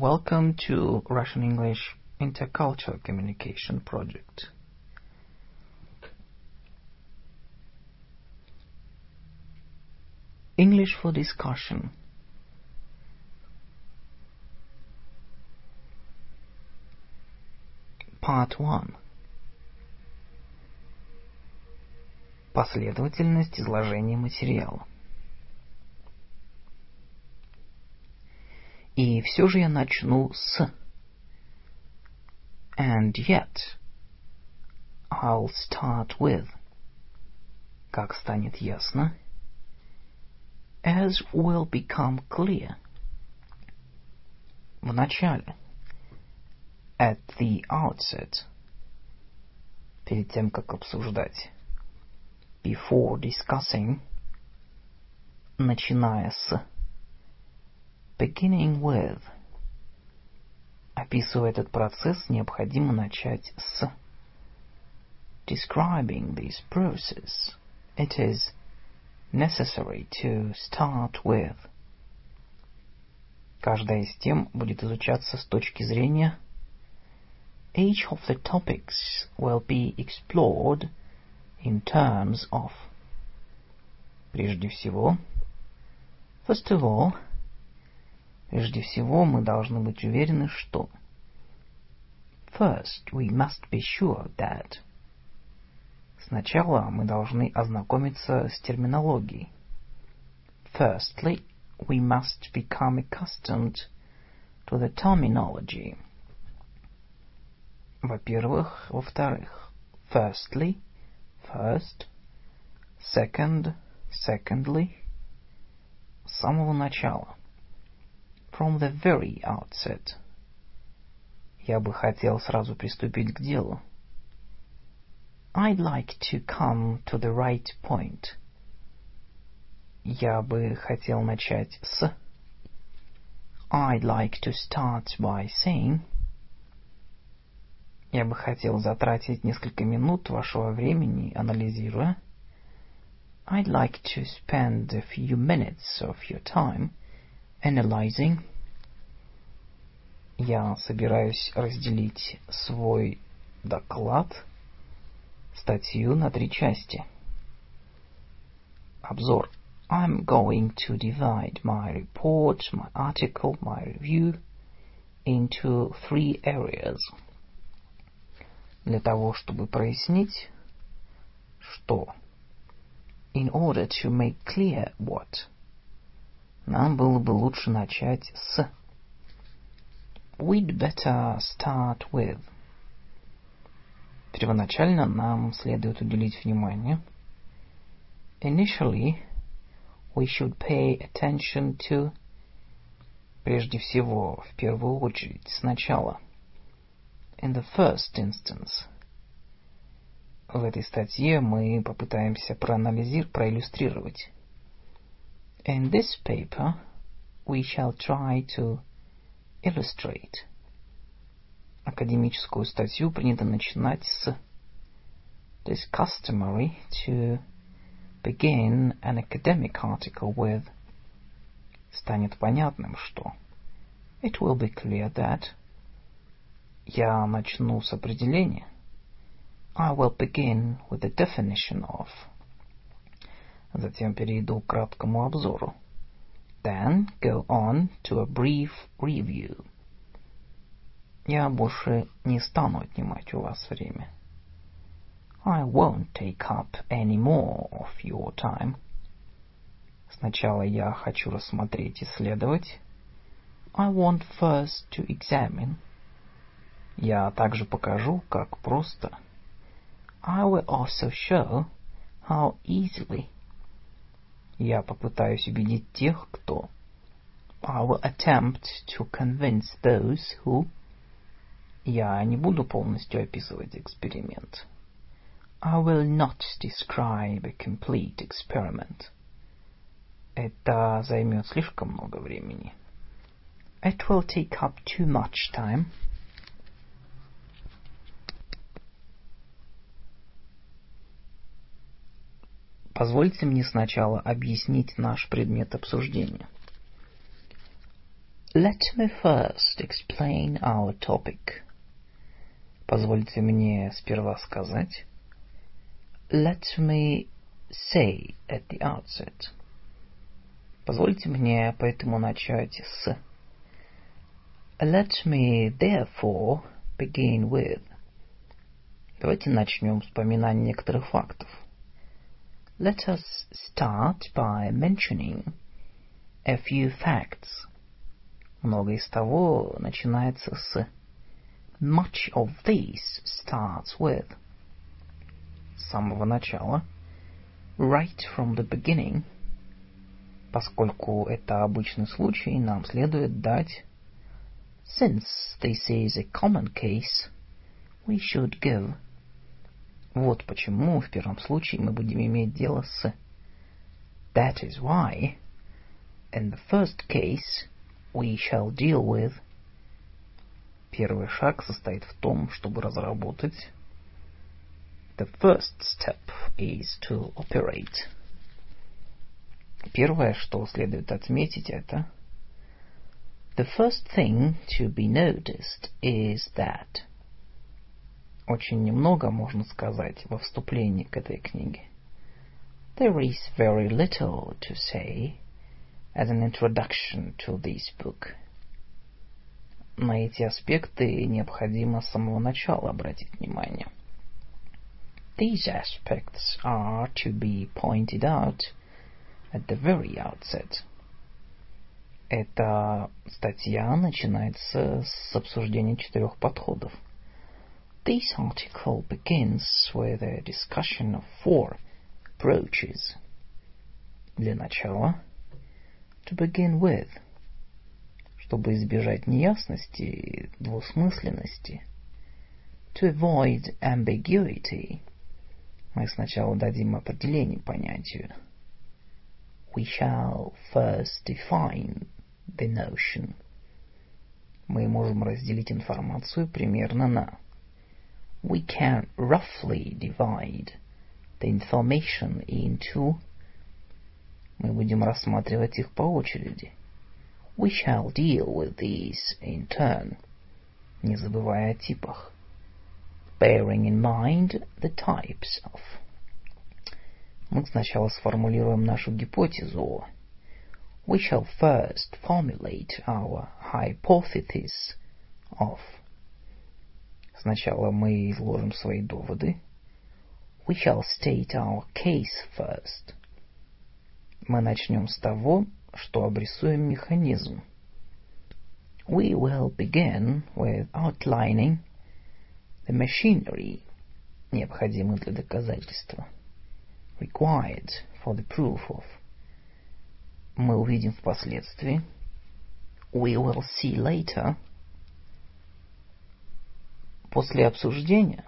Welcome to Russian English Intercultural Communication Project. English for discussion. Part 1. Последовательность изложения материала. И все же я начну с. And yet, I'll start with. Как станет ясно. As will become clear. В начале. At the outset. Перед тем, как обсуждать. Before discussing. Начиная с. Beginning with. Описывая этот процесс, необходимо начать с. Describing this process, it is necessary to start with. Каждая из тем будет изучаться с точки зрения. Each of the topics will be explored in terms of. Прежде всего. First of all. Прежде всего, мы должны быть уверены, что... First, we must be sure that... Сначала мы должны ознакомиться с терминологией. Firstly, we must become accustomed to the terminology. Во-первых, во-вторых. Firstly, first. Second, secondly. С самого начала. From the very outset. Я бы хотел сразу приступить к делу. I'd like to come to the right point. Я бы хотел начать с. I'd like to start by saying. Я бы хотел затратить несколько минут вашего времени, анализируя. I'd like to spend a few minutes of your time analyzing. Я собираюсь разделить свой доклад, статью на 3 части. Обзор. I'm going to divide my report, my article, my review into 3 areas. Для того, чтобы прояснить, что. In order to make clear what. Нам было бы лучше начать с. We'd better start with. Первоначально нам следует уделить внимание. Initially, we should pay attention to. Прежде всего, в первую очередь, сначала. In the first instance. В этой статье мы попытаемся проиллюстрировать. In this paper, we shall try to illustrate. Академическую статью принято начинать с. It is customary to begin an academic article with. Станет понятным, что. It will be clear that. Я начну с определения. I will begin with the definition of. Затем перейду к краткому обзору. Then go on to a brief review. Я больше не стану отнимать у вас время. I won't take up any more of your time. Сначала я хочу рассмотреть, исследовать. I want first to examine. Я также покажу, как просто. I will also show how easily. Я попытаюсь убедить тех, кто. I will attempt to convince those who. Я не буду полностью описывать эксперимент. I will not describe a complete experiment. Это займет слишком много времени. It will take up too much time. Позвольте мне сначала объяснить наш предмет обсуждения. Let me first explain our topic. Позвольте мне сперва сказать. Let me say at the outset. Позвольте мне поэтому начать с. Let me therefore begin with. Давайте начнем с поминания некоторых фактов. Let us start by mentioning a few facts. Многое из того начинается с. Much of this starts with. С самого начала. Right from the beginning. Поскольку это обычный случай, нам следует дать. Since this is a common case, we should give. Вот почему в первом случае мы будем иметь дело с. That is why, in the first case, we shall deal with. Первый шаг состоит в том, чтобы разработать. The first step is to operate. Первое, что следует отметить, это. The first thing to be noticed is that. Очень немного можно сказать во вступлении к этой книге. There is very little to say as an introduction to this book. На эти аспекты необходимо с самого начала обратить внимание. These aspects are to be pointed out at the very outset. Эта статья начинается с обсуждения 4 подходов. This article begins with a discussion of 4 approaches. Для начала, to begin with, чтобы избежать неясности и двусмысленности, to avoid ambiguity, мы сначала дадим определение понятию. We shall first define the notion. Мы можем разделить информацию примерно на. We can roughly divide the information into. Мы будем рассматривать их по очереди. We shall deal with these in turn. Не забывая о типах. Bearing in mind the types of. Мы сначала сформулируем нашу гипотезу. We shall first formulate our hypothesis of. Сначала мы изложим свои доводы. We shall state our case first. Мы начнем с того, что обрисуем механизм. We will begin with outlining the machinery, необходимый для доказательства. Required for the proof of. Мы увидим впоследствии. We will see later. После обсуждения,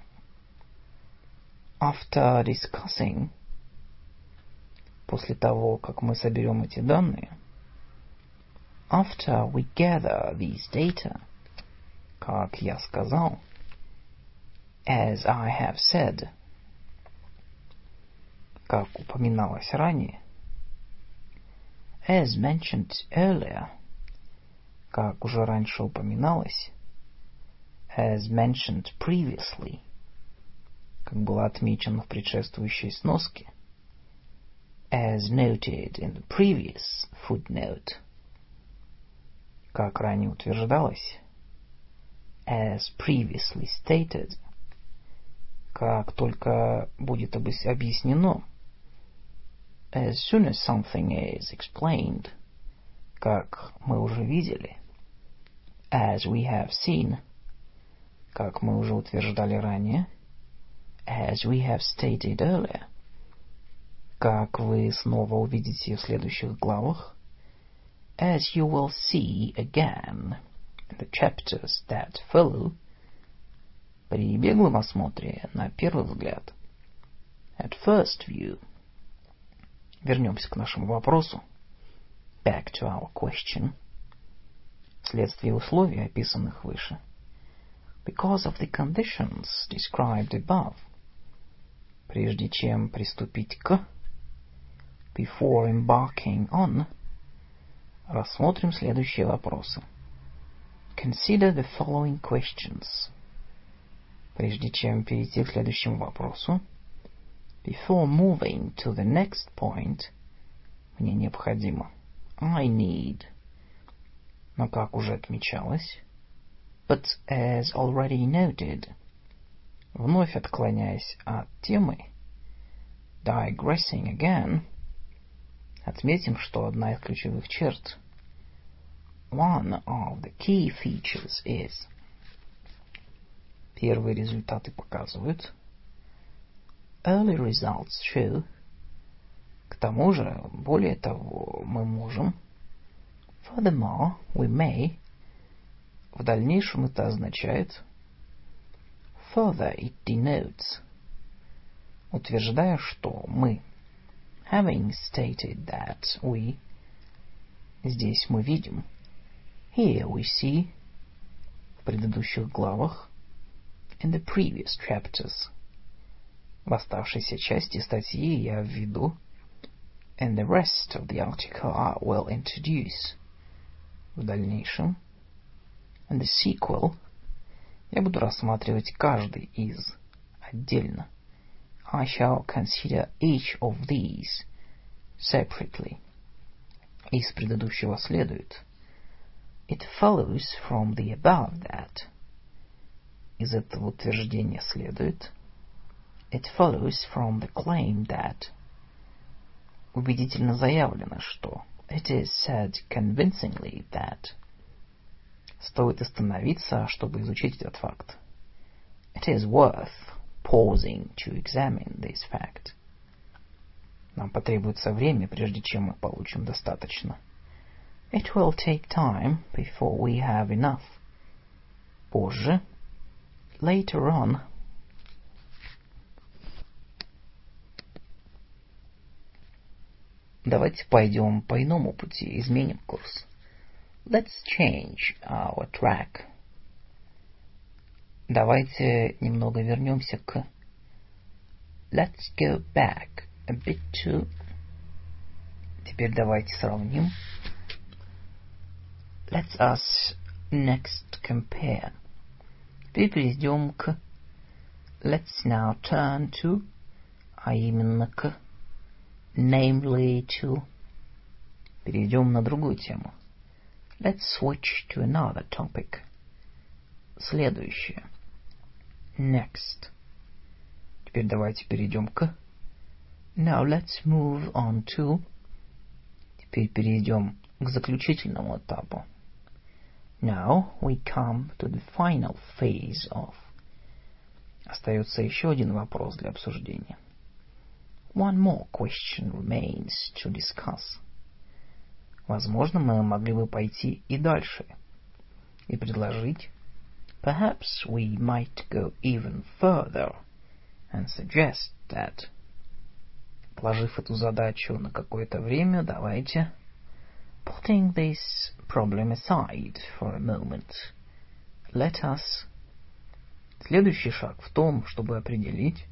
after discussing, после того, как мы соберем эти данные, after we gather these data, как я сказал, as I have said, как упоминалось ранее, as mentioned earlier, как уже раньше упоминалось, as mentioned previously, как было отмечено в предшествующей сноске, as noted in the previous footnote, как ранее утверждалось, as previously stated, как только будет объяснено, as soon as something is explained, как мы уже видели, as we have seen, как мы уже утверждали ранее, as we have stated earlier, как вы снова увидите в следующих главах, as you will see again in the chapters that follow, при беглом осмотре, на первый взгляд, at first view. Вернемся к нашему вопросу, back to our question, вследствие условий, описанных выше. Because of the conditions described above. Прежде чем приступить к, before embarking on, рассмотрим следующие вопросы. Consider the following questions. Прежде чем перейти к следующему вопросу, before moving to the next point, мне необходимо, I need, но как уже отмечалось, but as already noted, вновь отклоняясь от темы, digressing again, отметим, что одна из ключевых черт, one of the key features is, первые результаты показывают, early results show, к тому же, более того, мы можем, furthermore, we may, в дальнейшем это означает, further it denotes, утверждая, что мы, having stated that we, здесь мы видим, here we see, в предыдущих главах, in the previous chapters, в оставшейся части статьи я введу, and the rest of the article I will introduce, в дальнейшем, and the sequel, я буду рассматривать каждый из отдельно. I shall consider each of these separately. Из предыдущего следует. It follows from the above that. Из этого утверждения следует. It follows from the claim that. Убедительно заявлено, что. It is said convincingly that. Стоит остановиться, чтобы изучить этот факт. It is worth pausing to examine this fact. Нам потребуется время, прежде чем мы получим достаточно. It will take time before we have enough. Позже. Later on. Давайте пойдем по иному пути, изменим курс. Let's change our track. Давайте немного вернемся к... Let's go back a bit to... Теперь давайте сравним. Let us next compare. Теперь перейдем к... Let's now turn to... А именно к... Namely to... Перейдем на другую тему. Let's switch to another topic. Следующее. Next. Теперь давайте перейдем к... Now let's move on to... Теперь перейдем к заключительному этапу. Now we come to the final phase of... Остается еще один вопрос для обсуждения. One more question remains to discuss. Возможно, мы могли бы пойти и дальше и предложить. Perhaps we might go even further and suggest that. Положив эту задачу на какое-то время, давайте. Putting this problem aside for a moment, let us. Следующий шаг в том, чтобы определить.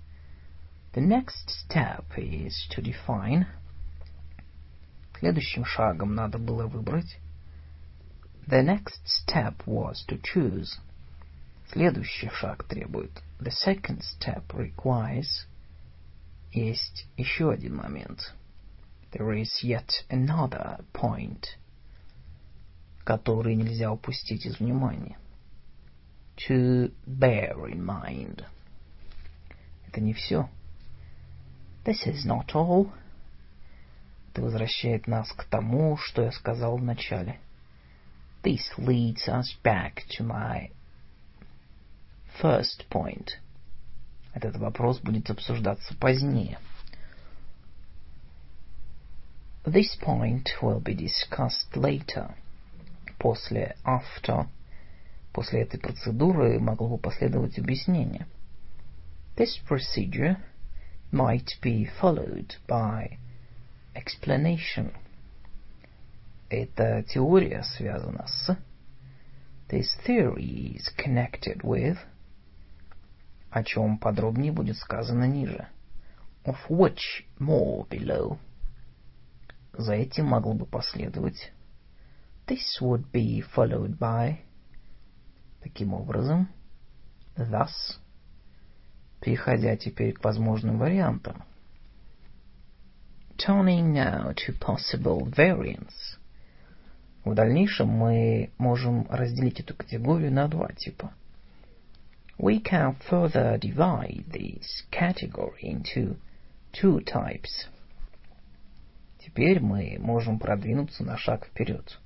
The next step is to define. Следующим шагом надо было выбрать. The next step was to choose. Следующий шаг требует. The second step requires. Есть еще один момент. There is yet another point. Который нельзя упустить из внимания. To bear in mind. Это не все. This is not all. Это возвращает нас к тому, что я сказал в начале. This leads us back to my first point. Этот вопрос будет обсуждаться позднее. This point will be discussed later. После after, после этой процедуры могло бы последовать объяснение. This procedure might be followed by explanation. Эта теория связана с... This theory is connected with... О чем подробнее будет сказано ниже. Of which more below. За этим могло бы последовать. This would be followed by... Таким образом, thus, переходя теперь к возможным вариантам, turning now to possible variants, в дальнейшем мы можем разделить эту категорию на два типа. We can further divide this category into two types. Теперь мы можем продвинуться на шаг вперед.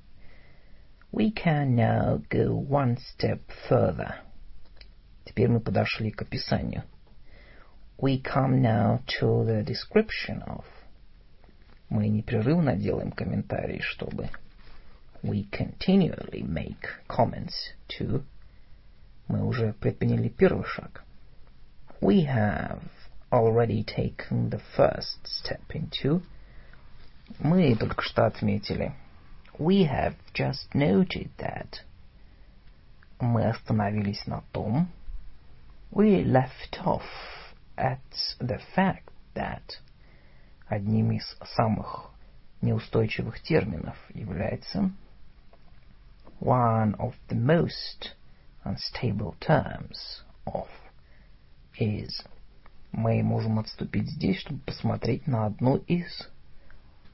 We can now go one step further. Теперь мы подошли к описанию. We come now to the description of. Мы непрерывно делаем комментарии, чтобы. We continually make comments to. Мы уже предприняли первый шаг. We have already taken the first step into. Мы только что отметили. We have just noted that. Мы остановились на том. We left off at the fact that. Одним из самых неустойчивых терминов является one of the most unstable terms of is. Мы можем отступить здесь, чтобы посмотреть на одну из.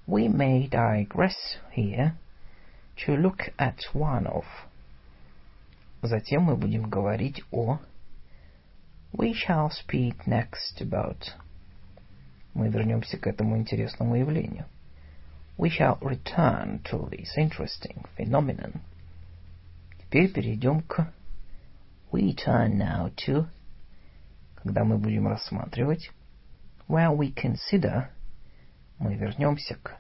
We may digress here to look at one of. Затем мы будем говорить о. We shall speak next about. Мы вернемся к этому интересному явлению. We shall return to this interesting phenomenon. Теперь перейдем к. We turn now to. Когда мы будем рассматривать. Where we consider. Мы вернемся к.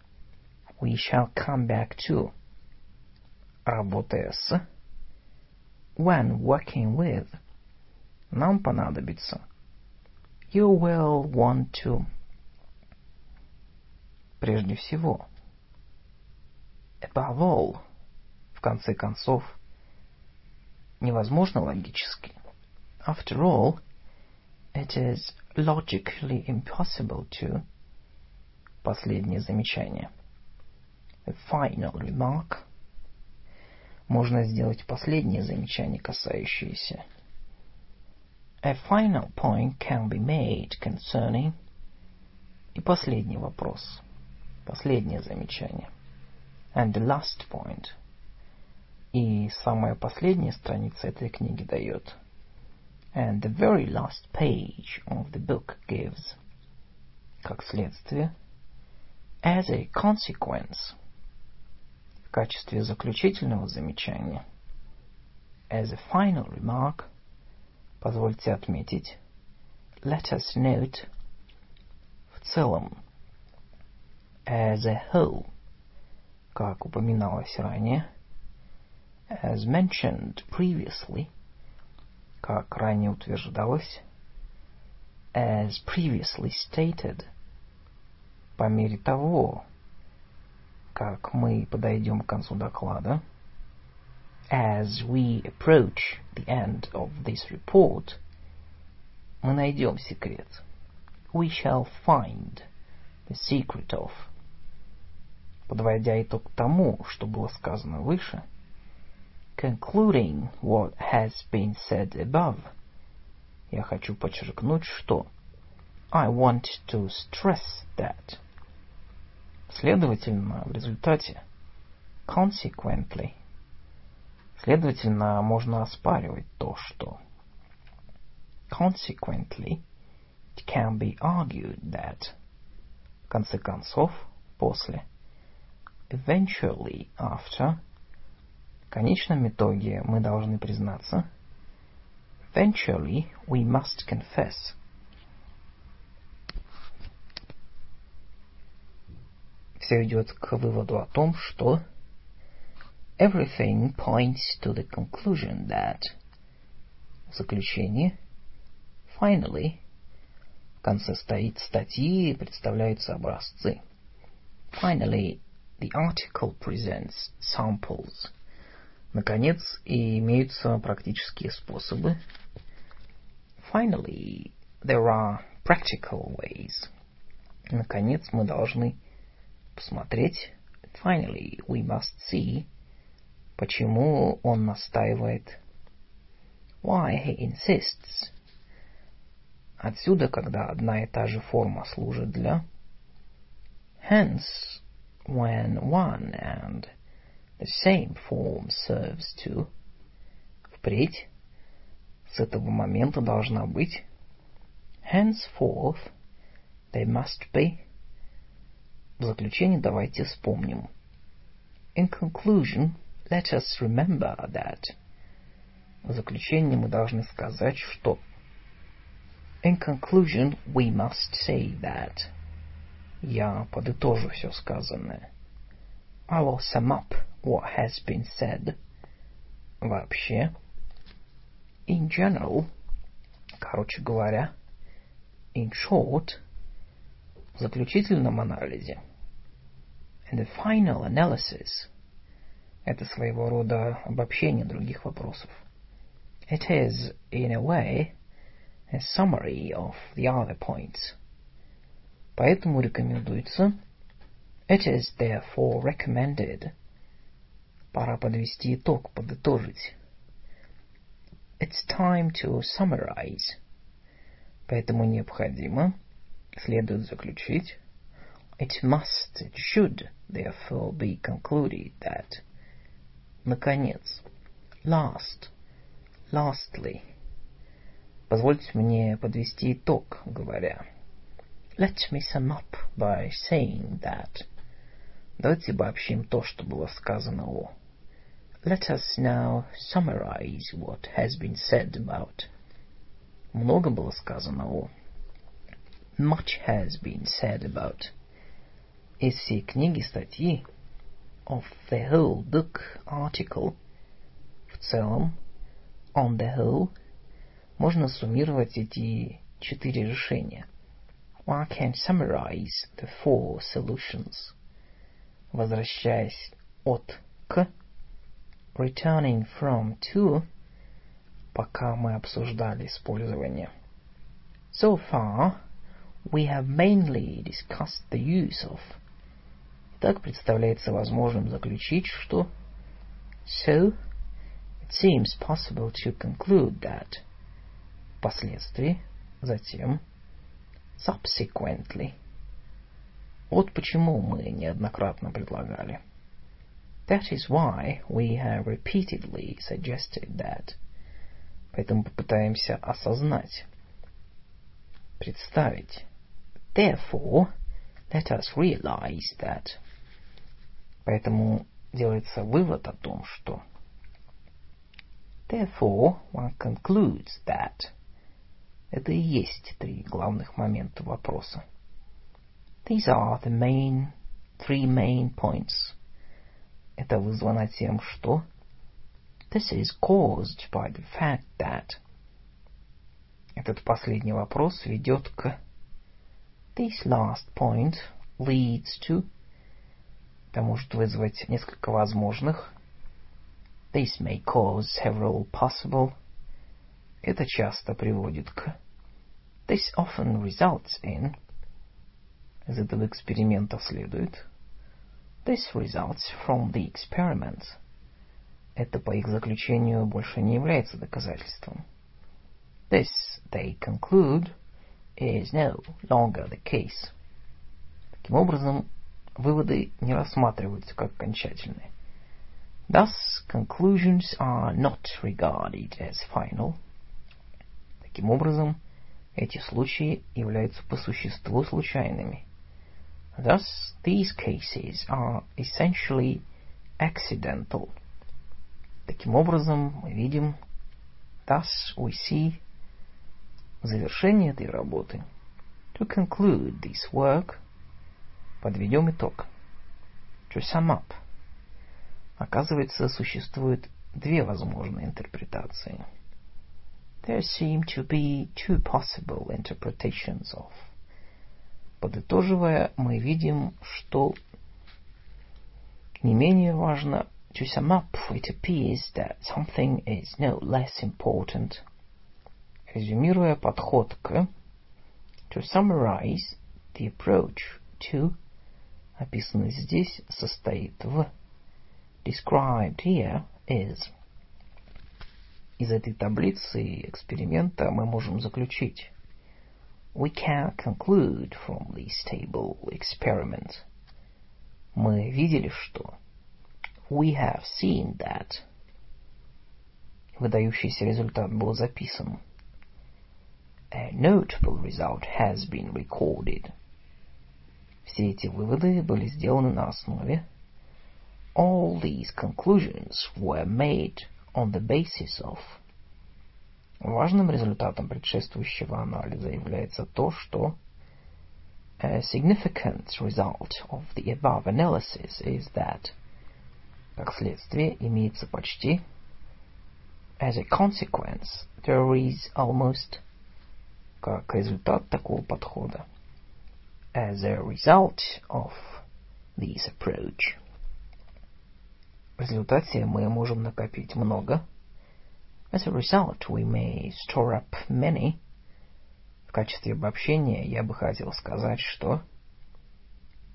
We shall come back to. Работая с. When working with. Нам понадобится. You will want to. Прежде всего. Above all. В конце концов. Невозможно логически. After all, it is logically impossible to. Последнее замечание. A final remark. Можно сделать последнее замечание, касающееся. A final point can be made concerning. И последний вопрос. Последнее замечание. And the last point. И самая последняя страница этой книги дает. And the very last page of the book gives. Как следствие. As a consequence. В качестве заключительного замечания. As a final remark. Позвольте отметить. Let us note. В целом. As a whole. Как упоминалось ранее. As mentioned previously. Как ранее утверждалось. As previously stated. По мере того, как мы подойдем к концу доклада, as we approach the end of this report, мы найдем секрет. We shall find the secret of. Подводя итог тому, что было сказано выше, concluding what has been said above, я хочу подчеркнуть, что I want to stress that. Следовательно, в результате, consequently, следовательно, можно оспаривать то, что. Consequently, it can be argued that. В конце концов, после. Eventually, after. В конечном итоге мы должны признаться. Eventually, we must confess. Все идет к выводу о том, что everything points to the conclusion that. В заключение, finally, в конце стоит статьи и представляются образцы. Finally, the article presents samples. Наконец, и имеются практические способы. Finally, there are practical ways. Наконец, мы должны посмотреть. Finally, we must see. Почему он настаивает. Why he insists. Отсюда, когда одна и та же форма служит для... Hence, when one and the same form serves to... Впредь, с этого момента должна быть... Henceforth, they must be... В заключение давайте вспомним. In conclusion, let us remember that... В заключение мы должны сказать, что... In conclusion, we must say that... Я подытожу все сказанное. I will sum up what has been said. Вообще. In general. Короче говоря. In short. В заключительном анализе. In the final analysis. Это своего рода обобщение других вопросов. It is, in a way, a summary of the other points. Поэтому рекомендуется. It is therefore recommended. Пора подвести итог, подытожить. It's time to summarize. Поэтому необходимо, следует заключить. It must, it should, therefore be concluded that. Наконец. Last. Lastly. Позвольте мне подвести итог, говоря. Let me sum up by saying that. Давайте обобщим то, что было сказано о. Let us now summarize what has been said about. Много было сказано о. Much has been said about. Из всей книги, статьи. Of the whole book, article. В целом. On the whole. Можно суммировать эти 4 решения. One can summarize the 4 solutions. Возвращаясь от к, returning from to, пока мы обсуждали использование. So far, we have mainly discussed the use of. Так представляется возможным заключить, что so, it seems possible to conclude that. Впоследствии, затем, subsequently. Вот почему мы неоднократно предлагали. That is why we have repeatedly suggested that. Поэтому попытаемся осознать, представить. Therefore, let us realize that. Поэтому делается вывод о том, что. Therefore, one concludes that. Это и есть 3 главных момента вопроса. These are the main, 3 main points. Это вызвано тем, что... This is caused by the fact that... Этот последний вопрос ведет к... This last point leads to... Это может вызвать несколько возможных... This may cause several possible... Это часто приводит к... This often results in... Из этого эксперимента следует... This results from the experiments. Это, по их заключению, больше не является доказательством. This, they conclude, is no longer the case. Таким образом, выводы не рассматриваются как окончательные. Thus, conclusions are not regarded as final. Таким образом, эти случаи являются по существу случайными. Thus, these cases are essentially accidental. Таким образом, мы видим, thus we see, завершение этой работы. To conclude this work, подведем итог. To sum up. Оказывается, существует 2 возможные интерпретации. There seem to be 2 possible interpretations of. Подытоживая, мы видим, что не менее важно to sum up, it appears that something is no less important. Резюмируя подход к to summarize the approach to, описанный здесь, состоит в described here is. из этой таблицы эксперимента мы можем заключить. We can conclude from this table experiment. Мы видели, что. We have seen that. Выдающийся результат был записан. A notable result has been recorded. Все эти выводы были сделаны на основе. All these conclusions were made on the basis of. Важным результатом предшествующего анализа является то, что a significant result of the above analysis is that, как следствие, имеется почти, as a consequence, there is almost, как результат такого подхода, as a result of this approach. В результате мы можем накопить много. As a result, we may store up many. В качестве обобщения я бы хотел сказать, что...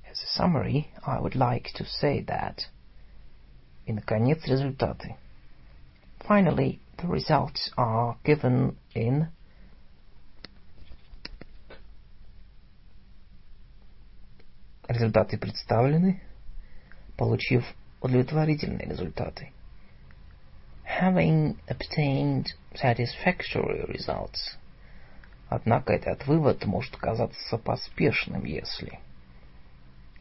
As a summary, I would like to say that... И, наконец, результаты. Finally, the results are given in... Результаты представлены, получив удовлетворительные результаты. Having obtained satisfactory results. Однако этот вывод может казаться поспешным, если.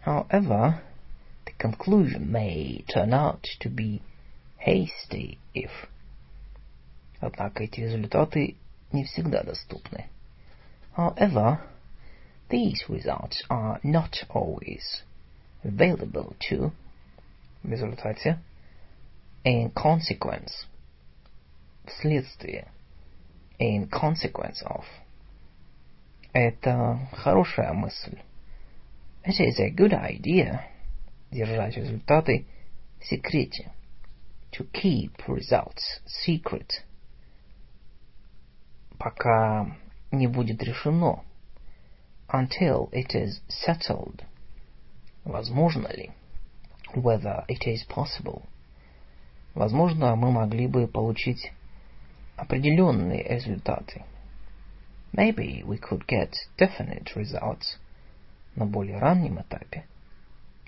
However, the conclusion may turn out to be hasty if. Однако эти результаты не всегда доступны. However, these results are not always available to. В результате. In consequence. Вследствие. In consequence of. Это хорошая мысль. It is a good idea. Держать результаты в секрете. To keep results secret. Пока не будет решено. Until it is settled. Возможно ли? Whether it is possible. Возможно, мы могли бы получить определенные результаты. Maybe we could get definite results на более раннем этапе.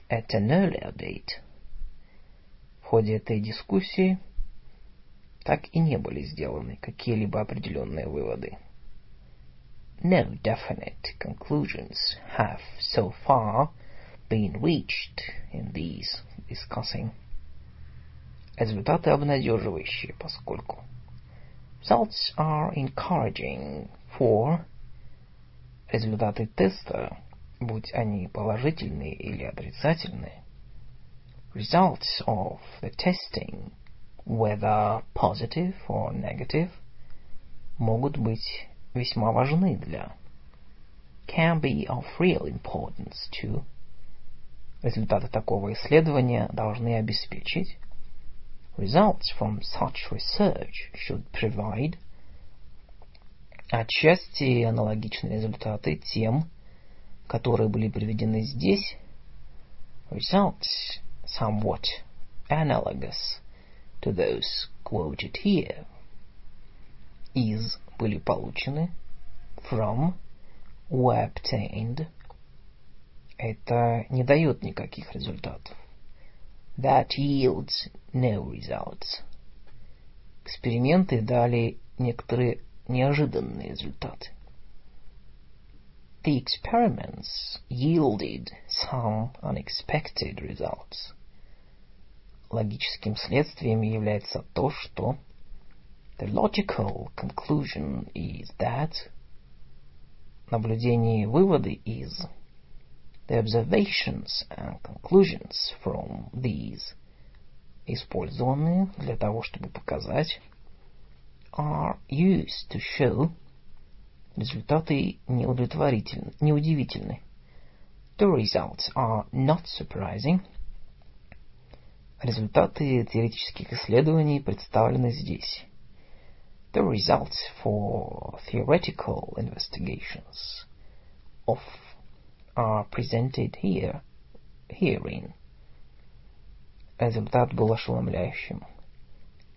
At an earlier date. В ходе этой дискуссии так и не были сделаны какие-либо определенные выводы. No definite conclusions have so far been reached in these discussing. Результаты обнадеживающие, поскольку. Results are encouraging for. Результаты теста, будь они положительные или отрицательные. Results of the testing, whether positive or negative, могут быть весьма важны для. Can be of real importance to. Результаты такого исследования должны обеспечить. Results from such research should provide. Отчасти аналогичные результаты тем, которые были приведены здесь. Results somewhat analogous to those quoted here. Из были получены. From were obtained. Это не дает никаких результатов. That yields no results. Эксперименты дали некоторые неожиданные результаты. The experiments yielded some unexpected results. Логическим следствием является то, что the logical conclusion is that наблюдение и выводы из the observations and conclusions from these, использованные для того, чтобы показать, are used to show. Результаты неудивительны. The results are not surprising. Результаты теоретических исследований представлены здесь. The results for theoretical investigations of are presented here, herein. Результат был ошеломляющим.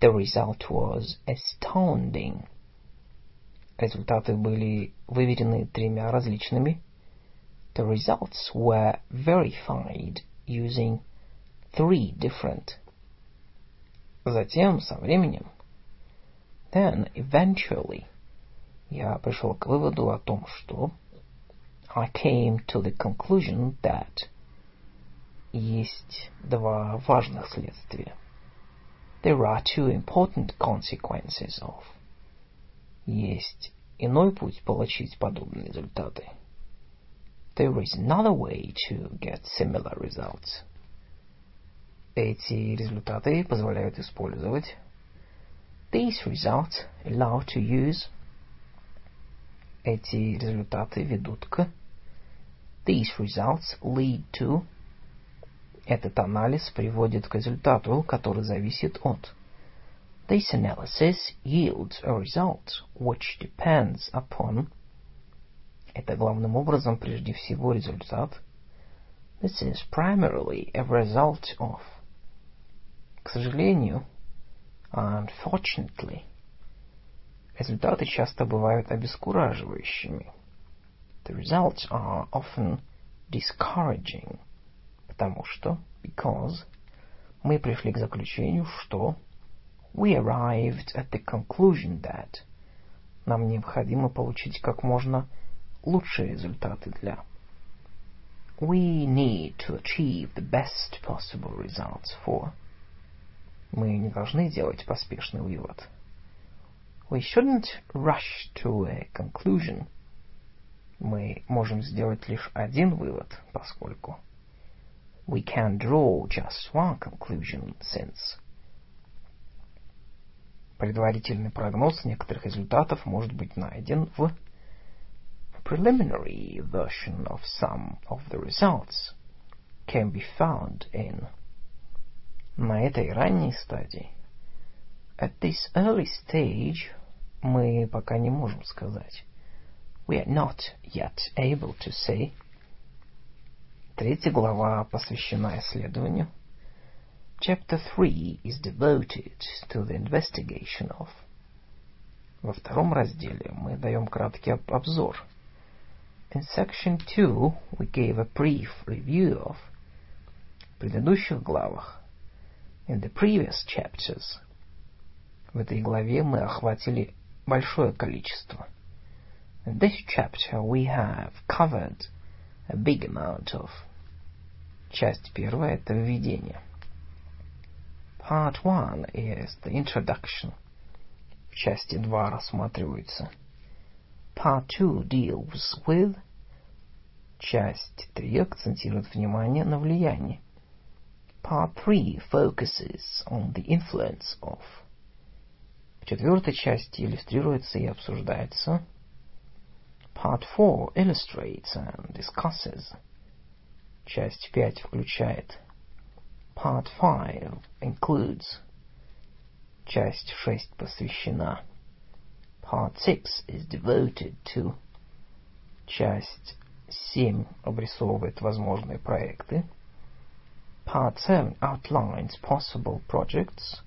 The result was astounding. Результаты были выверены тремя различными. The results were verified using three different. Затем, со временем, then, eventually, я пришел к выводу о том, что I came to the conclusion that есть два важных следствия. There are two important consequences of. Есть иной путь получить подобные результаты. There is another way to get similar results. Эти результаты позволяют использовать. These results allow to use. Эти результаты ведут к. These results lead to. Этот анализ приводит к результату, который зависит от. This analysis yields a result which depends upon. Это главным образом прежде всего результат. This is primarily a result of. К сожалению, unfortunately, результаты часто бывают обескураживающими. The results are often discouraging. Потому что, because, мы пришли к заключению, что we arrived at the conclusion that нам необходимо получить как можно лучшие результаты для. We need to achieve the best possible results for. Мы не должны делать поспешный вывод. We shouldn't rush to a conclusion. Мы можем сделать лишь один вывод, поскольку. We can draw just one conclusion since. Предварительный прогноз некоторых результатов может быть найден в. Preliminary version of some of the results can be found in. На этой ранней стадии. At this early stage, мы пока не можем сказать. We are not yet able to say. Третья глава посвящена исследованию. Chapter 3 is devoted to the investigation of. Во втором разделе мы даем краткий обзор. In section 2 we gave a brief review of. В предыдущих главах. In the previous chapters. В этой главе мы охватили большое количество. In this chapter we have covered a big amount of. Часть первая — это введение. Part 1 is the introduction. В части 2 рассматриваются. Part 2 deals with. Часть 3 акцентирует внимание на влияние. Part 3 focuses on the influence of. В четвертой части иллюстрируется и обсуждается. Part 4 illustrates and discusses. Часть 5 включает. Part 5 includes. Часть 6 посвящена. Part 6 is devoted to. Часть 7 обрисовывает возможные проекты. Part 7 outlines possible projects.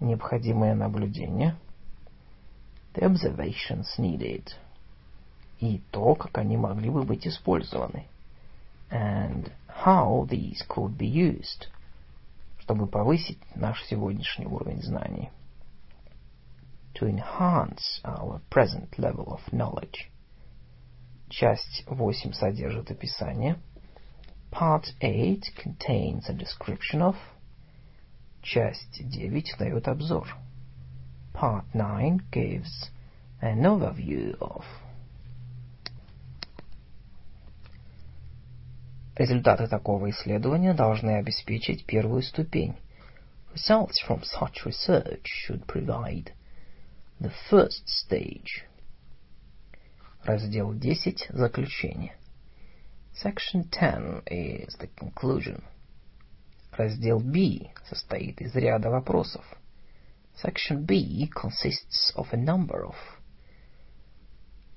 Необходимые наблюдения. The observations needed. И то, как они могли бы быть использованы. And how these could be used. Чтобы повысить наш сегодняшний уровень знаний. To enhance our present level of knowledge. Часть 8 содержит описание. Part 8 contains a description of. Часть 9 дает обзор. Part 9 gives an overview of. Результаты такого исследования должны обеспечить первую ступень. Results from such research should provide the first stage. Раздел 10. Заключение. Section 10 is the conclusion. Раздел B состоит из ряда вопросов. Section B consists of a number of.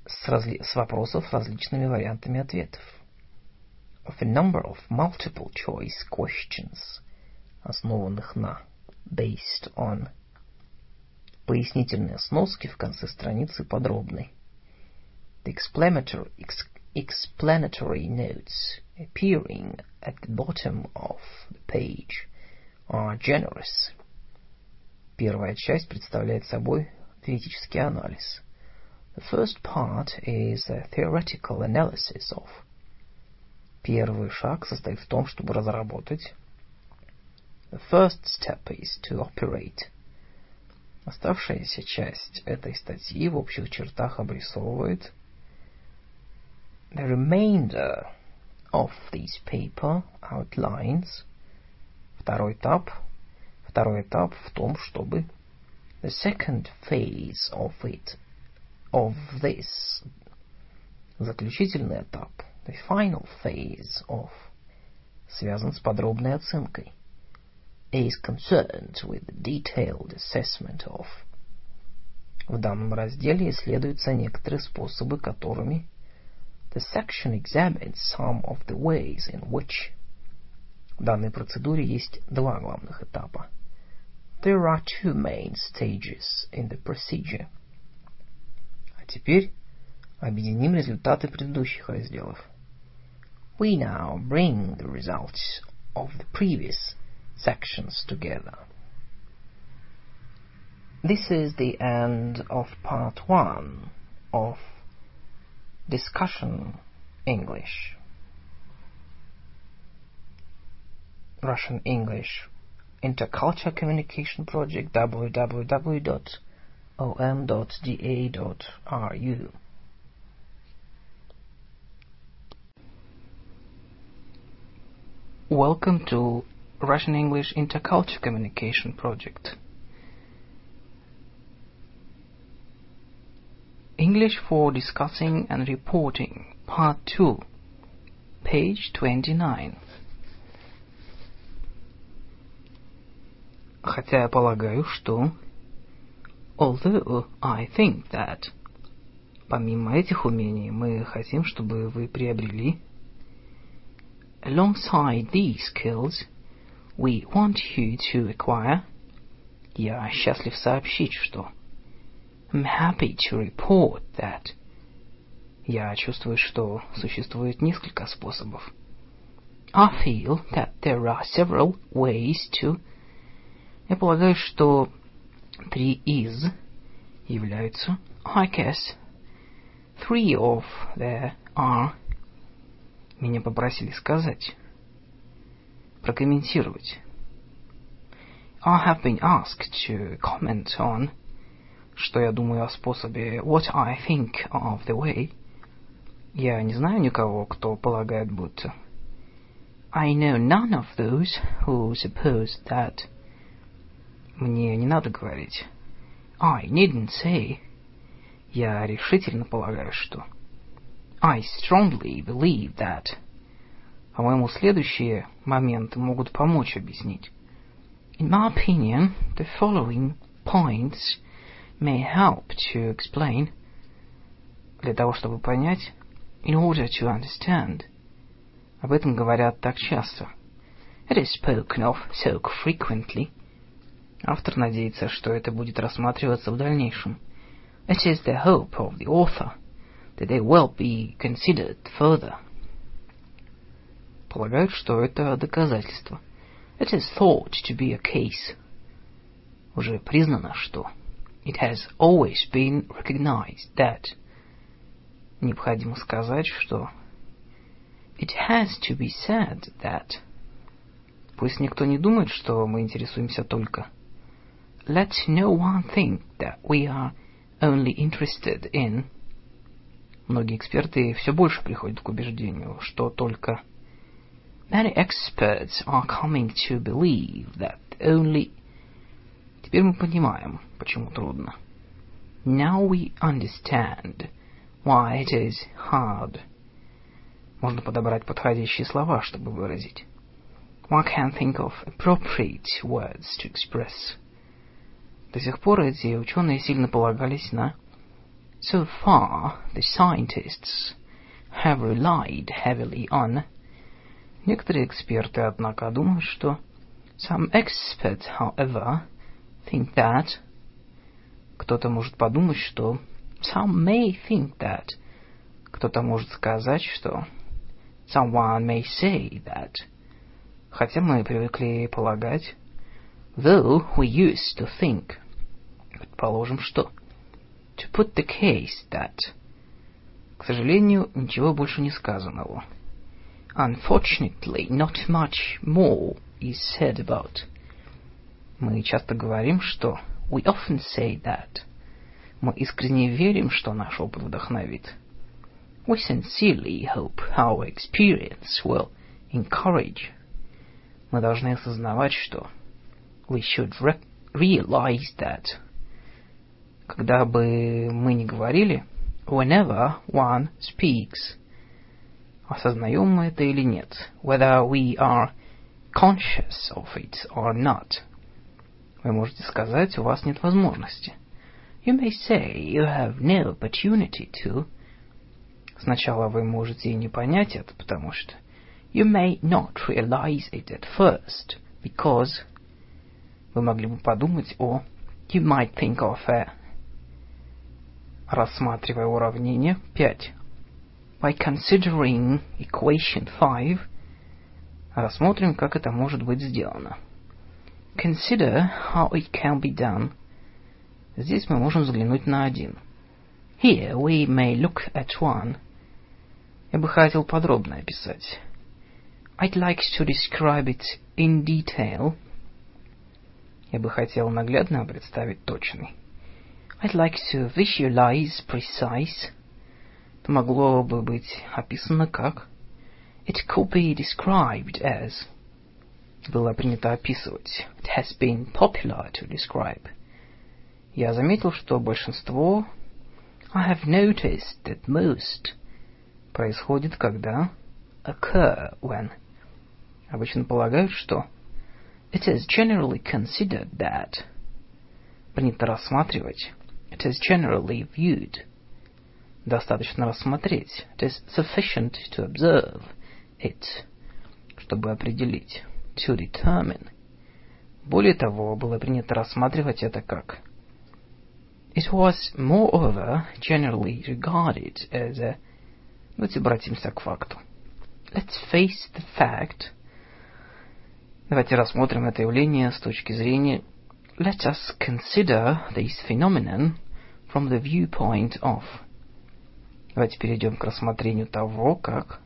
С вопросов с различными вариантами ответов. Of a number of multiple choice questions, основанных на, based on, Пояснительные сноски в конце страницы подробны. The explanatory notes appearing at the bottom of the page are generous. Первая часть представляет собой теоретический анализ. The first part is a theoretical analysis of. Первый шаг состоит в том, чтобы разработать. The first step is to operate. Оставшаяся часть этой статьи в общих чертах обрисовывает. The remainder of this paper outlines. Второй этап в том, чтобы. The second phase of this. Заключительный этап. The final phase of. Связан с подробной оценкой. Is concerned with the detailed assessment of. В данном разделе исследуются некоторые способы, которыми. The section examines some of the ways in which. В данной процедуре есть два главных этапа. There are two main stages in the procedure. А теперь объединим результаты предыдущих разделов. We now bring the results of the previous sections together. This is the end of part one of Discussion English. Russian English Intercultural Communication Project www.om.da.ru. Welcome to Russian English Intercultural Communication Project. English for Discussing and Reporting, Part 2, page 29. Хотя я полагаю, что... Although I think that... Помимо этих умений, мы хотим, чтобы вы приобрели... Alongside these skills, we want you to acquire... Я счастлив сообщить, что... I'm happy to report that. Я чувствую, что существует несколько способов. I feel that there are several ways to. Я полагаю, что three is являются. I guess three of there are. Меня попросили сказать, прокомментировать. I have been asked to comment on. Что я думаю о способе what I think of the way. Я не знаю никого, кто полагает будто. I know none of those who suppose that. Мне не надо говорить. I needn't say. Я решительно полагаю, что. I strongly believe that. По-моему, следующие моменты могут помочь объяснить. In my opinion, the following points may help to explain. Для того, чтобы понять. In order to understand. Об этом говорят так часто. It is spoken of so frequently. Автор надеется, что это будет рассматриваться в дальнейшем. It is the hope of the author that they will be considered further. Полагают, что это доказательство. It is thought to be a case. Уже признано, что... It has always been recognized that. Необходимо сказать, что. It has to be said that. Пусть никто не думает, что мы интересуемся только. Let no one think that we are only interested in. Многие эксперты все больше приходят к убеждению, что только. Many experts are coming to believe that only. Теперь мы понимаем, почему трудно. Now we understand why it is hard. Можно подобрать подходящие слова, чтобы выразить. One can think of appropriate words to express. До сих пор эти ученые сильно полагались на... So far, the scientists have relied heavily on... Некоторые эксперты, однако, думают, что... Some experts, however... Think that. Кто-то может подумать, что some may think that. Кто-то может сказать, что someone may say that. Хотя мы привыкли полагать, though we used to think. Предположим, что to put the case that. К сожалению, ничего больше не сказанного. Unfortunately, not much more is said about. Мы часто говорим, что we often say that. Мы искренне верим, что наш опыт вдохновит. We sincerely hope our experience will encourage. Мы должны осознавать, что we should realize that. Когда бы мы ни говорили, whenever one speaks, осознаем мы это или нет, whether we are conscious of it or not. Вы можете сказать, у вас нет возможности. You may say you have no opportunity to. Сначала вы можете и не понять это, потому что you may not realize it at first, because вы могли бы подумать о you might think of a. Рассматривая уравнение 5. By considering equation 5, рассмотрим, как это может быть сделано. Consider how it can be done. Здесь мы можем взглянуть на 1. Here we may look at 1. Я бы хотел подробно описать. I'd like to describe it in detail. Я бы хотел наглядно представить точный. I'd like to visualize precise. Это могло бы быть описано как it could be described as. Было принято описывать. It has been popular to describe. Я заметил, что большинство I have noticed that most происходит когда occur when. Обычно полагают, что it is generally considered that. Принято рассматривать. It is generally viewed. Достаточно рассмотреть. It is sufficient to observe it. Чтобы определить. To determine. Более того, было принято рассматривать это как. It was, moreover, generally regarded as a. Давайте обратимся к факту. Let's face the fact. Давайте рассмотрим это явление с точки зрения. Let us consider this phenomenon from the viewpoint of. Давайте перейдем к рассмотрению того, как.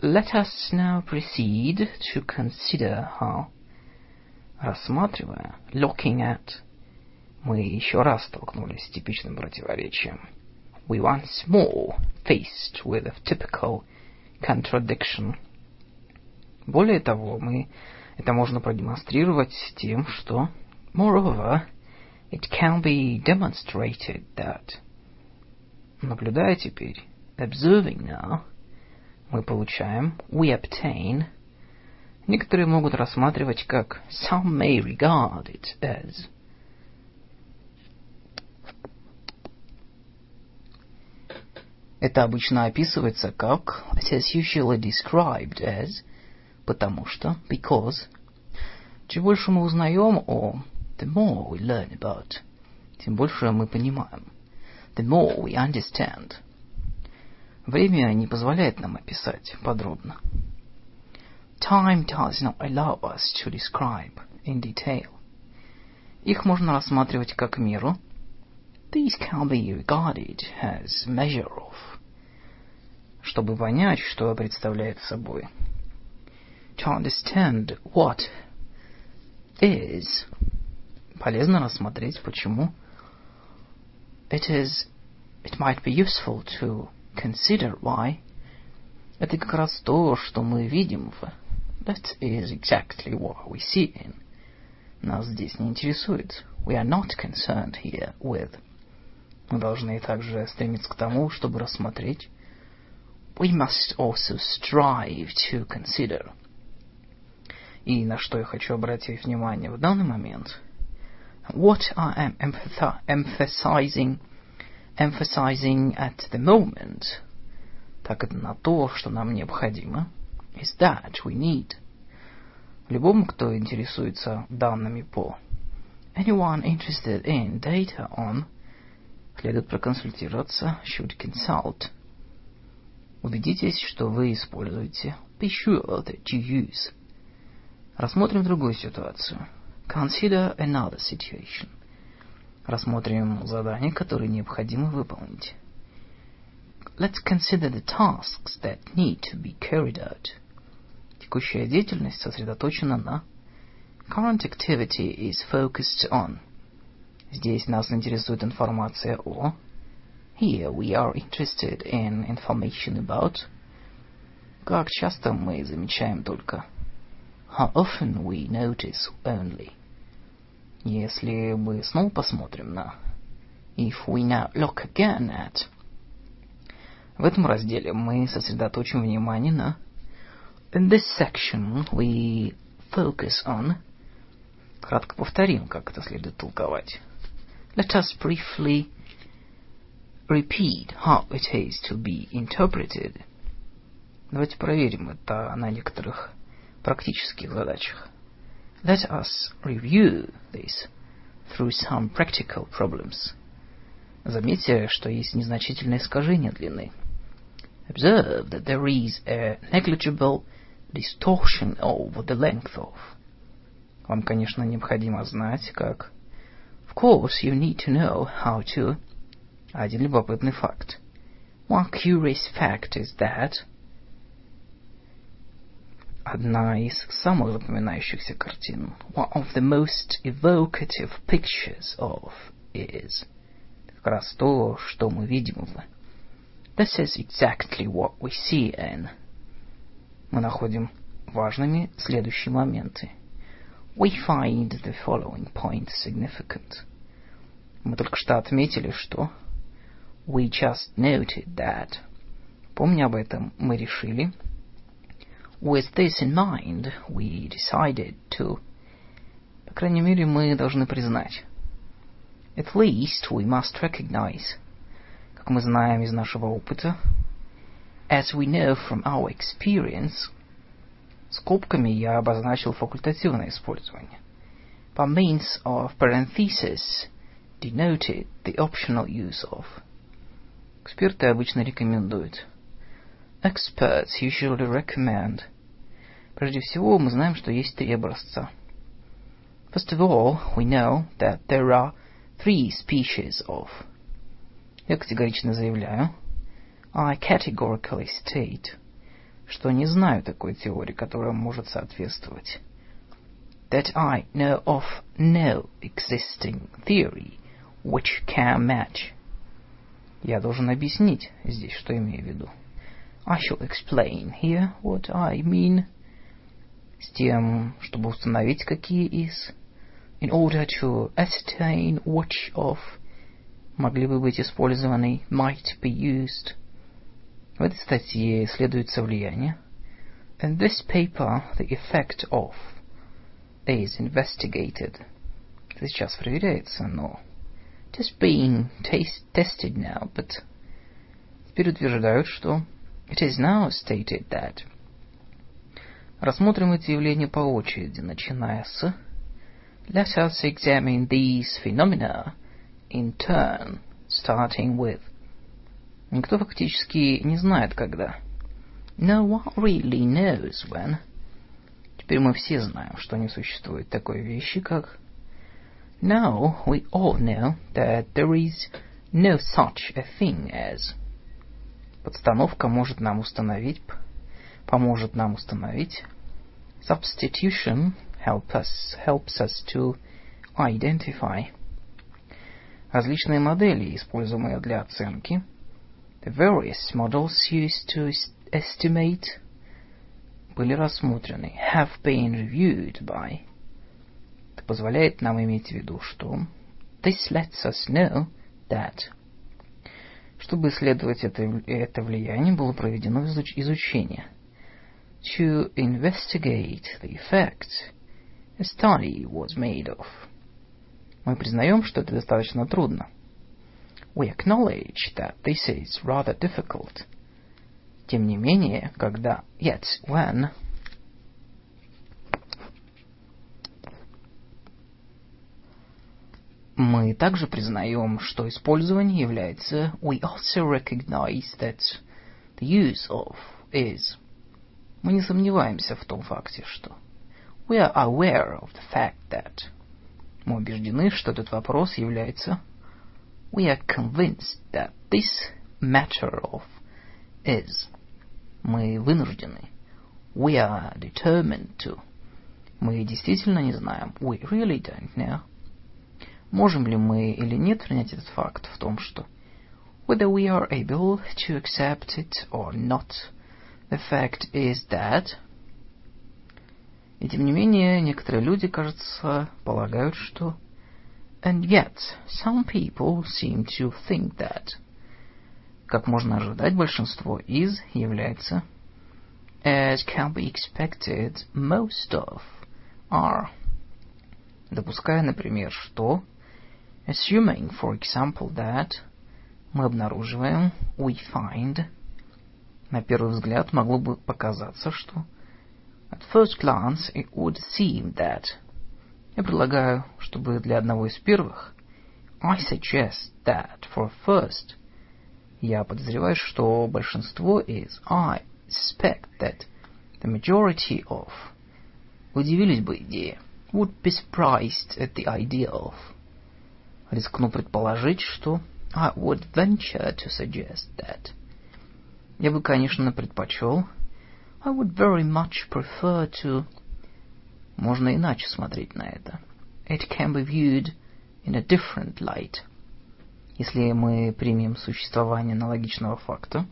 Let us now proceed to consider how. Рассматривая, looking at. Мы еще раз столкнулись с типичным противоречием. We once more faced with a typical contradiction. Более того, мы это можно продемонстрировать тем, что moreover, it can be demonstrated that. Наблюдая теперь, observing now, мы получаем, we obtain. Некоторые могут рассматривать как some may regard it as. Это обычно описывается как it is usually described as, потому что, because. Чем больше мы узнаем о, the more we learn about, тем больше мы понимаем. The more we understand. Время не позволяет нам описать подробно. Time does not allow us to describe in detail. Их можно рассматривать как меру. These can be regarded as measure of. Чтобы понять, что представляет собой. To understand what is. Полезно рассмотреть, почему. It might be useful to consider why. Это как раз то, что мы видим в. That is exactly what we see in. Нас здесь не интересует. We are not concerned here with. Мы должны также стремиться к тому, чтобы рассмотреть. We must also strive to consider. И на что я хочу обратить внимание в данный момент. What I am emphasizing at the moment, так это на то, что нам необходимо, is that we need. Любому, кто интересуется данными по Anyone interested in data on следует проконсультироваться, should consult. Убедитесь, что вы используете. Be sure that you use. Рассмотрим другую ситуацию. Consider another situation. Рассмотрим задания, которые необходимо выполнить. Let's consider the tasks that need to be carried out. Текущая деятельность сосредоточена на. Current activity is focused on. Здесь нас интересует информация о. Here we are interested in information about. Как часто мы замечаем только. How often we notice only. Если мы снова посмотрим на. If we now look again at. В этом разделе мы сосредоточим внимание на. In this section we focus on. Кратко повторим, как это следует толковать. Let us briefly repeat how it is to be interpreted. Давайте проверим это на некоторых практических задачах. Let us review this through some practical problems. Заметьте, что есть незначительное искажение длины. Observe that there is a negligible distortion over the length of. Вам, конечно, необходимо знать, как. Of course, you need to know how to. Один любопытный факт. One curious fact is that. Одна из самых запоминающихся картин. One of the most evocative pictures of is. Как раз то, что мы видим в. This is exactly what we see in. Мы находим важными следующие моменты. We find the following points significant. Мы только что отметили, что. We just noted that. Помня об этом, мы решили. With this in mind, we decided to. По крайней мере, мы должны признать. At least we must recognize. Как мы знаем из нашего опыта. As we know from our experience. Скобками я обозначил факультативное использование. By means of parenthesis, denoted the optional use of. Эксперты обычно рекомендуют. Experts usually recommend. Прежде всего, мы знаем, что есть три образца. First of all, we know that there are three species of. Я категорично заявляю. I categorically state. Что не знаю такой теории, которая может соответствовать. That I know of no existing theory which can match. Я должен объяснить здесь, что имею в виду. I shall explain here what I mean. С тем, чтобы установить, какие из. In order to ascertain which of. Могли бы быть использованы, might be used. В этой статье исследуется влияние. In this paper, the effect of is investigated. Это сейчас проверяется, но. It is being tested now, but. Теперь утверждают, что. It is now stated that. Рассмотрим эти явления по очереди, начиная с. Let us examine these phenomena in turn, starting with. Никто фактически не знает, когда. No one really knows when. Теперь мы все знаем, что не существует такой вещи, как. Now we all know that there is no such a thing as. Подстановка может нам установить. Поможет нам установить. Substitution helps us to identify. Различные модели, используемые для оценки. The various models used to estimate были рассмотрены, have been reviewed by. Это позволяет нам иметь в виду, что. This lets us know that. Чтобы исследовать это влияние, было проведено изучение. To investigate the effect, a study was made of. Мы признаем, что это достаточно трудно. We acknowledge that this is rather difficult. Тем не менее, когда. Yet when. Мы также признаем, что использование является... We also recognize that the use of is... Мы не сомневаемся в том факте, что... We are aware of the fact that... Мы убеждены, что этот вопрос является... We are convinced that this matter of is... Мы вынуждены... We are determined to... Мы действительно не знаем... We really don't know... Можем ли мы или нет принять этот факт в том, что... Whether we are able to accept it or not... The fact is that... И тем не менее, некоторые люди, кажется, полагают, что... And yet, some people seem to think that... Как можно ожидать, большинство из является... As can be expected, most of are... Допуская, например, что... Assuming, for example, that... Мы обнаруживаем... We find... На первый взгляд могло бы показаться, что... At first glance, it would seem that... Я предлагаю, чтобы для одного из первых... I suggest that for first... Я подозреваю, что большинство is... I suspect that the majority of... Удивились бы идее... Would be surprised at the idea of... Рискну предположить, что... I would venture to suggest that... Я бы, конечно, предпочел... I would very much prefer to... Можно иначе смотреть на это. It can be viewed in a different light. Если мы примем существование аналогичного факта...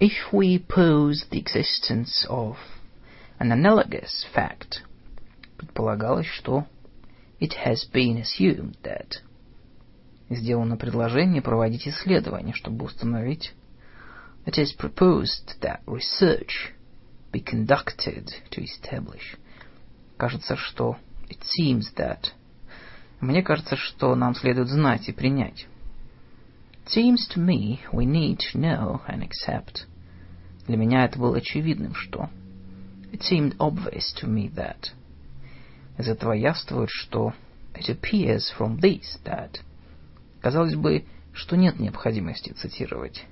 If we pose the existence of an analogous fact... Предполагалось, что it has been assumed that... Сделано предложение проводить исследование, чтобы установить... It is proposed that research be conducted to establish... Кажется, что it seems that... Мне кажется, что нам следует знать и принять. It seems to me we need to know and accept... Для меня это было очевидным, что... It seemed obvious to me that... Из этого явствует, что it appears from this that... Казалось бы, что нет необходимости цитировать.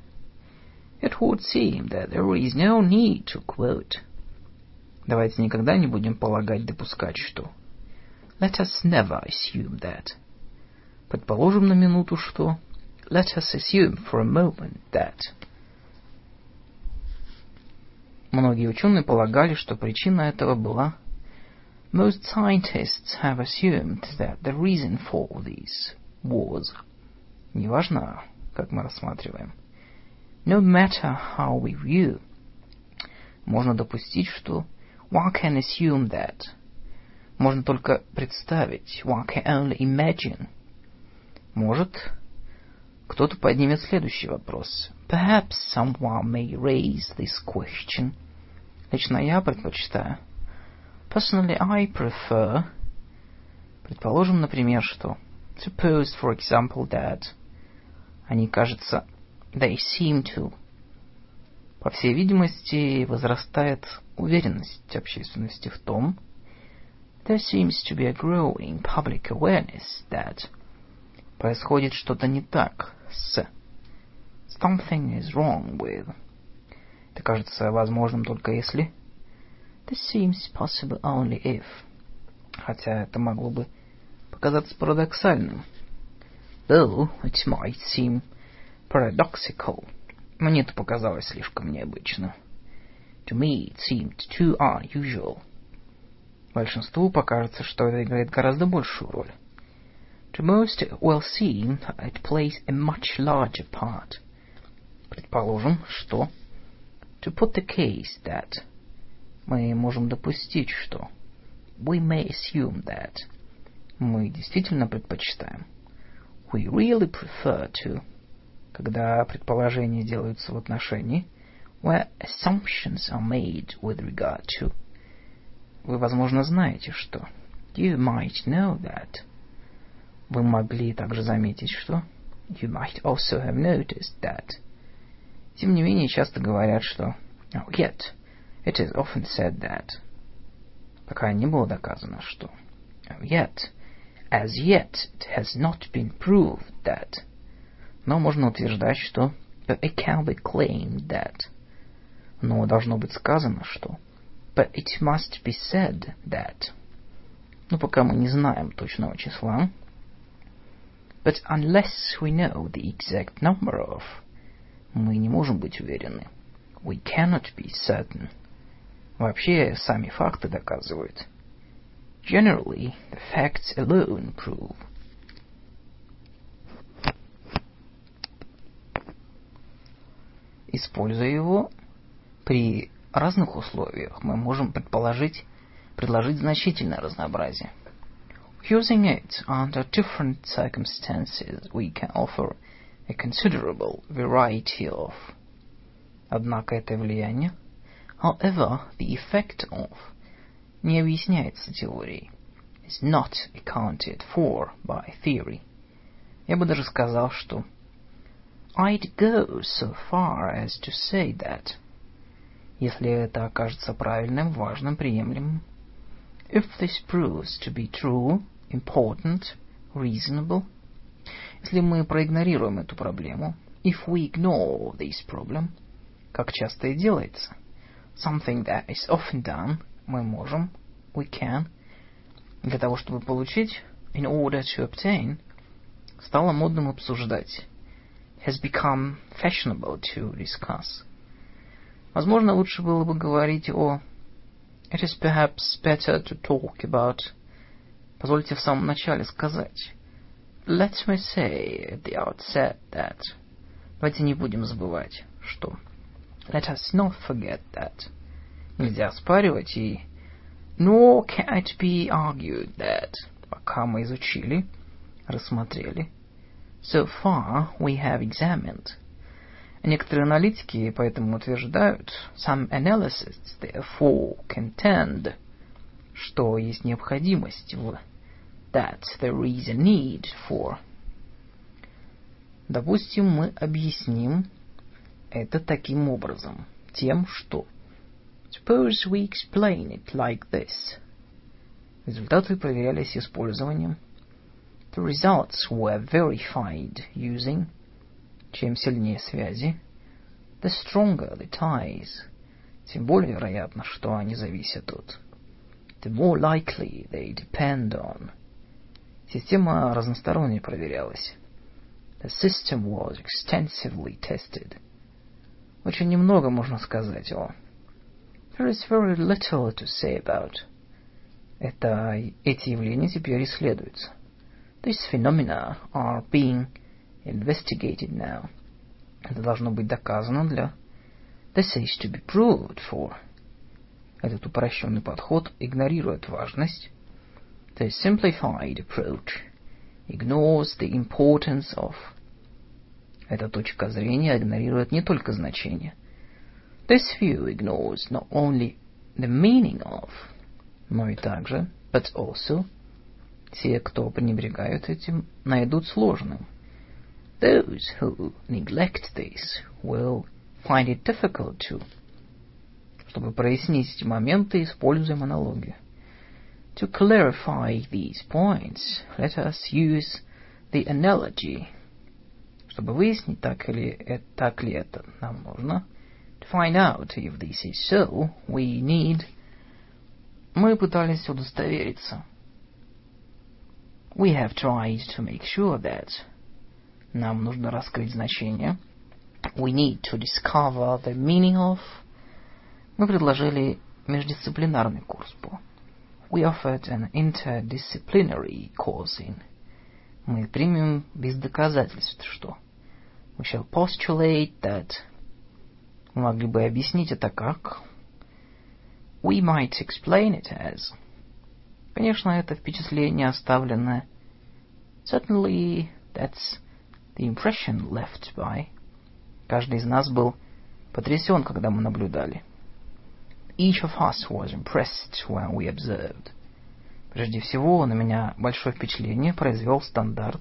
It would seem that there is no need to quote. Давайте никогда не будем полагать, допускать, что... Let us never assume that. Предположим на минуту, что... Let us assume for a moment that... Многие ученые полагали, что причина этого была... Most scientists have assumed that the reason for this was... Неважно, как мы рассматриваем. No matter how we view. Можно допустить, что... One can assume that. Можно только представить. One can only imagine. Может, кто-то поднимет следующий вопрос. Perhaps someone may raise this question. Лично я предпочитаю... Personally, I prefer... Предположим, например, что... Suppose, for example, that... Они, кажется... They seem to... По всей видимости, возрастает уверенность общественности в том... There seems to be a growing public awareness that... Происходит что-то не так с... Something is wrong with... Это кажется возможным только если... This seems possible only if... Хотя это могло бы показаться парадоксальным. Though it might seem paradoxical. Мне это показалось слишком необычным. To me it seemed too unusual. Большинству покажется, что это играет гораздо большую роль. To most it will seem it plays a much larger part. Предположим, что... To put the case that... Мы можем допустить, что... We may assume that... Мы действительно предпочитаем... We really prefer to... Когда предположения делаются в отношении... Where assumptions are made with regard to... Вы, возможно, знаете, что... You might know that... Вы могли также заметить, что... You might also have noticed that... Тем не менее, часто говорят, что... Oh, yet... It is often said that... Пока не было доказано, что... Yet, As yet, it has not been proved that. Но можно утверждать, что But it can be claimed that. Но должно быть сказано, что But it must be said that. Но пока мы не знаем точного числа. But unless we know the exact number of. Мы не можем быть уверены. We cannot be certain. Вообще, сами факты доказывают. Generally, the facts alone prove. Используя его при разных условиях, мы можем предложить значительное разнообразие. Using it under different circumstances, we can offer a considerable variety of. Однако это влияние, however, the effect of, не объясняется теорией, is not accounted for by theory. Я бы даже сказал, что I'd go so far as to say that. Если это окажется правильным, важным, приемлемым. If this proves to be true, important, reasonable. Если мы проигнорируем эту проблему, if we ignore this problem, как часто и делается, something that is often done, мы можем, we can, для того, чтобы получить, in order to obtain, стало модным обсуждать, has become fashionable to discuss. Возможно, лучше было бы говорить о It is perhaps better to talk about. Позвольте в самом начале сказать. Let me say at the outset that. Давайте не будем забывать, что. Let us not forget that. Нельзя оспаривать и Nor can it be argued that. Пока мы изучили, рассмотрели. So far we have examined. Некоторые аналитики поэтому утверждают, some analysts therefore contend, что есть необходимость в that there is a need for. Допустим, мы объясним это таким образом, тем, что Suppose we explain it like this. Результаты проверялись использованием The results were verified using Чем сильнее связи, the stronger the ties, тем более вероятно, что они зависят от. The more likely they depend on. Система разносторонне проверялась. The system was extensively tested. Очень немного можно сказать о. There is very little to say about. Эти явления теперь исследуются. These phenomena are being investigated now. Это должно быть доказано для. This is to be proved for. Этот упрощенный подход игнорирует важность. The simplified approach ignores the importance of. Эта точка зрения игнорирует не только значение. This view ignores not only the meaning of, но и также, but also, те, кто пренебрегают этим, найдут сложным. Those who neglect this will find it difficult to. Чтобы прояснить эти моменты, используем аналогию. To clarify these points, let us use the analogy. Чтобы выяснить, так ли это нам нужно. To find out if this is so, we need. Мы пытались удостовериться. We have tried to make sure that. Нам нужно раскрыть значение. We need to discover the meaning of. Мы предложили междисциплинарный курс по. We offered an interdisciplinary course in. Мы примем без доказательств, что. We shall postulate that. Мы могли бы объяснить это как. We might explain it as. Конечно, это впечатление оставленное. Certainly, that's. The impression left by. Каждый из нас был потрясен, когда мы наблюдали. Each of us was impressed when we observed. Прежде всего, на меня большое впечатление произвел стандарт.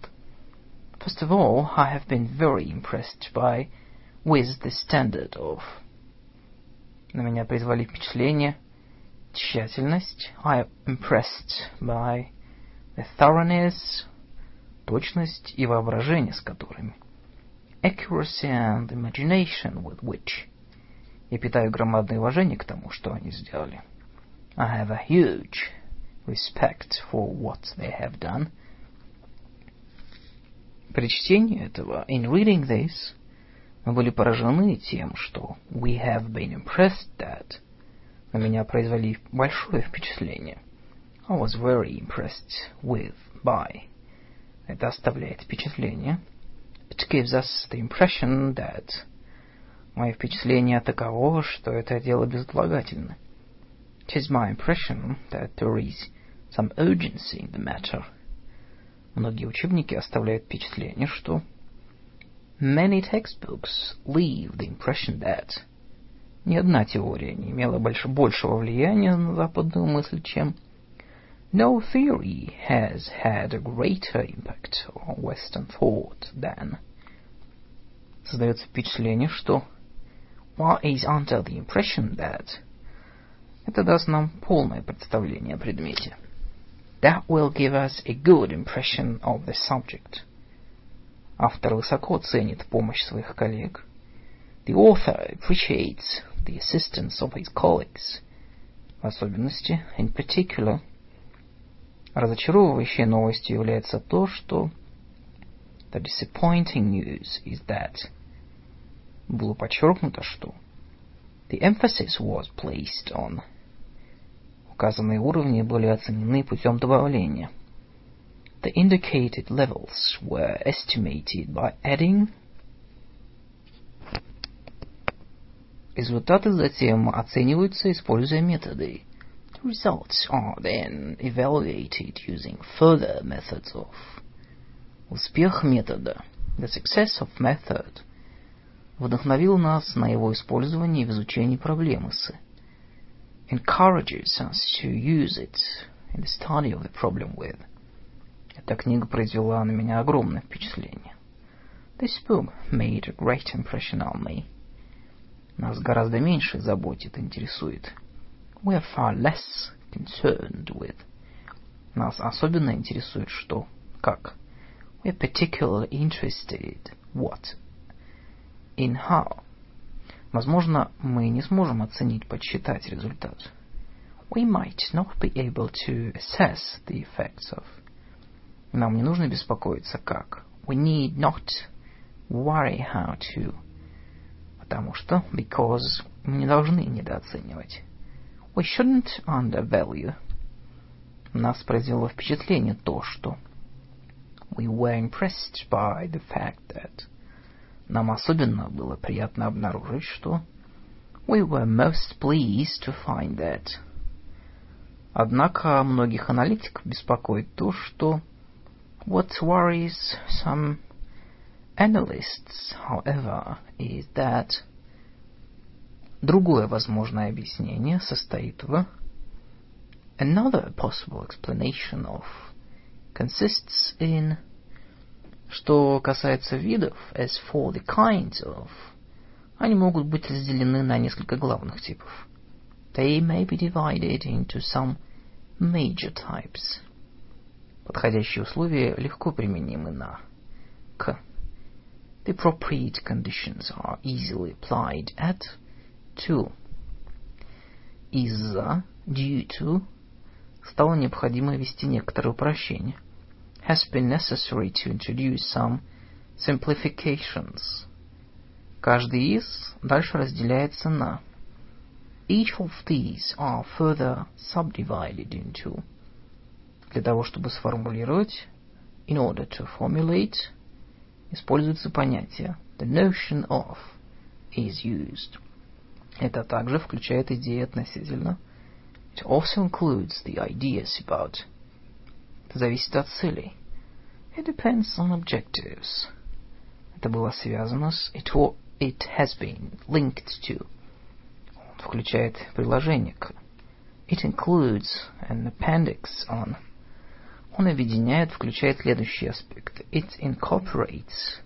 First of all, I have been very impressed by with the standard of. На меня произвели впечатление тщательность. I am impressed by thoroughness, точность и воображение с которыми, accuracy and imagination with which. Я питаю громадное уважение к тому, что они сделали. I have a huge respect for what they have done. При чтении этого, in reading this, мы были поражены тем, что we have been impressed that. На меня произвели большое впечатление. I was very impressed with, by. Это оставляет впечатление. It gives us the impression that. Мое впечатление таково, что это дело безотлагательно. It is my impression that there is some urgency in the matter. Многие учебники оставляют впечатление, что... Many textbooks leave the impression that... Ни одна теория не имела большего влияния на западную мысль, чем... No theory has had a greater impact on Western thought than... Создается впечатление, что... One is under the impression that... Это даст нам полное представление о предмете. That will give us a good impression of the subject. Автор высоко ценит помощь своих коллег. The author appreciates the assistance of his colleagues. В особенности, in particular, разочаровывающей новостью является то, что the disappointing news is that. Было подчеркнуто, что the emphasis was placed on. Указанные уровни были оценены путем добавления. The indicated levels were estimated by adding. Результаты затем оцениваются, используя методы. The results are then evaluated using further methods of. Успех метода, the success of method, вдохновил нас на его использование в изучении проблемы с. Encourages us to use it in the study of the problem with. Эта книга произвела на меня огромное впечатление. This book made a great impression on me. Нас гораздо меньше заботит, интересует. We are far less concerned with. Нас особенно интересует что, как. We are particularly interested what, in how. Возможно, мы не сможем оценить, подсчитать результат. We might not be able to assess the effects of. Нам не нужно беспокоиться, как. We need not worry how to. Потому что, because, мы не должны недооценивать. We shouldn't undervalue. Нас произвело впечатление то, что. We were impressed by the fact that. Нам особенно было приятно обнаружить, что we were most pleased to find that. Однако многих аналитиков беспокоит то, что what worries some analysts, however, is that. Другое возможное объяснение состоит в another possible explanation of consists in. Что касается видов, as for the kinds of, они могут быть разделены на несколько главных типов. They may be divided into some major types. Подходящие условия легко применимы на к. The appropriate conditions are easily applied at to. Из-за, due to, стало необходимо ввести некоторые упрощения. Has been necessary to introduce some simplifications. Каждый из дальше разделяется на. Each of these are further subdivided into. Для того, чтобы сформулировать, in order to formulate, используется понятие the notion of is used. Это также включает идеи относительно. It also includes the ideas about. Зависит от целей. It depends on objectives. Это было связано с it has been linked to. Он включает приложение к. It includes an appendix on. Он объединяет, включает следующий аспект. It incorporates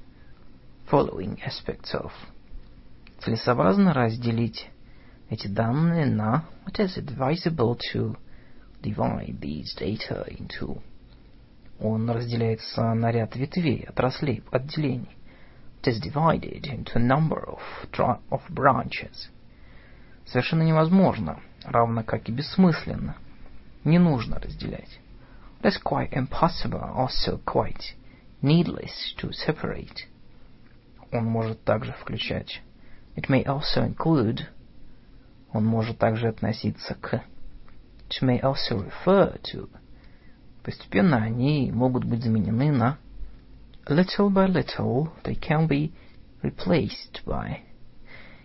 following aspects of. Целесообразно разделить эти данные на what is advisable to divide these data into. Он разделяется на ряд ветвей, отраслей, отделений. It is divided into a number of branches. Совершенно невозможно, равно как и бессмысленно, не нужно разделять. It is quite impossible, also quite needless to separate. Он может также включать. It may also include. Он может также относиться к. It may also refer to. Постепенно они могут быть заменены на. Little by little they can be replaced by.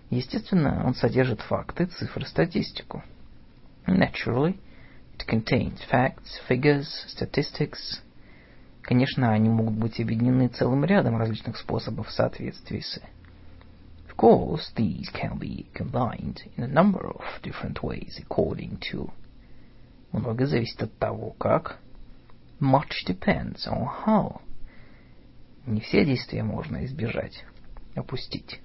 Естественно, он содержит факты, цифры, статистику. Naturally, it contains facts, figures, statistics. Конечно, они могут быть объединены целым рядом различных способов в соответствии с. Of course, these can be combined in a number of different ways according to. Многое зависит от того, как. Much depends on how. Не все действия можно избежать, опустить.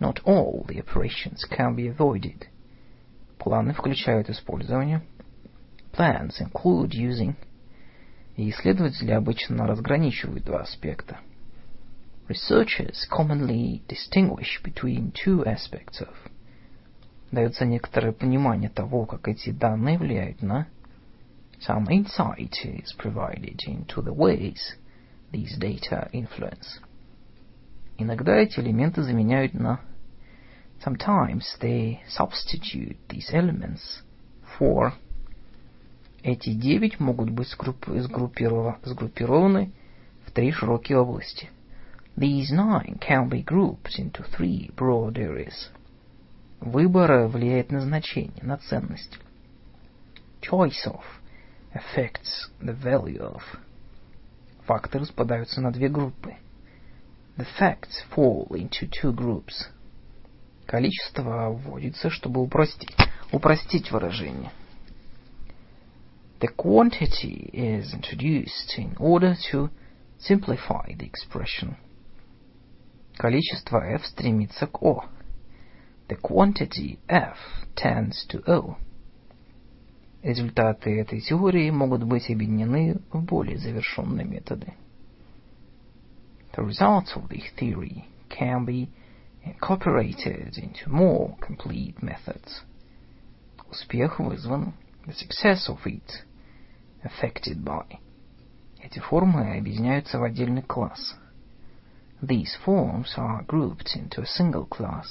Not all the operations can be avoided. Планы включают использование. Plans include using. И исследователи обычно разграничивают два аспекта. Researchers commonly distinguish between two aspects of. Дается некоторое понимание того, как эти данные влияют на. Some insight is provided into the ways these data influence. Иногда эти элементы заменяют на. Sometimes they substitute these elements for. Эти 9 могут быть сгруппированы в 3 широкие области. These 9 can be grouped into 3 broad areas. Выбор влияет на значение, на ценность. Choice of affects the value of. Факты распадаются на 2 группы. The facts fall into 2 groups. Количество вводится, чтобы упростить выражение. The quantity is introduced in order to simplify the expression. Количество F стремится к O. The quantity F tends to O. Результаты этой теории могут быть объединены в более завершенные методы. The results of this theory can be incorporated into more complete methods. Успех вызван, the success of it, affected by. Эти формы объединяются в отдельный класс. These forms are grouped into a single class.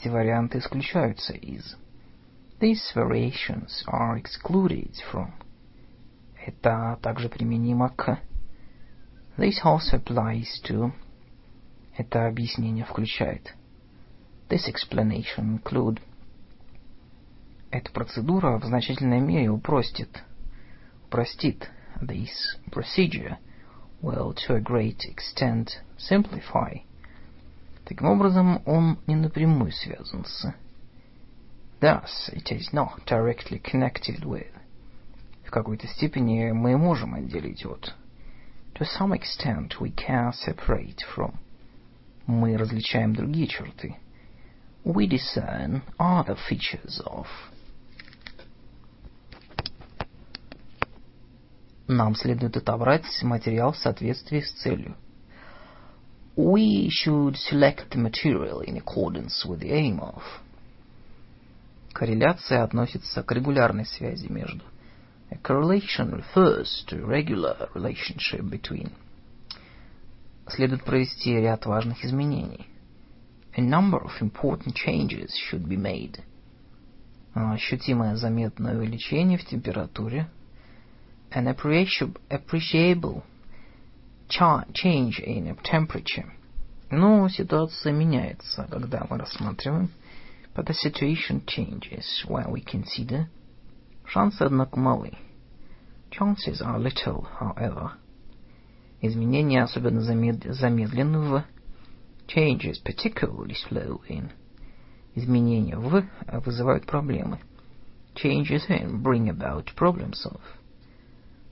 Эти варианты исключаются из. These variations are excluded from. Это также применимо к. This also applies to. Это объяснение включает. This explanation include. Эта процедура в значительной мере упростит. This procedure will to a great extent simplify. Таким образом, он не напрямую связан с. Thus, it is not directly connected with. В какой-то степени мы можем отделить от. To some extent we can separate from. Мы различаем другие черты. We discern other features of. Нам следует отобрать материал в соответствии с целью. We should select the material in accordance with the aim of. Корреляция относится к регулярной связи между. A correlation refers to regular relationship between. Следует провести ряд важных изменений. A number of important changes should be made. Ощутимое заметное увеличение в температуре. An appreciable change in temperature. Но ситуация меняется, когда мы рассматриваем. But the situation changes when we consider. Шансы, однако, малы. Chances are little, however. Изменения особенно замедлены в. Change is particularly slow in. Изменения в вызывают проблемы. Changes in bring about problems of.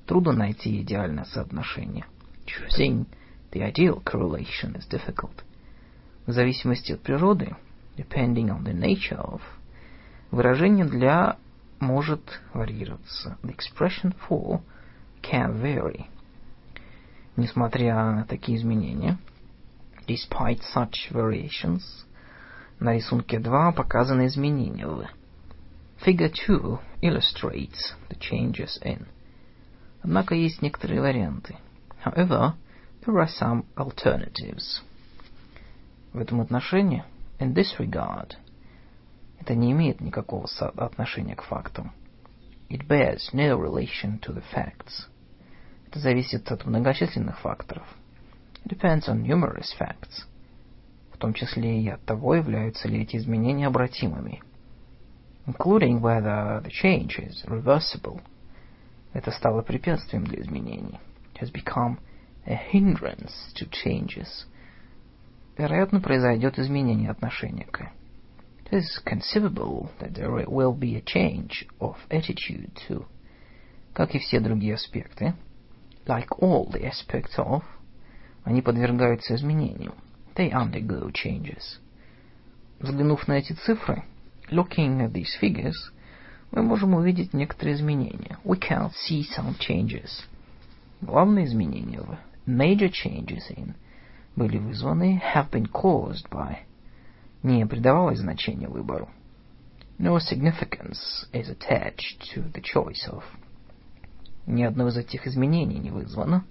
Трудно найти идеальное соотношение. Choosing the ideal correlation is difficult. В зависимости от природы, depending on the nature of, выражение для может варьироваться. The expression for can vary. Несмотря на такие изменения, despite such variations, на рисунке 2 показаны изменения в. Figure 2 illustrates the changes in. Однако есть некоторые варианты. However, there are some alternatives. В этом отношении, in this regard, это не имеет никакого отношения к фактам. It bears no relation to the facts. Это зависит от многочисленных факторов. It depends on numerous facts. В том числе и от того, являются ли эти изменения обратимыми. Including whether the change is reversible. Это стало препятствием для изменений. It has become a hindrance to changes. Вероятно, произойдет изменение отношения к. It is conceivable that there will be a change of attitude to. Как и все другие аспекты, like all the aspects of, они подвергаются изменению. They undergo changes. Взглянув на эти цифры, looking at these figures, мы можем увидеть некоторые изменения. We can see some changes. Главные изменения в major changes in были вызваны have been caused by. Не придавалось значения выбору. No significance is attached to the choice of. Ни одно из этих изменений не вызвано.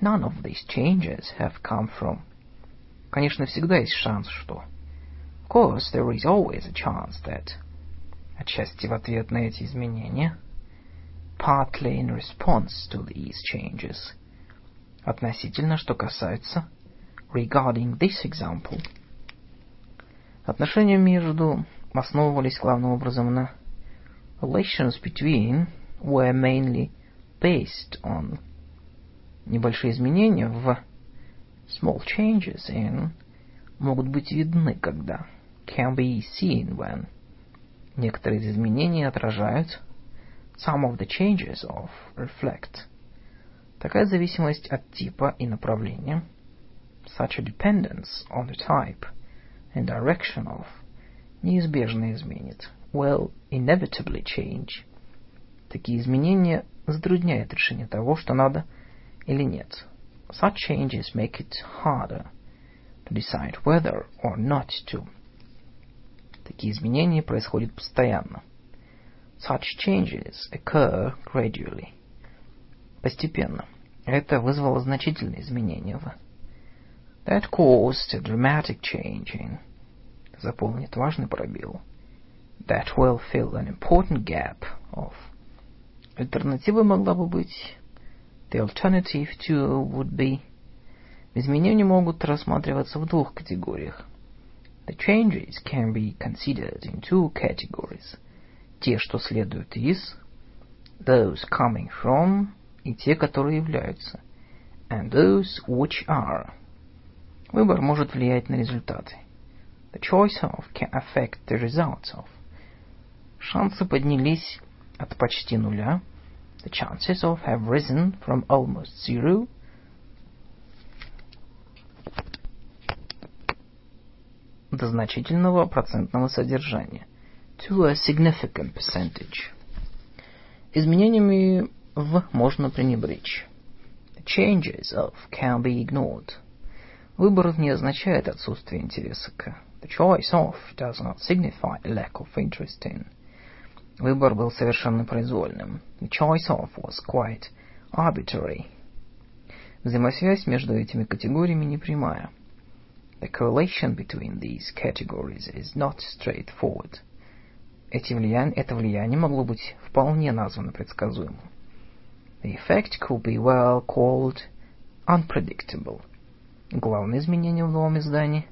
None of these changes have come from. Конечно, всегда есть шанс, что. Of course, there is always a chance that. Отчасти в ответ на эти изменения. Partly in response to these changes. Относительно, что касается. Regarding this example. Отношения между основывались главным образом на. Relations between were mainly based on. Небольшие изменения в small changes in могут быть видны, когда can be seen when. Некоторые из изменений отражают some of the changes of reflect. Такая зависимость от типа и направления such a dependence on the type and direction of неизбежно изменит will inevitably change. Такие изменения затрудняют решение того, что надо или нет. Such changes make it harder to decide whether or not to. Такие изменения происходят постоянно. Such changes occur gradually. Постепенно. Это вызвало значительные изменения в. That caused a dramatic change in. Заполнит важный пробел. That will fill an important gap of. Альтернатива могла бы быть. The alternative to would be. Изменения могут рассматриваться в двух категориях. The changes can be considered in two categories. Те, что следуют из, those coming from, и те, которые являются, and those which are. Выбор может влиять на результаты. The choice of can affect the results of. Шансы поднялись от почти нуля. The chances of have risen from almost zero. До значительного процентного содержания. To a significant percentage. Изменениями в можно пренебречь. The changes of can be ignored. Выбор не означает отсутствие интереса к. The choice of does not signify a lack of interest in. Выбор был совершенно произвольным. The choice of was quite arbitrary. Взаимосвязь между этими категориями непрямая. The correlation between these categories is not straightforward. Это влияние могло быть вполне названо предсказуемым. The effect could be well called unpredictable. Главное изменение в новом издании.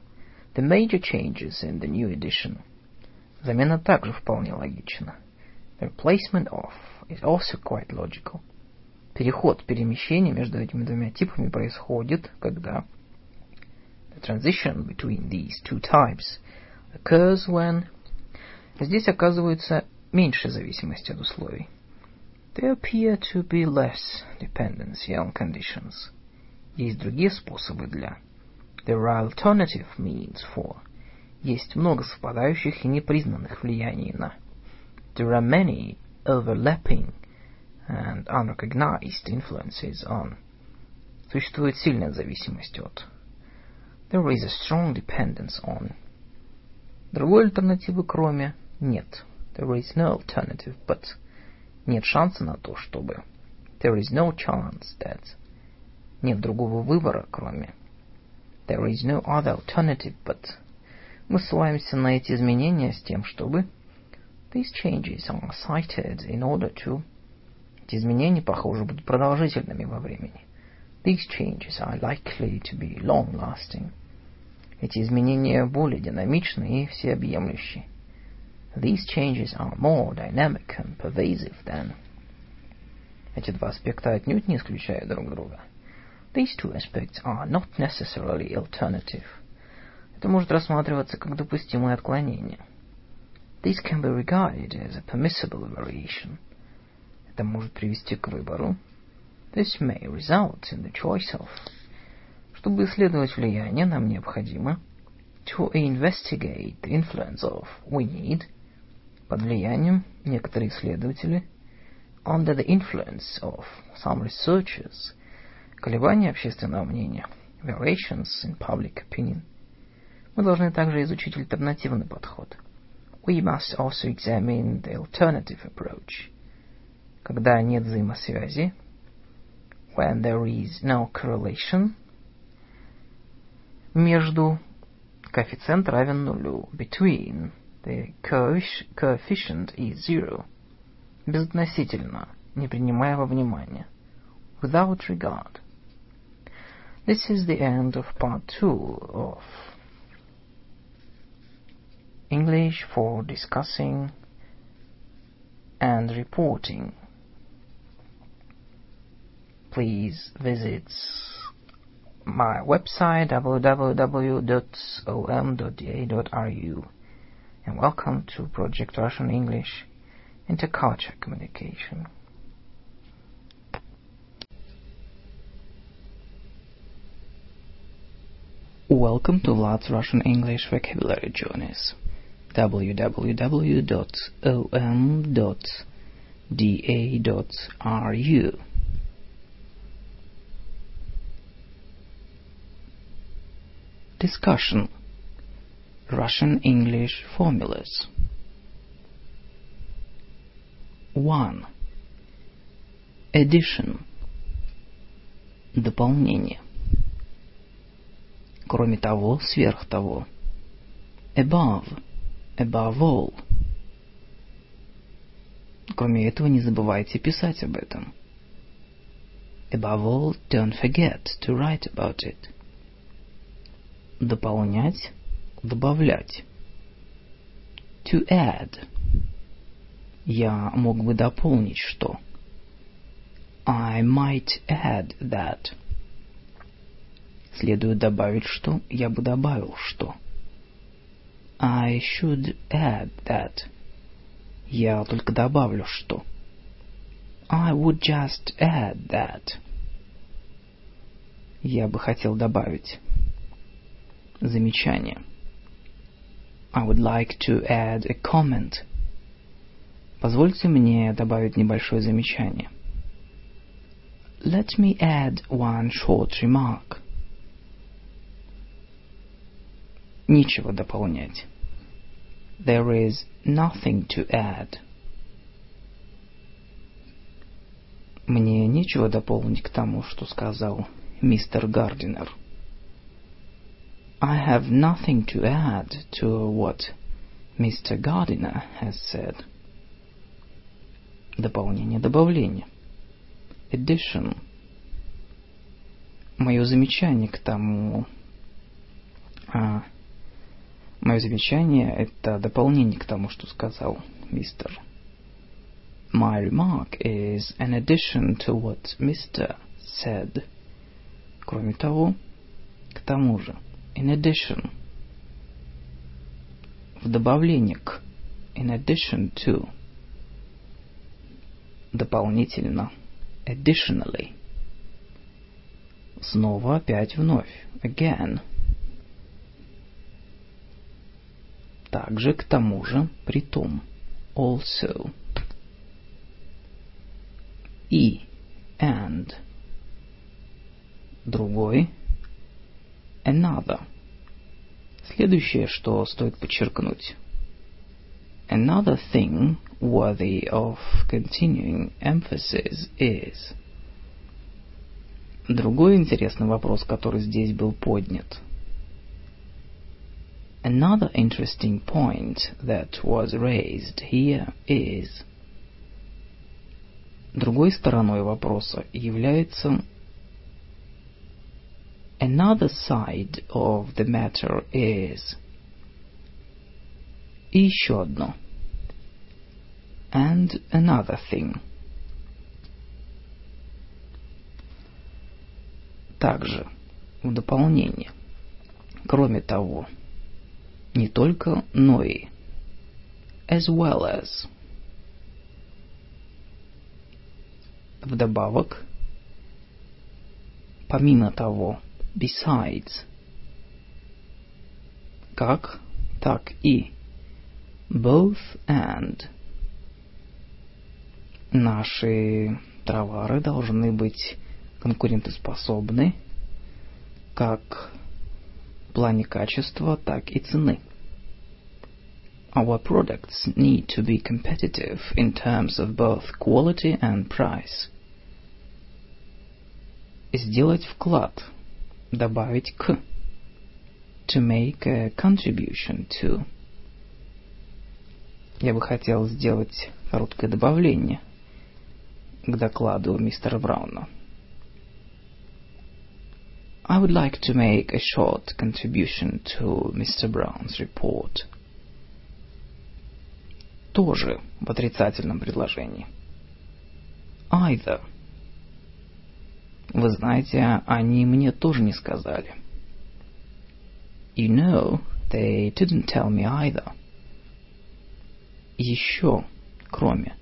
The major changes in the new edition. Замена также вполне логична. The replacement of is also quite logical. Перемещение между этими двумя типами происходит, когда. The transition between these two types occurs when. Здесь оказывается меньше зависимости от условий. There appear to be less dependency on conditions. Есть другие способы для. There are alternative means for. Есть много совпадающих и непризнанных влияний на. There are many overlapping and unrecognized influences on. Существует сильная зависимость от. There is a strong dependence on. Другой альтернативы кроме нет. There is no alternative but. Нет шанса на то, чтобы. There is no chance that. Нет другого выбора кроме. There is no other alternative but. Мы ссылаемся на эти изменения с тем, чтобы. These changes are cited in order to. Эти изменения, похоже, будут продолжительными во времени. These changes are likely to be long-lasting. Эти изменения более динамичны и всеобъемлющие. These changes are more dynamic and pervasive than. Эти два аспекта отнюдь не исключают друг друга. These two aspects are not necessarily alternative. Это может рассматриваться как допустимое отклонение. This can be regarded as a permissible variation. Это может привести к выбору. This may result in the choice of. Чтобы исследовать влияние, нам необходимо. To investigate the influence of, we need. Под влиянием, некоторые исследователи. Under the influence of, some researchers. Колебания общественного мнения. Variations in public opinion. Мы должны также изучить альтернативный подход. We must also examine the alternative approach. Когда нет взаимосвязи. When there is no correlation. Между. Коэффициент равен нулю. Between. The coefficient is zero. Безотносительно, не принимая во внимание. Without regard. This is the end of part 2 of English for discussing and reporting. Please visit my website www.om.da.ru and welcome to Project Russian English Intercultural Communication. Welcome to Vlad's Russian English Vocabulary Journeys. www.om.da.ru. Discussion. Russian English formulas. 1. Addition. Дополнение. Кроме того, сверх того. Above. Above all. Кроме этого, не забывайте писать об этом. Above all, don't forget to write about it. Дополнять, добавлять. To add. Я мог бы дополнить что. I might add that. Следует добавить что, я бы добавил что. I should add that. Я только добавлю что. I would just add that. Я бы хотел добавить. Замечание. I would like to add a comment. Позвольте мне добавить небольшое замечание. Let me add one short remark. Нечего дополнять. There is nothing to add. Мне нечего дополнить к тому, что сказал мистер Гардинер. I have nothing to add to what Mr. Gardiner has said. Дополнение, добавление. Addition. Мое замечание к тому... Мое замечание – это дополнение к тому, что сказал мистер. My remark is an addition to what Mr. said. Кроме того, к тому же. In addition. В добавление к. In addition to. Дополнительно. Additionally. Снова, опять, вновь. Again. Также, к тому же, при том. Also. И. And. другой – another. Следующее, что стоит подчеркнуть. Another thing worthy of continuing emphasis is... Другой интересный вопрос, который здесь был поднят. Another interesting point that was raised here is... Другой стороной вопроса является... Another side of the matter is... И еще одно. And another thing. Также, в дополнение, кроме того, не только, но и, as well as, вдобавок, помимо того, besides, как, так и, both and. Наши товары должны быть конкурентоспособны как в плане качества, так и цены. Our products need to be competitive in terms of both quality and price. Сделать вклад, добавить к, to make a contribution to. Я бы хотел сделать короткое добавление к докладу мистера Брауна. I would like to make a short contribution to Mr. Brown's report. Тоже в отрицательном предложении. Either. Вы знаете, они мне тоже не сказали. You know, they didn't tell me either. Еще, кроме.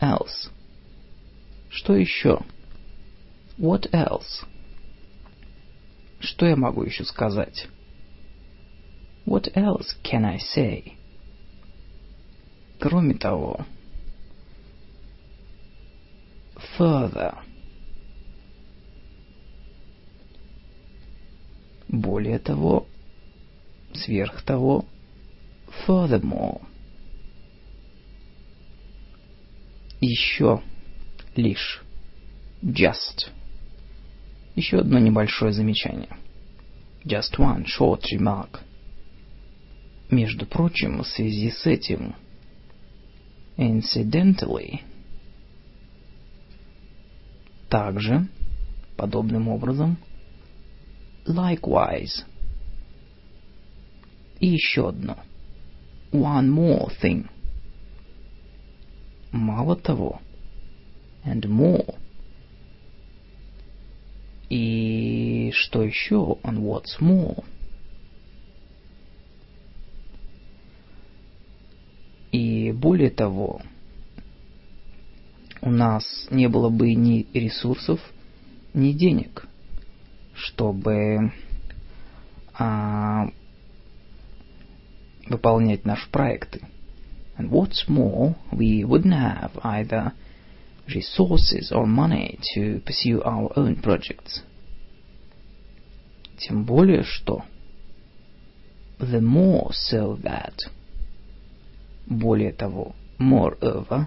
Else. Что еще? What else? Что я могу еще сказать? What else can I say? Кроме того. Further. Более того. Сверх того. Furthermore. Еще. Лишь. Just. Еще одно небольшое замечание. Just one short remark. Между прочим, в связи с этим. Incidentally. Также, подобным образом. Likewise. И еще одно. One more thing. Мало того. And more. И что еще? And what's more? И более того, у нас не было бы ни ресурсов, ни денег, чтобы выполнять наши проекты. And what's more, we wouldn't have either resources or money to pursue our own projects. Тем более что. The more so that. Более того. Moreover.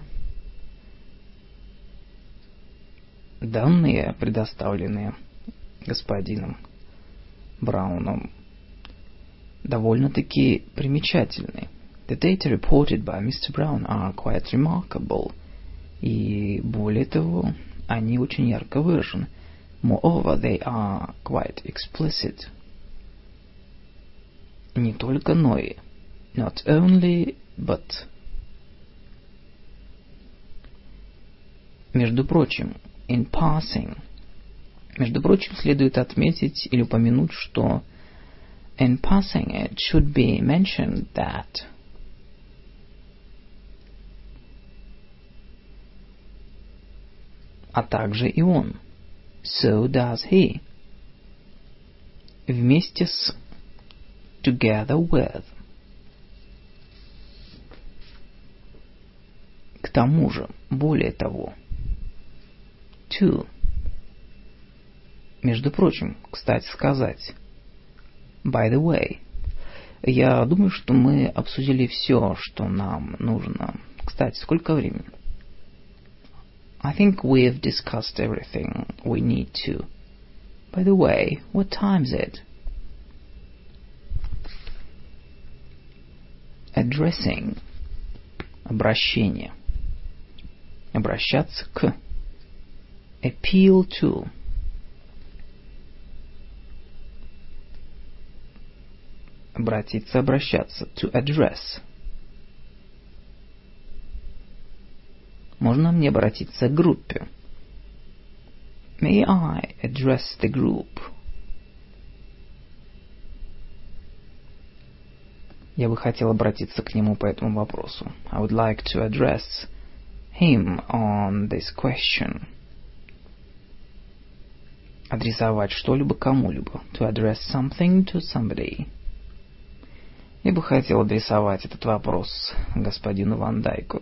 Данные, предоставленные господином Брауном, довольно-таки примечательны. The data reported by Mr. Brown are quite remarkable. И более того, они очень ярко выражены. Moreover, they are quite explicit. Не только, но и. Not only, but. Между прочим, in passing. Между прочим, следует отметить или упомянуть, что in passing it should be mentioned that. А также и он. So does he. Вместе с. Together with. К тому же, более того. To. Между прочим, кстати сказать, by the way, я думаю, что мы обсудили все, что нам нужно. Кстати, сколько времени? I think we've discussed everything we need to. By the way, what time is it? Addressing. Обращение. Обращаться к. Appeal to. Обратиться, обращаться. To address. Можно мне обратиться к группе? May I address the group? Я бы хотел обратиться к нему по этому вопросу. I would like to address him on this question. Адресовать что-либо кому-либо. To address something to somebody. Я бы хотел адресовать этот вопрос господину Ван Дайку.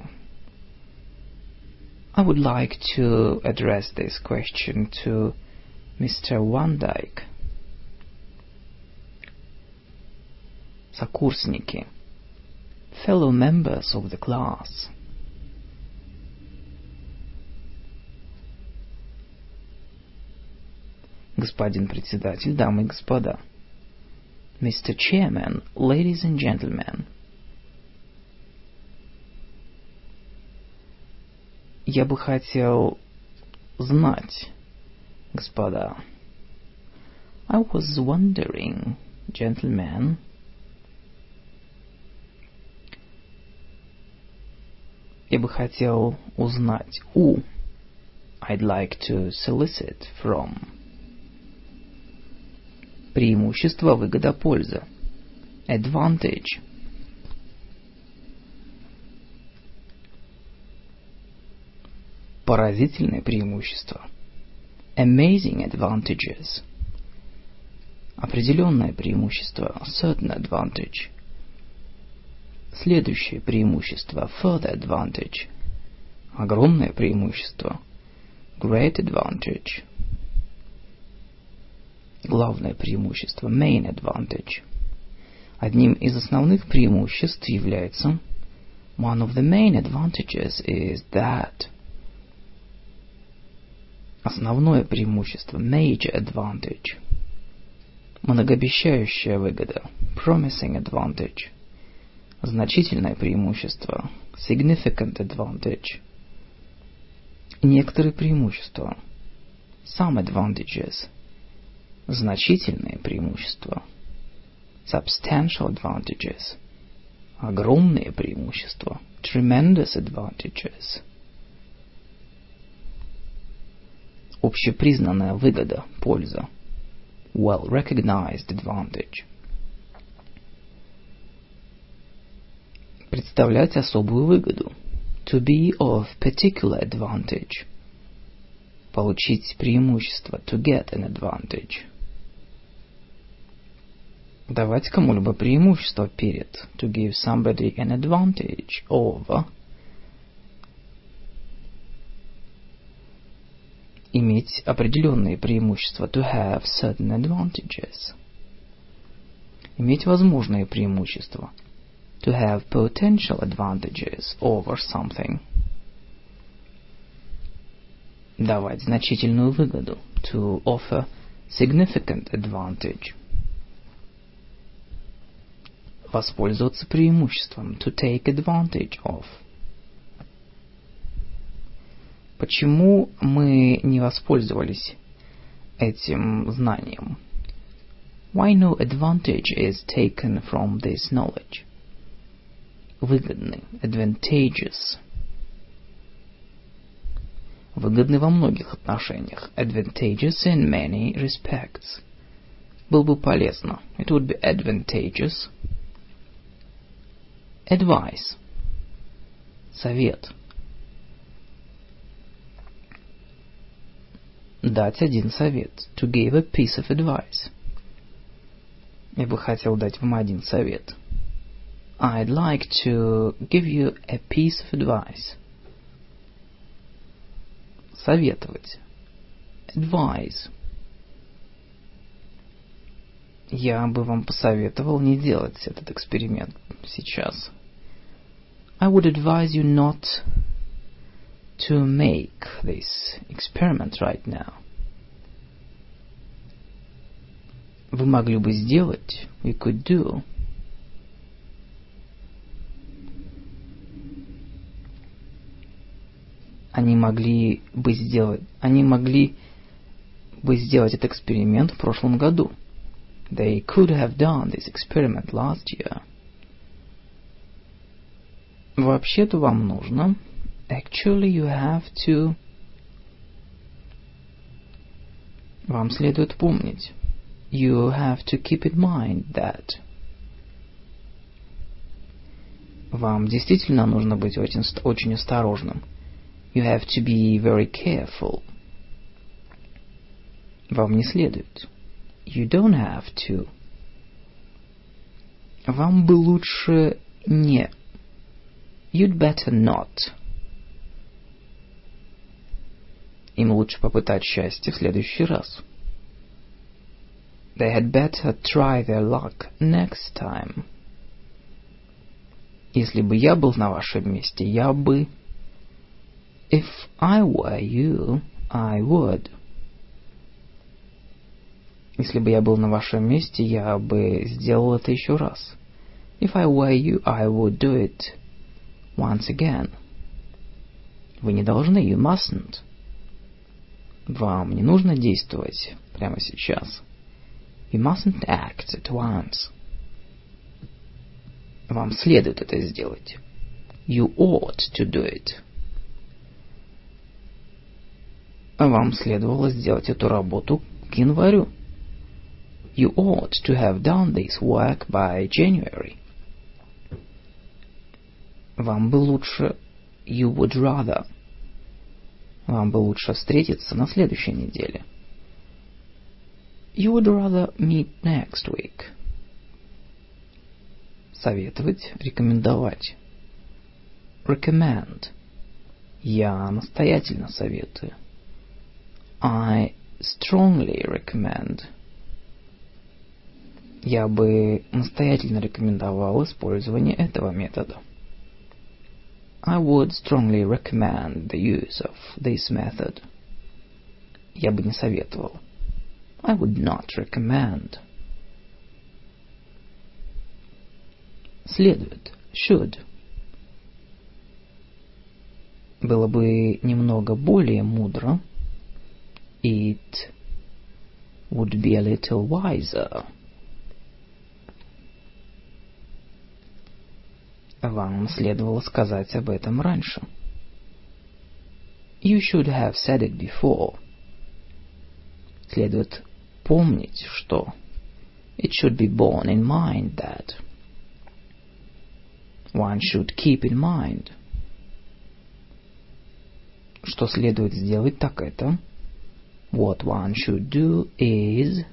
I would like to address this question to Mr. Van Dyke. Сокурсники. Fellow members of the class. Господин председатель, дамы и господа. Mr. Chairman, ladies and gentlemen. Я бы хотел знать, господа. I was wondering, gentlemen. Я бы хотел узнать у. I'd like to solicit from. Преимущество, выгода, польза. Advantage. Поразительное преимущество. Amazing advantages. Определенное преимущество. Certain advantage. Следующее преимущество. Further advantage. Огромное преимущество. Great advantage. Главное преимущество. Main advantage. Одним из основных преимуществ является. One of the main advantages is that. Основное преимущество. Major advantage. Многообещающая выгода. Promising advantage. Значительное преимущество. Significant advantage. Некоторые преимущества. Some advantages. Значительные преимущества. Substantial advantages. Огромные преимущества. Tremendous advantages. Общепризнанная выгода, польза. Well-recognized advantage. Представлять особую выгоду. To be of particular advantage. Получить преимущество. To get an advantage. Давать кому-либо преимущество перед. To give somebody an advantage over. Иметь определенные преимущества. To have certain advantages. Иметь возможные преимущества. To have potential advantages over something. Давать значительную выгоду. To offer significant advantage. Воспользоваться преимуществом. To take advantage of. Почему мы не воспользовались этим знанием? Why no advantage is taken from this knowledge? Выгодный, advantageous. Выгодный во многих отношениях, advantageous in many respects. Было бы полезно, it would be advantageous. Advice, совет. Дать один совет. To give a piece of advice. Я бы хотел дать вам один совет. I'd like to give you a piece of advice. Советовать. Advise. я бы вам посоветовал не делать этот эксперимент сейчас. I would advise you not to make this experiment right now. Вы могли бы сделать, you could do. Они могли бы сделать этот эксперимент в прошлом году. They could have done this experiment last year. Вообще-то вам нужно. Actually, you have to. Вам следует помнить. You have to keep in mind that. Вам действительно нужно быть очень осторожным. You have to be very careful. Вам не следует. You don't have to. Вам бы лучше не. You'd better not. Им лучше попытать счастье в следующий раз. They had better try their luck next time. Если бы я был на вашем месте, я бы... If I were you, I would. Если бы я был на вашем месте, я бы сделал это еще раз. If I were you, I would do it once again. Вы не должны, you mustn't. Вам не нужно действовать прямо сейчас. You mustn't act at once. Вам следует это сделать. You ought to do it. Вам следовало сделать эту работу к январю. You ought to have done this work by January. Вам бы лучше... You would rather. Вам бы лучше встретиться на следующей неделе. You would rather meet next week. Советовать, рекомендовать. Recommend. Я настоятельно советую. I strongly recommend. Я бы настоятельно рекомендовал использование этого метода. I would strongly recommend the use of this method. Я бы не советовал. I would not recommend. Следует. Should. Было бы немного более мудро. It would be a little wiser. Вам следовало сказать об этом раньше. You should have said it before. Следует помнить, что... It should be borne in mind that... One should keep in mind. Что следует сделать, так это... What one should do is...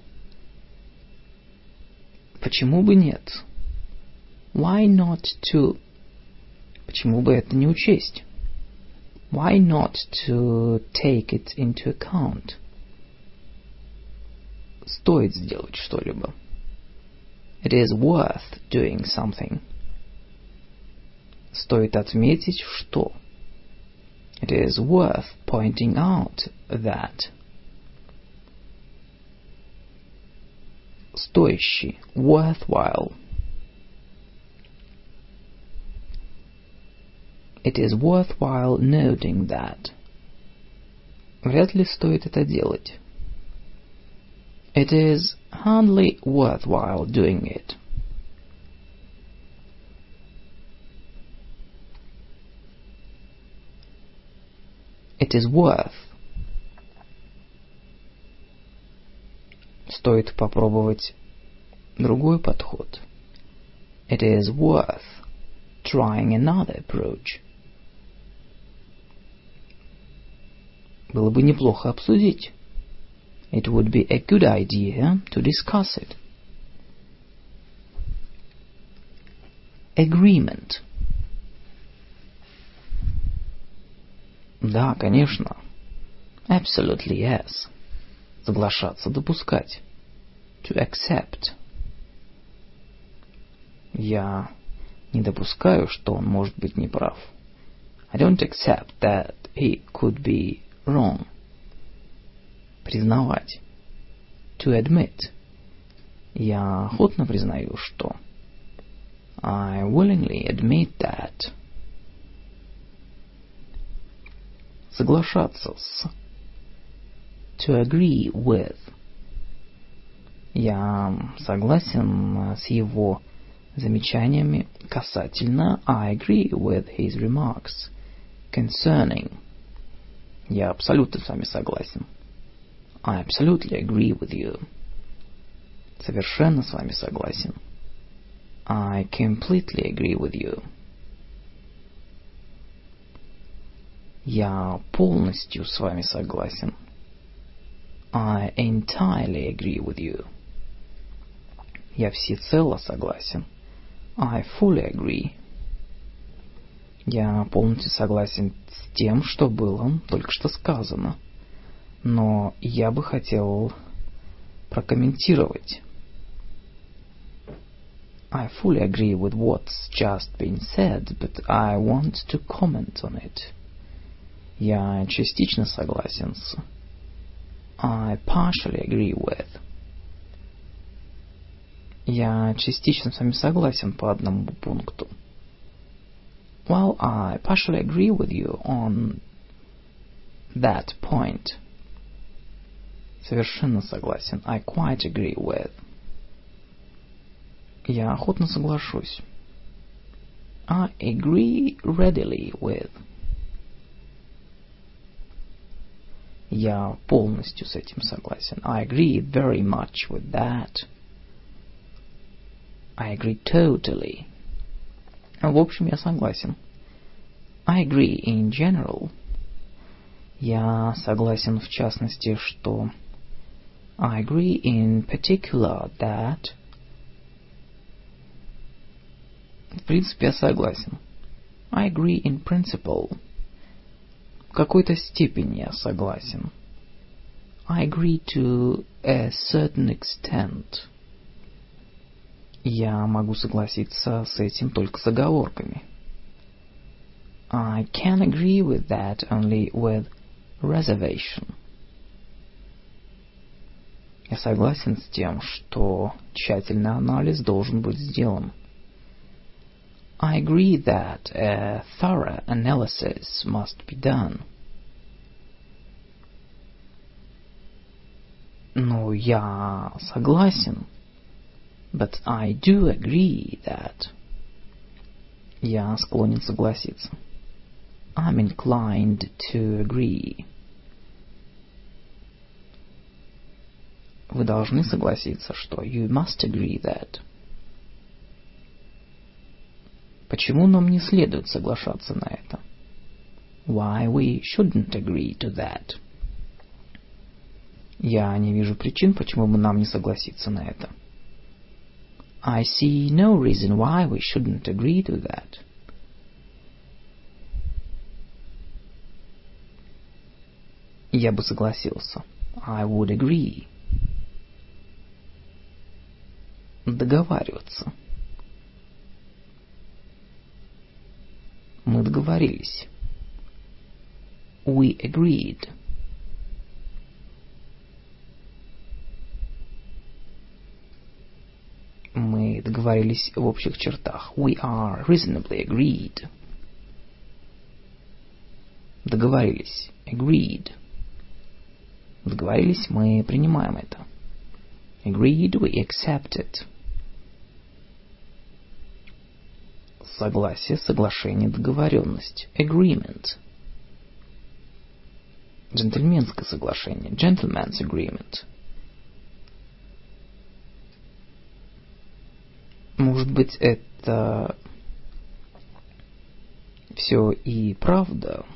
Почему бы нет? Why not to... Почему бы это не учесть? Why not to take it into account? Стоит сделать что-либо. It is worth doing something. Стоит отметить, что... It is worth pointing out that... Стоящий, worthwhile. It is worthwhile noting that. Вряд ли стоит это делать. It is hardly worthwhile doing it. It is worth. Стоит попробовать другой подход. It is worth trying another approach. Было бы неплохо обсудить. It would be a good idea to discuss it. Agreement. Да, конечно. Absolutely yes. Соглашаться, допускать. To accept. Я не допускаю, что он может быть неправ. I don't accept that he could be wrong. Признавать. To admit. Я охотно признаю, что. I willingly admit that. Соглашаться с. To agree with. Я согласен с его замечаниями касательно. I agree with his remarks concerning. Я абсолютно с вами согласен. I absolutely agree with you. Совершенно с вами согласен. I completely agree with you. Я полностью с вами согласен. I entirely agree with you. Я всецело согласен. I fully agree. Я полностью согласен с тем, что было только что сказано. Но я бы хотел прокомментировать. I fully agree with what's just been said, but I want to comment on it. Я частично согласен с. I partially agree with. Я частично с вами согласен по одному пункту. Well, I partially agree with you on that point. Совершенно согласен. I quite agree with. Я охотно соглашусь. I agree readily with. Я полностью с этим согласен. I agree very much with that. I agree totally. В общем, я согласен. I agree in general. Я согласен в частности, что. I agree in particular that. В принципе, я согласен. I agree in principle. В какой-то степени я согласен. I agree to a certain extent. Я могу согласиться с этим только с оговорками. I can agree with that only with reservation. Я согласен с тем, что тщательный анализ должен быть сделан. I agree that a thorough analysis must be done. Ну, я согласен. But I do agree that. Я склонен согласиться. I'm inclined to agree. Вы должны согласиться, что you must agree that. Почему нам не следует соглашаться на это? Why we shouldn't agree to that? Я не вижу причин, почему бы нам не согласиться на это. I see no reason why we shouldn't agree to that. Я бы согласился. I would agree. Договариваться. Мы договорились. We agreed. Мы договорились в общих чертах. We are reasonably agreed. Договорились. Agreed. Договорились, мы принимаем это. Agreed, we accept it. Согласие, соглашение, договоренность. Agreement. Джентльменское соглашение. Gentleman's agreement. Может быть, это все и правда,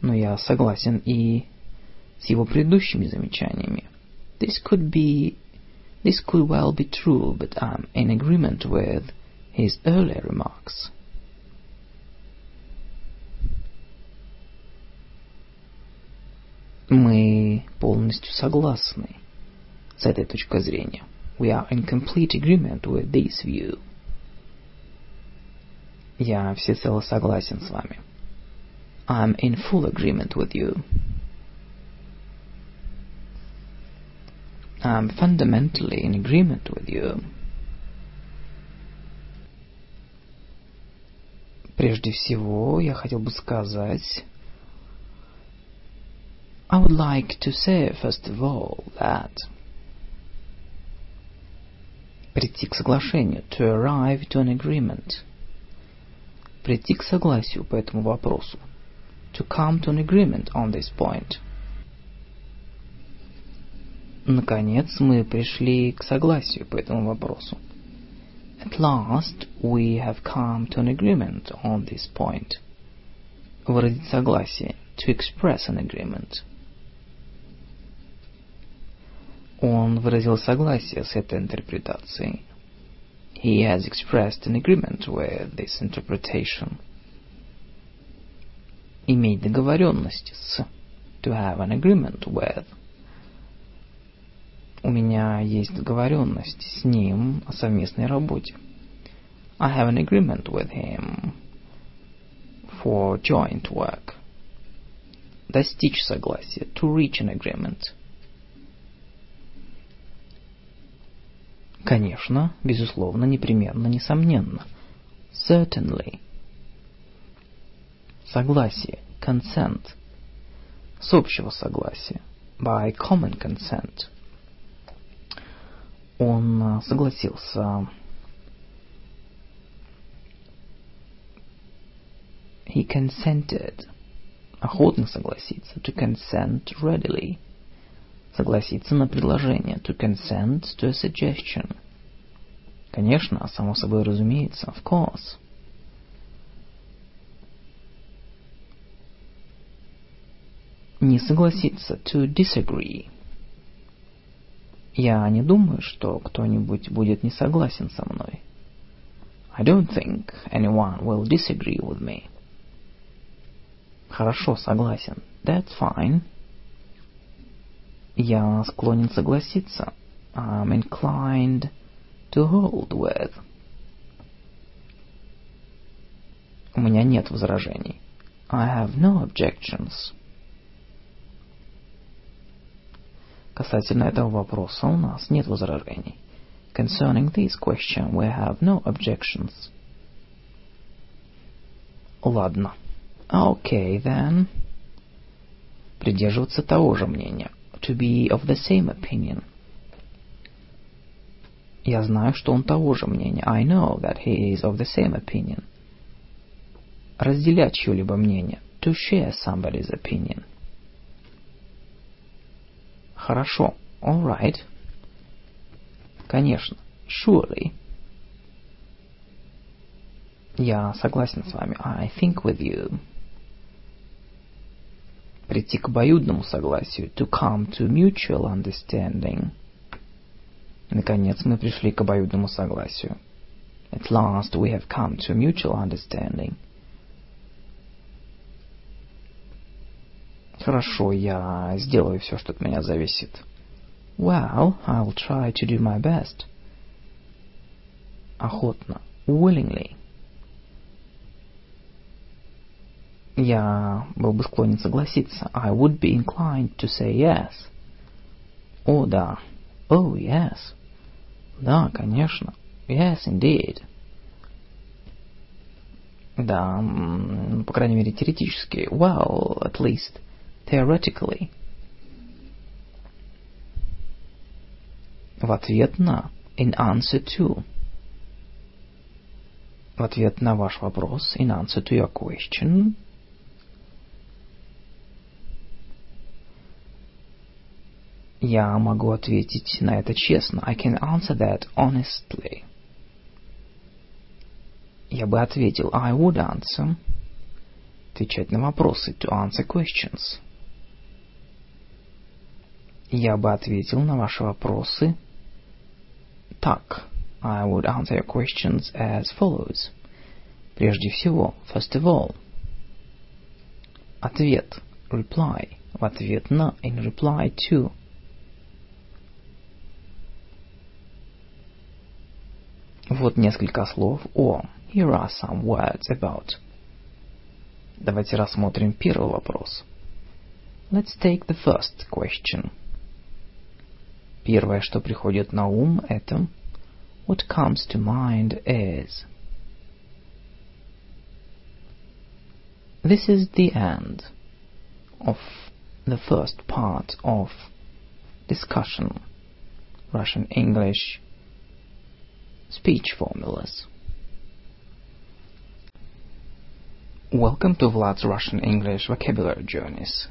но я согласен и с его предыдущими замечаниями. This could well be true, but I'm in agreement with his earlier remarks. Мы полностью согласны с этой точкой зрения. We are in complete agreement with this view. Я всецело согласен с вами. I'm in full agreement with you. I'm fundamentally in agreement with you. Прежде всего, я хотел бы сказать... I would like to say, first of all, that... Прийти к соглашению. To arrive to an agreement. Прийти к согласию по этому вопросу. To come to an agreement on this point. Наконец, мы пришли к согласию по этому вопросу. At last, we have come to an agreement on this point. Выразить согласие. To express an agreement. Он выразил согласие с этой интерпретацией. He has expressed an agreement with this interpretation. Иметь договоренность с. To have an agreement with. У меня есть договоренность с ним о совместной работе. I have an agreement with him for joint work. Достичь согласия. To reach an agreement. Конечно, безусловно, непременно, несомненно. Certainly. Согласие. Consent. С общего согласия. By common consent. Он согласился. He consented. Охотно согласиться. To consent readily. Согласиться на предложение. To consent to a suggestion. Конечно, само собой разумеется. Of course. Не согласиться. To disagree. Я не думаю, что кто-нибудь будет не согласен со мной. I don't think anyone will disagree with me. Хорошо, согласен. That's fine. Я склонен согласиться. I'm inclined to hold with. У меня нет возражений. I have no objections. Касательно этого вопроса у нас нет возражений. Concerning this question, we have no objections. Ладно. Okay, then. Придерживаться того же мнения. To be of the same opinion. Я знаю, что он того же мнения. I know that he is of the same opinion. Разделять чьё-либо мнение. To share somebody's opinion. Хорошо. All right. Конечно. Surely. Я согласен с вами. I think with you. Прийти к обоюдному согласию. To come to mutual understanding. Наконец мы пришли к обоюдному согласию. At last we have come to mutual understanding. Хорошо, я сделаю все, что от меня зависит. Well, I'll try to do my best. Охотно. Willingly. Я был бы склонен согласиться. I would be inclined to say yes. О, да. Oh, yes. Да, конечно. Yes, indeed. Да, по крайней мере, теоретически. Well, at least theoretically. В ответ на. In answer to. В ответ на ваш вопрос. In answer to your question. Я могу ответить на это честно. I can answer that honestly. Я бы ответил. I would answer. Отвечать на вопросы. To answer questions. Я бы ответил на ваши вопросы так. I would answer your questions as follows. Прежде всего. First of all. Ответ. Reply. В ответ на. In reply to. Вот несколько слов о Here are some words about. Давайте рассмотрим первый вопрос. Let's take the first question. Первое, что приходит на ум, это What comes to mind is. This is the end of the first part of discussion. Russian English speech formulas. Welcome to Vlad's Russian English vocabulary journeys.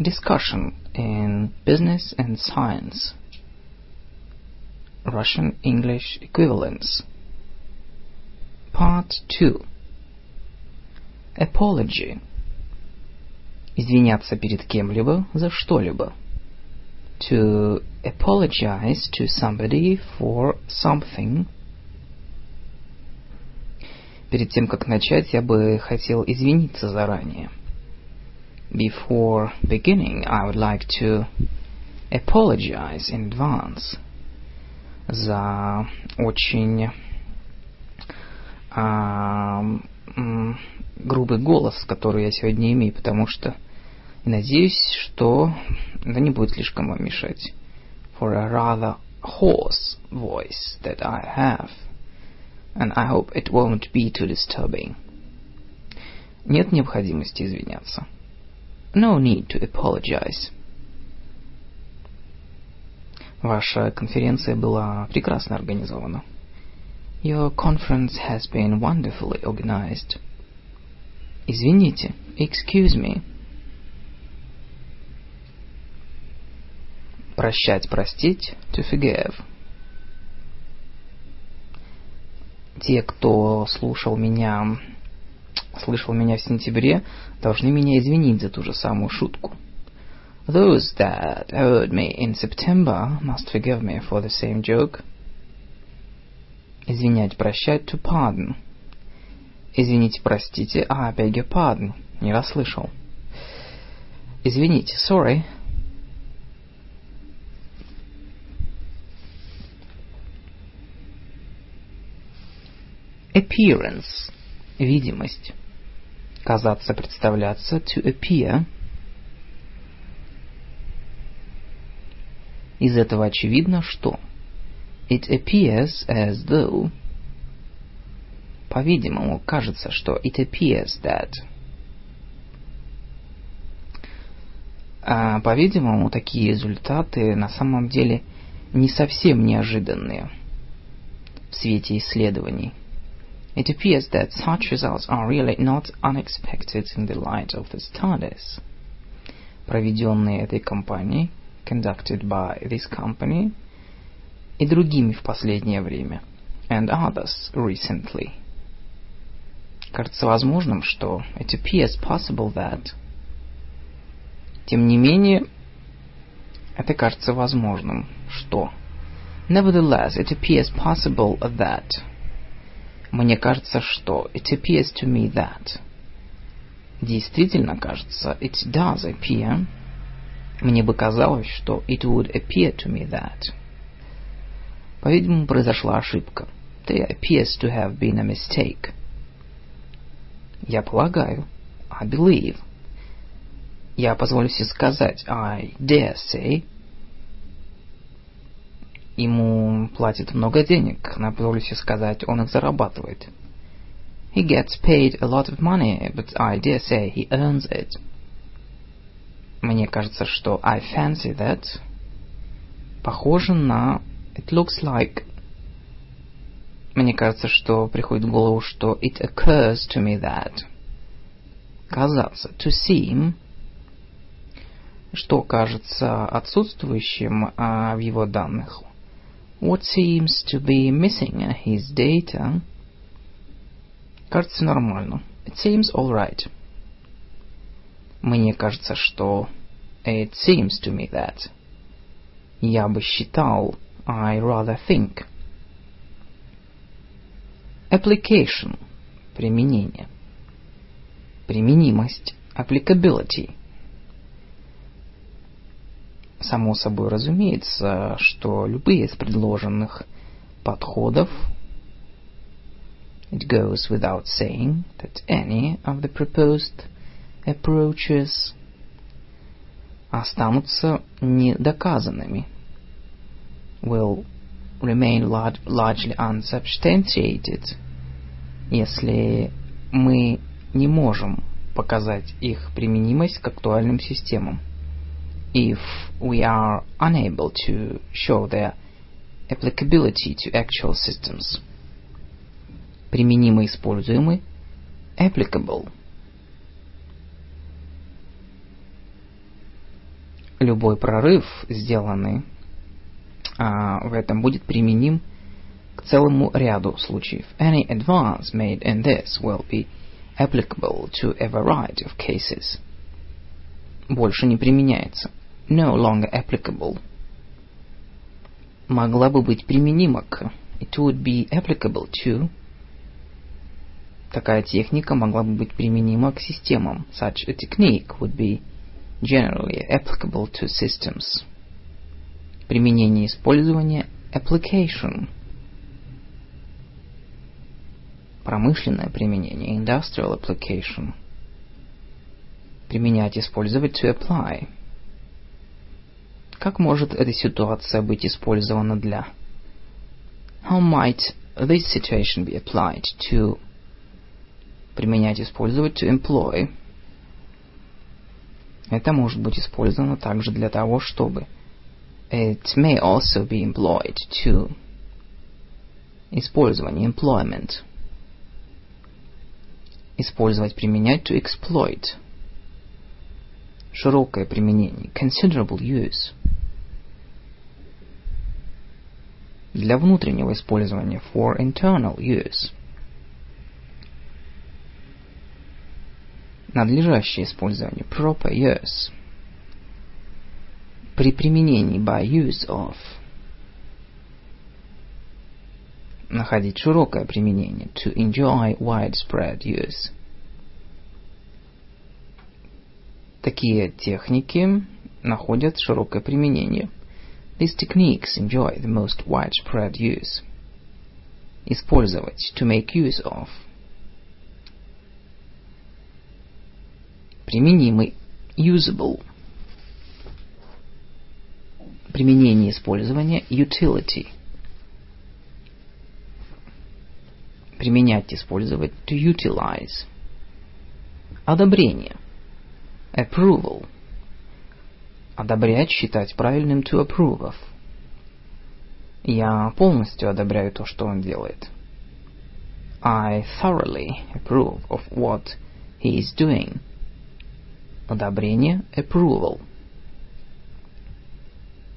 Discussion in business and science. Russian English equivalents. Part 2. Apology. Извиняться перед кем-либо за что-либо. To apologize to somebody for something. Перед тем, как начать, я бы хотел извиниться заранее. Before beginning, I would like to apologize in advance. За очень грубый голос, который я сегодня имею, потому что надеюсь, что это не будет слишком вам мешать. For a rather hoarse voice that I have, and I hope it won't be too disturbing. Нет необходимости извиняться. No need to apologize. Ваша конференция была прекрасно организована. Your conference has been wonderfully organized. Извините, excuse me. Прощать, простить, to forgive. Те, кто слышал меня в сентябре, должны меня извинить за ту же самую шутку. Those that heard me in September must forgive me for the same joke. Извинять, прощать, to pardon. Извините, простите, I beg your pardon. Не расслышал. Извините, sorry. Appearance. Видимость. Казаться, представляться, to appear. Из этого очевидно, что it appears as though. По-видимому, кажется, что it appears that. А, по-видимому, такие результаты на самом деле не совсем неожиданные в свете исследований. It appears that such results are really not unexpected in the light of the studies, проведенные этой компанией, conducted by this company, и другими в последнее время, and others recently. Кажется возможным, что it appears possible that. Тем не менее, это кажется возможным, что. Nevertheless, it appears possible that. Мне кажется, что it appears to me that. Действительно кажется, it does appear. Мне бы казалось, что it would appear to me that. По-видимому, произошла ошибка. There appears to have been a mistake. Я полагаю. I believe. Я позволю себе сказать. I dare say. Ему платят много денег. Я позволю себе сказать, он их зарабатывает. He gets paid a lot of money, but I dare say he earns it. Мне кажется, что I fancy that похоже на it looks like. Мне кажется, что приходит в голову, что it occurs to me that. Казаться, to seem, что кажется отсутствующим в его данных. What seems to be missing in his data. Кажется нормально. It seems all right. Мне кажется, что it seems to me that. Я бы считал, I rather think. Application. Применение. Применимость. Applicability. Само собой разумеется, что любые из предложенных подходов It goes without saying that any of the proposed approaches останутся недоказанными, will remain largely unsubstantiated, если мы не можем показать их применимость к актуальным системам, if we are unable to show their applicability to actual systems. Применимо используемый, applicable. Любой прорыв, сделанный в этом, будет применим к целому ряду случаев. Any advance made in this will be applicable to a variety of cases. Больше не применяется. No longer applicable. Могла бы быть применима к. It would be applicable to. Такая техника могла бы быть применима к системам. Such a technique would be generally applicable to systems. Применение использования application. Промышленное применение industrial application. Применять, использовать to apply. Как может эта ситуация быть использована для? How might this situation be applied to? Применять, использовать to employ. Это может быть использовано также для того, чтобы. It may also be employed to. Использование, employment. Использовать, применять to exploit. Широкое применение, considerable use. Для внутреннего использования, for internal use. Надлежащее использование, proper use. При применении, by use of. Находить широкое применение, to enjoy widespread use. Такие техники находят широкое применение. These techniques enjoy the most widespread use. Использовать, to make use of. Применимый, usable. Применение использования, utility. Применять, использовать, to utilize. Одобрение, approval. Одобрять, считать правильным, to approve of. Я полностью одобряю то, что он делает. I thoroughly approve of what he is doing. Одобрение, approval.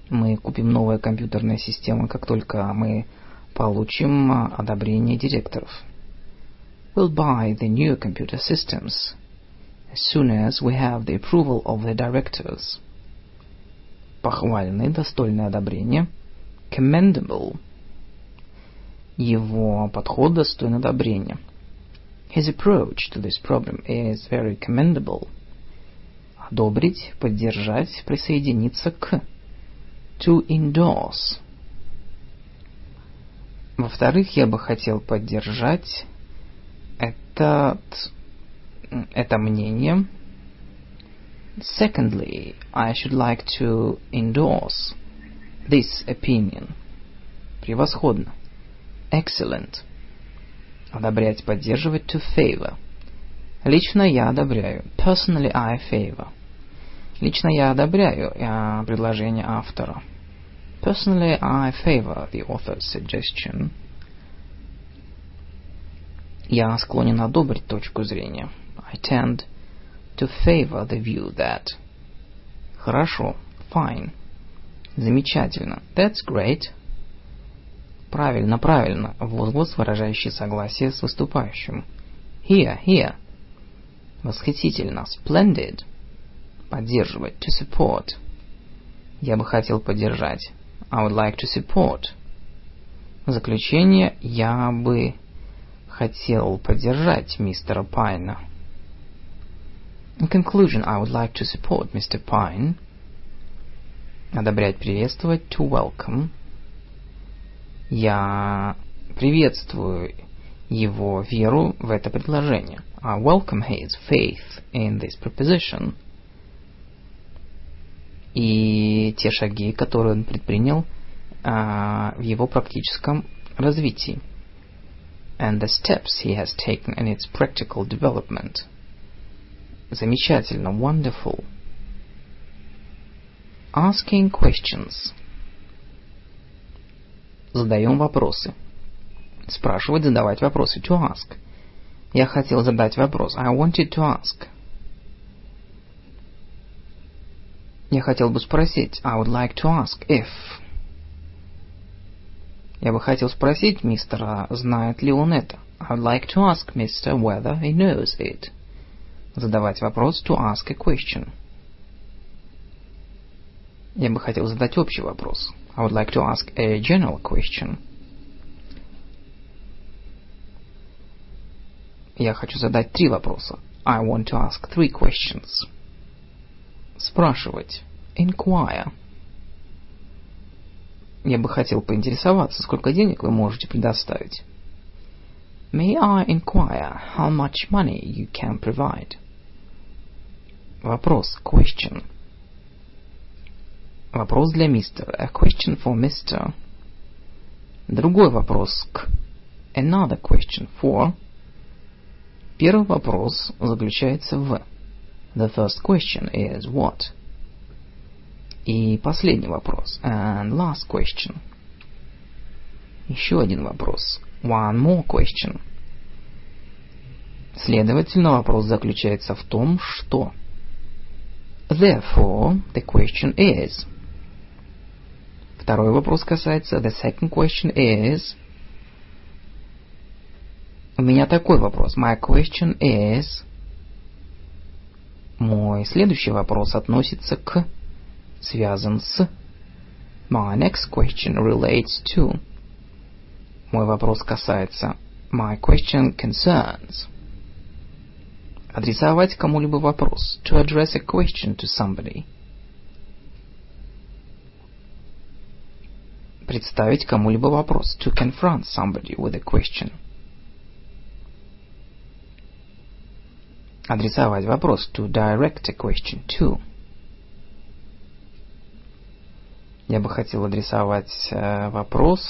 Мы купим новые компьютерные системы, как только мы получим одобрение директоров. We'll buy the new computer systems as soon as we have the approval of the directors. Похвальное, достойное одобрение. Commendable. Его подход достоин одобрения. His approach to this problem is very commendable. Одобрить, поддержать, присоединиться к. To endorse. Во-вторых, я бы хотел поддержать это мнение. Secondly, I should like to endorse this opinion. Превосходно. Excellent. Одобрять, поддерживать, to favor. Лично я одобряю. Personally, I favor. Лично я одобряю предложение автора. Personally, I favor the author's suggestion. Я склонен одобрить точку зрения. I tend to favor the view that. Хорошо. Fine. Замечательно. That's great. Правильно, правильно. Возглас, выражающий согласие с выступающим. Here, here. Восхитительно. Splendid. Поддерживать, to support. Я бы хотел поддержать. I would like to support. В заключение, я бы хотел поддержать мистера Пайна. In conclusion, I would like to support Mr. Pine. Одобрять, приветствовать, to welcome. Я приветствую его веру в это предложение. I welcome his faith in this proposition. И те шаги, которые он предпринял в его практическом развитии. And the steps he has taken in its practical development. Замечательно, wonderful. Asking questions. Задаем вопросы. Спрашивать, задавать вопросы. To ask. Я хотел задать вопрос. I wanted to ask. Я хотел бы спросить. I would like to ask if. Я бы хотел спросить мистера, знает ли он это. I would like to ask mister whether he knows it. Задавать вопрос. To ask a question. Я бы хотел задать общий вопрос. I would like to ask a general question. Я хочу задать три вопроса. I want to ask three questions. Спрашивать. Inquire. Я бы хотел поинтересоваться, сколько денег вы можете предоставить. May I inquire how much money you can provide? Вопрос. Question. Вопрос для мистера. A question for mister. Другой вопрос к. Another question for. Первый вопрос заключается в. The first question is what? И последний вопрос. And last question. Еще один вопрос. One more question. Следовательно, вопрос заключается в том, что. Therefore, the question is. Второй вопрос касается, the second question is. У меня такой вопрос. My question is. Мой следующий вопрос относится к, связан с. My next question relates to. Мой вопрос касается. My question concerns. Адресовать кому-либо вопрос. To address a question to somebody. Представить кому-либо вопрос. To confront somebody with a question. Адресовать вопрос. To direct a question to. Я бы хотел адресовать вопрос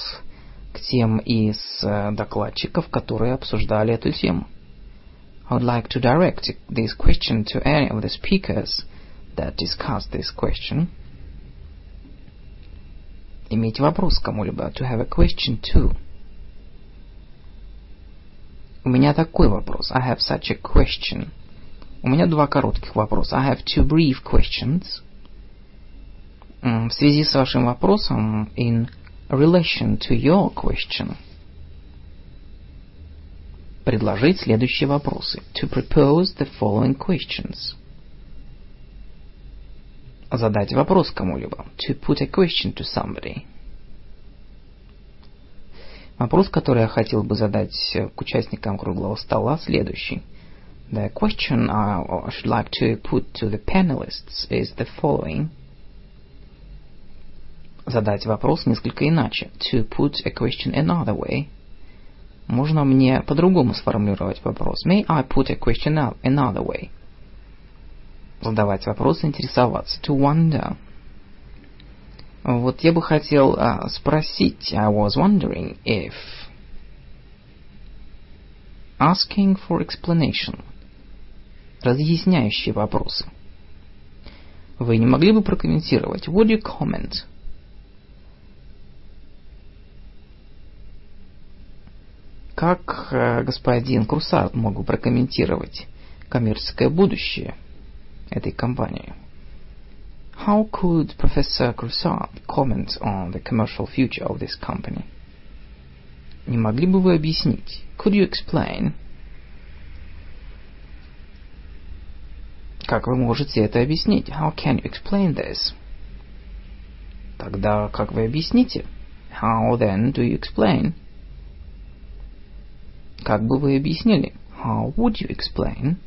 к тем из докладчиков, которые обсуждали эту тему. I would like to direct this question to any of the speakers that discussed this question. Иметь вопрос кому-либо. To have a question to. У меня такой вопрос. I have such a question. У меня два коротких вопроса. I have two brief questions. В связи с вашим вопросом. In relation to your question. Предложить следующие вопросы. To propose the following questions. Задать вопрос кому-либо. To put a question to somebody. Вопрос, который я хотел бы задать к участникам круглого стола, следующий. The question I should like to put to the panelists is the following. Задать вопрос несколько иначе. To put a question another way. Можно мне по-другому сформулировать вопрос? May I put a question another way? Задавать вопрос, интересоваться. To wonder. Вот я бы хотел спросить. I was wondering if. Asking for explanation. Разъясняющие вопросы. Вы не могли бы прокомментировать? Would you comment? Как господин Крусард мог бы прокомментировать коммерческое будущее этой компании? How could Professor Crusard comment on the commercial future of this company? Не могли бы вы объяснить? Could you explain? Как вы можете это объяснить? How can you explain this? Тогда как вы объясните? How then do you explain? Как бы вы объяснили? How would you explain?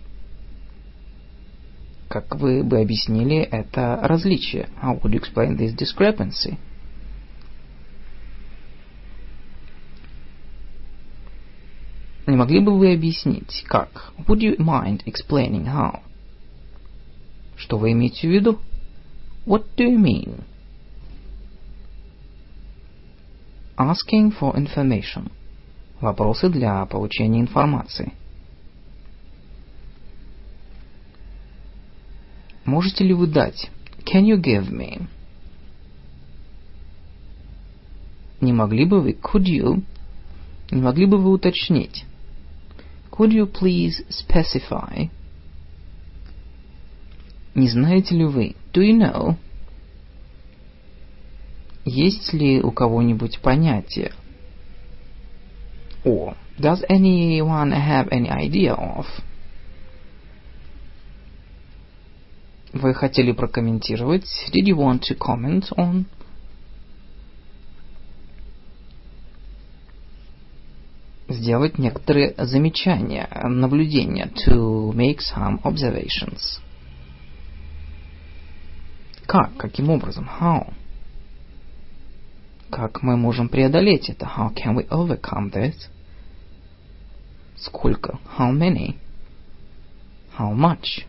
Как вы бы объяснили это различие? How would you explain this discrepancy? Не могли бы вы объяснить, как? Would you mind explaining how? Что вы имеете в виду? What do you mean? Asking for information. Вопросы для получения информации. Можете ли вы дать? Can you give me? Не могли бы вы? Could you? Не могли бы вы уточнить? Could you please specify? Не знаете ли вы? Do you know? Есть ли у кого-нибудь понятие? Or, does anyone have any idea of? Вы хотели прокомментировать? Did you want to comment on? Сделать некоторые замечания, наблюдения. To make some observations. Как? Каким образом? How? Как мы можем преодолеть это? How can we overcome this? Сколько? How many? How much?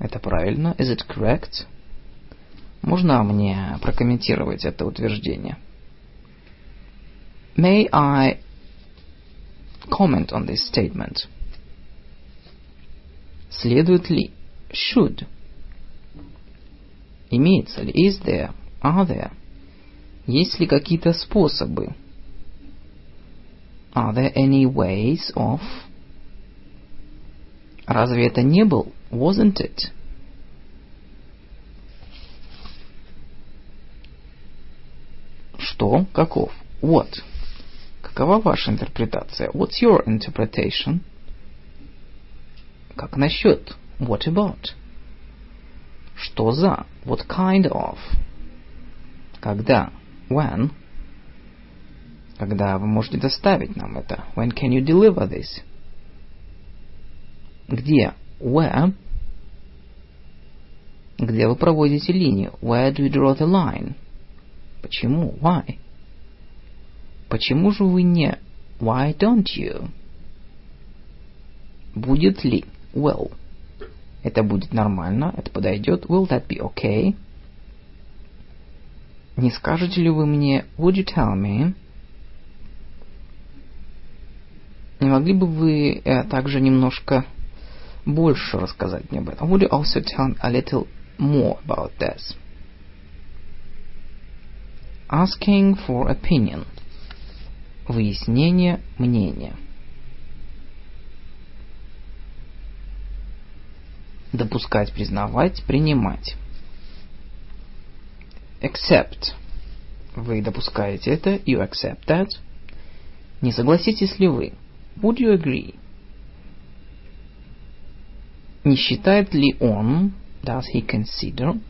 Это правильно? Is it correct? Можно мне прокомментировать это утверждение? May I comment on this statement? Следует ли? Should. Имеется ли? Is there? Are there? Есть ли какие-то способы? Are there any ways of? Разве это не был? Wasn't it? Что? Каков? What? Какова ваша интерпретация? What's your interpretation? Как насчет? What about? Что за? What kind of? Когда? When? Когда вы можете доставить нам это? When can you deliver this? Где? Where? Где вы проводите линию? Where do you draw the line? Почему? Why? Почему же вы не? Why don't you? Будет ли? Will. Это будет нормально, это подойдет. Will that be okay? Не скажете ли вы мне? Would you tell me? Не могли бы вы также немножко больше рассказать мне об этом? Would you also tell me a little more about this? Asking for opinion. Выяснение мнения. Допускать, признавать, принимать. Accept. Вы допускаете это. You accept that. Не согласитесь ли вы? Would you agree? Не считает ли он? Does he consider?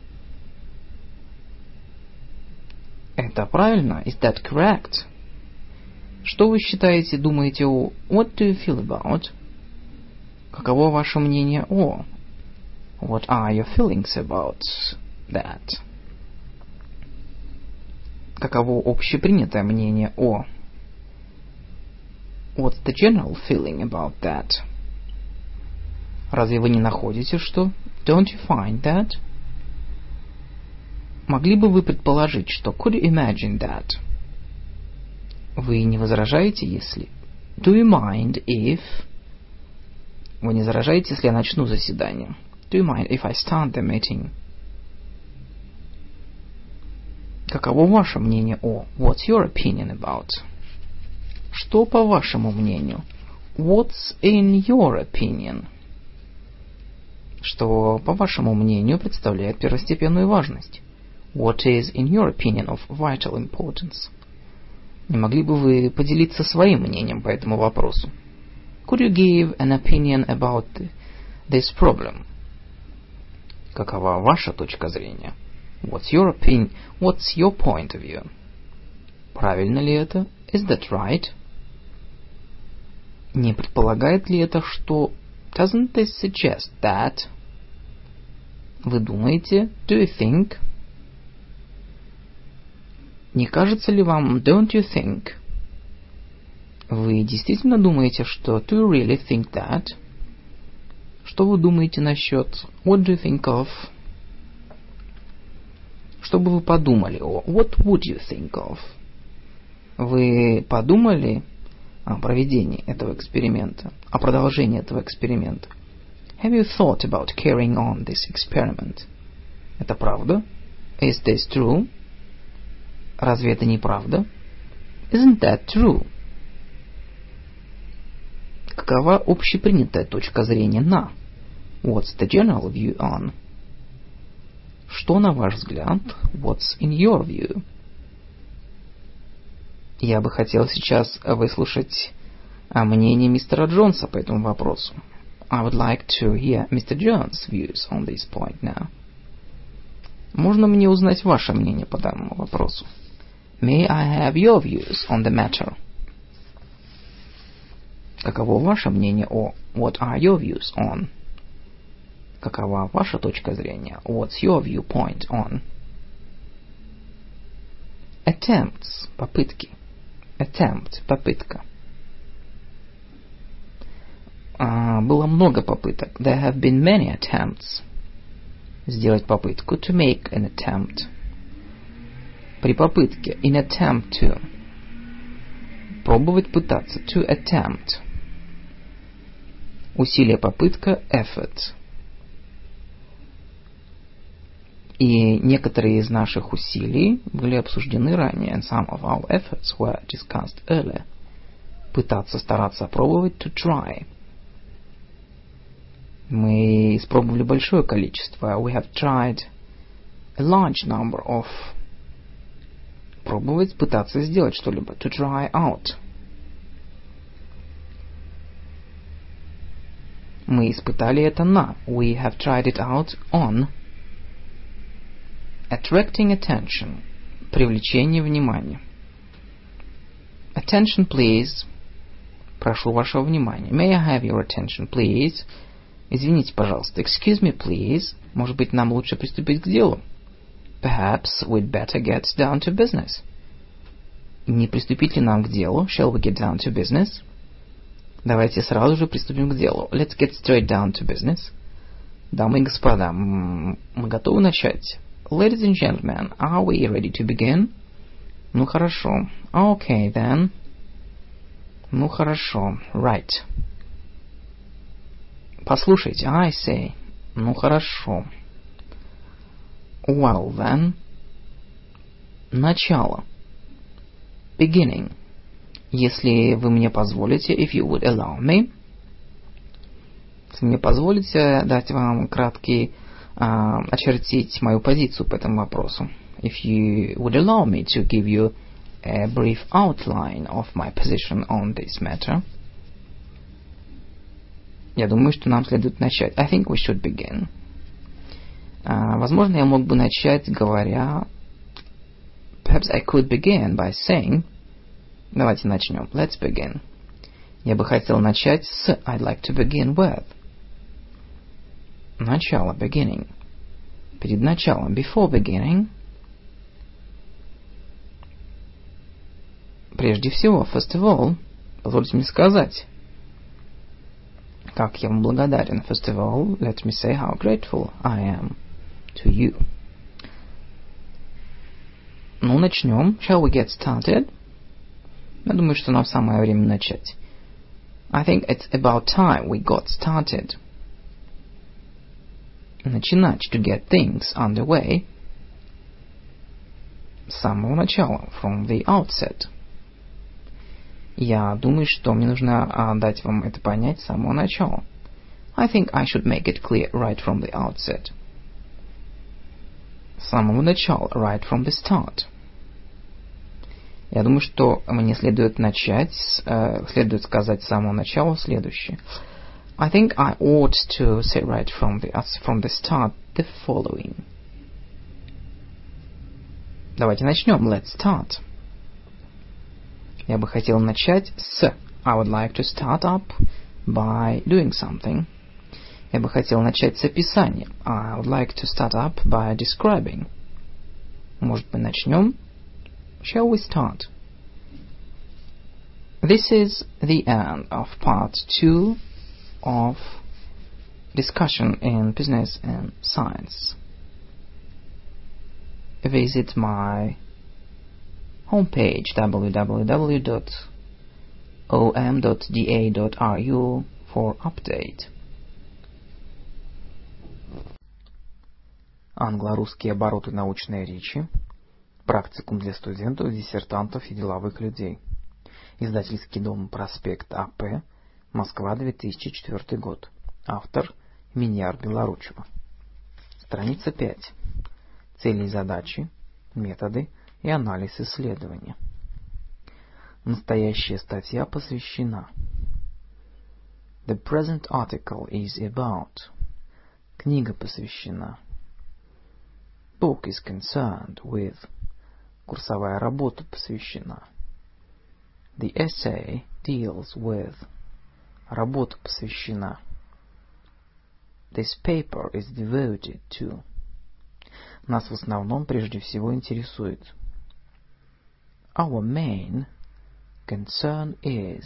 Это правильно? Is that correct? Что вы считаете, думаете о? What do you feel about? Каково ваше мнение о? What are your feelings about that? Каково общепринятое мнение о? What's the general feeling about that? Разве вы не находите, что? Don't you find that? Могли бы вы предположить, что? Could you imagine that? Вы не возражаете, если? Do you mind if? Вы не возражаете, если я начну заседание? Do you mind if I start the meeting? Каково ваше мнение о? What's your opinion about? Что по вашему мнению? What's in your opinion? Что, по вашему мнению, представляет первостепенную важность? What is, in your opinion, of vital importance? Не могли бы вы поделиться своим мнением по этому вопросу? Could you give an opinion about this problem? Какова ваша точка зрения? What's your opinion? What's your point of view? Правильно ли это? Is that right? Не предполагает ли это, что? Doesn't this suggest that? Вы думаете? Do you think? Не кажется ли вам? Don't you think? Вы действительно думаете, что... Do you really think that? Что вы думаете насчет... What do you think of? Что бы вы подумали о... What would you think of? Вы подумали о проведении этого эксперимента, о продолжении этого эксперимента? Have you thought about carrying on this experiment? Это правда? Is this true? Разве это не правда? Isn't that true? Какова общепринятая точка зрения на? What's the general view on? Что на ваш взгляд? What's in your view? Я бы хотел сейчас выслушать мнение мистера Джонса по этому вопросу. I would like to hear Mr. Jones' views on this point now. Можно мне узнать ваше мнение по данному вопросу? May I have your views on the matter? Каково ваше мнение о... What are your views on? Какова ваша точка зрения? What's your viewpoint on? Attempts. Попытки. Attempt. Попытка. Было много попыток. There have been many attempts. Сделать попытку. To make an attempt. При попытке. In attempt to. Пробовать пытаться. To attempt. Усилие попытка. Effort. И некоторые из наших усилий были обсуждены ранее. And some of our efforts were discussed earlier. Пытаться, стараться, пробовать. To try. Мы испробовали большое количество. We have tried a large number of. Пробовать, пытаться сделать что-либо. To try out. Мы испытали это на. We have tried it out on. Attracting attention. Привлечение внимания. Attention, please. Прошу вашего внимания. May I have your attention, please? Извините, пожалуйста. Excuse me, please. Может быть, нам лучше приступить к делу? Perhaps we'd better get down to business. Не приступить ли нам к делу? Shall we get down to business? Давайте сразу же приступим к делу. Let's get straight down to business. Дамы и господа, мы готовы начать. Ladies and gentlemen, are we ready to begin? Ну хорошо. Okay, then. Ну хорошо. Right. Послушайте, I say. Ну хорошо. Well then. Начало. Beginning. Если вы мне позволите, if you would allow me. Если мне позволите, дать вам краткий, очертить мою позицию по этому вопросу. If you would allow me to give you a brief outline of my position on this matter. Я думаю, что нам следует начать. I think we should begin. Возможно, я мог бы начать, говоря... Perhaps I could begin by saying... Давайте начнем. Let's begin. Я бы хотел начать с... I'd like to begin with. Начало. Beginning. Перед началом. Before beginning. Прежде всего. First of all. Позвольте мне сказать... Как я вам благодарен. First of all, let me say how grateful I am to you. Ну, начнем. Shall we get started? Я думаю, что нам самое время начать. I think it's about time we got started. Начинать. To get things underway. С самого начала. From the outset. Я думаю, что мне нужно дать вам это понять с самого начала. I think I should make it clear right from the outset. С самого начала, right from the start. Я думаю, что мне следует начать, следует сказать с самого начала следующее. I think I ought to say right from the start the following. Давайте начнем. Let's start. Я бы хотел начать с... I would like to start up by doing something. Я бы хотел начать с описания. I would like to start up by describing. Может, мы начнем? Shall we start? This is the end of part 2 of discussion in business and science. Visit my homepage www.om.da.ru for update. Англо-русские обороты научной речи. Практикум для студентов, диссертантов и деловых людей. Издательский дом «Проспект АП», Москва, 2004 год. Автор Миньяр Белоручева. Страница 5. Цели и задачи, методы и анализ исследования. Настоящая статья посвящена. The present article is about. Книга посвящена. Book is concerned with. Курсовая работа посвящена. The essay deals with. Работа посвящена. This paper is devoted to. Нас в основном прежде всего интересует. Our main concern is.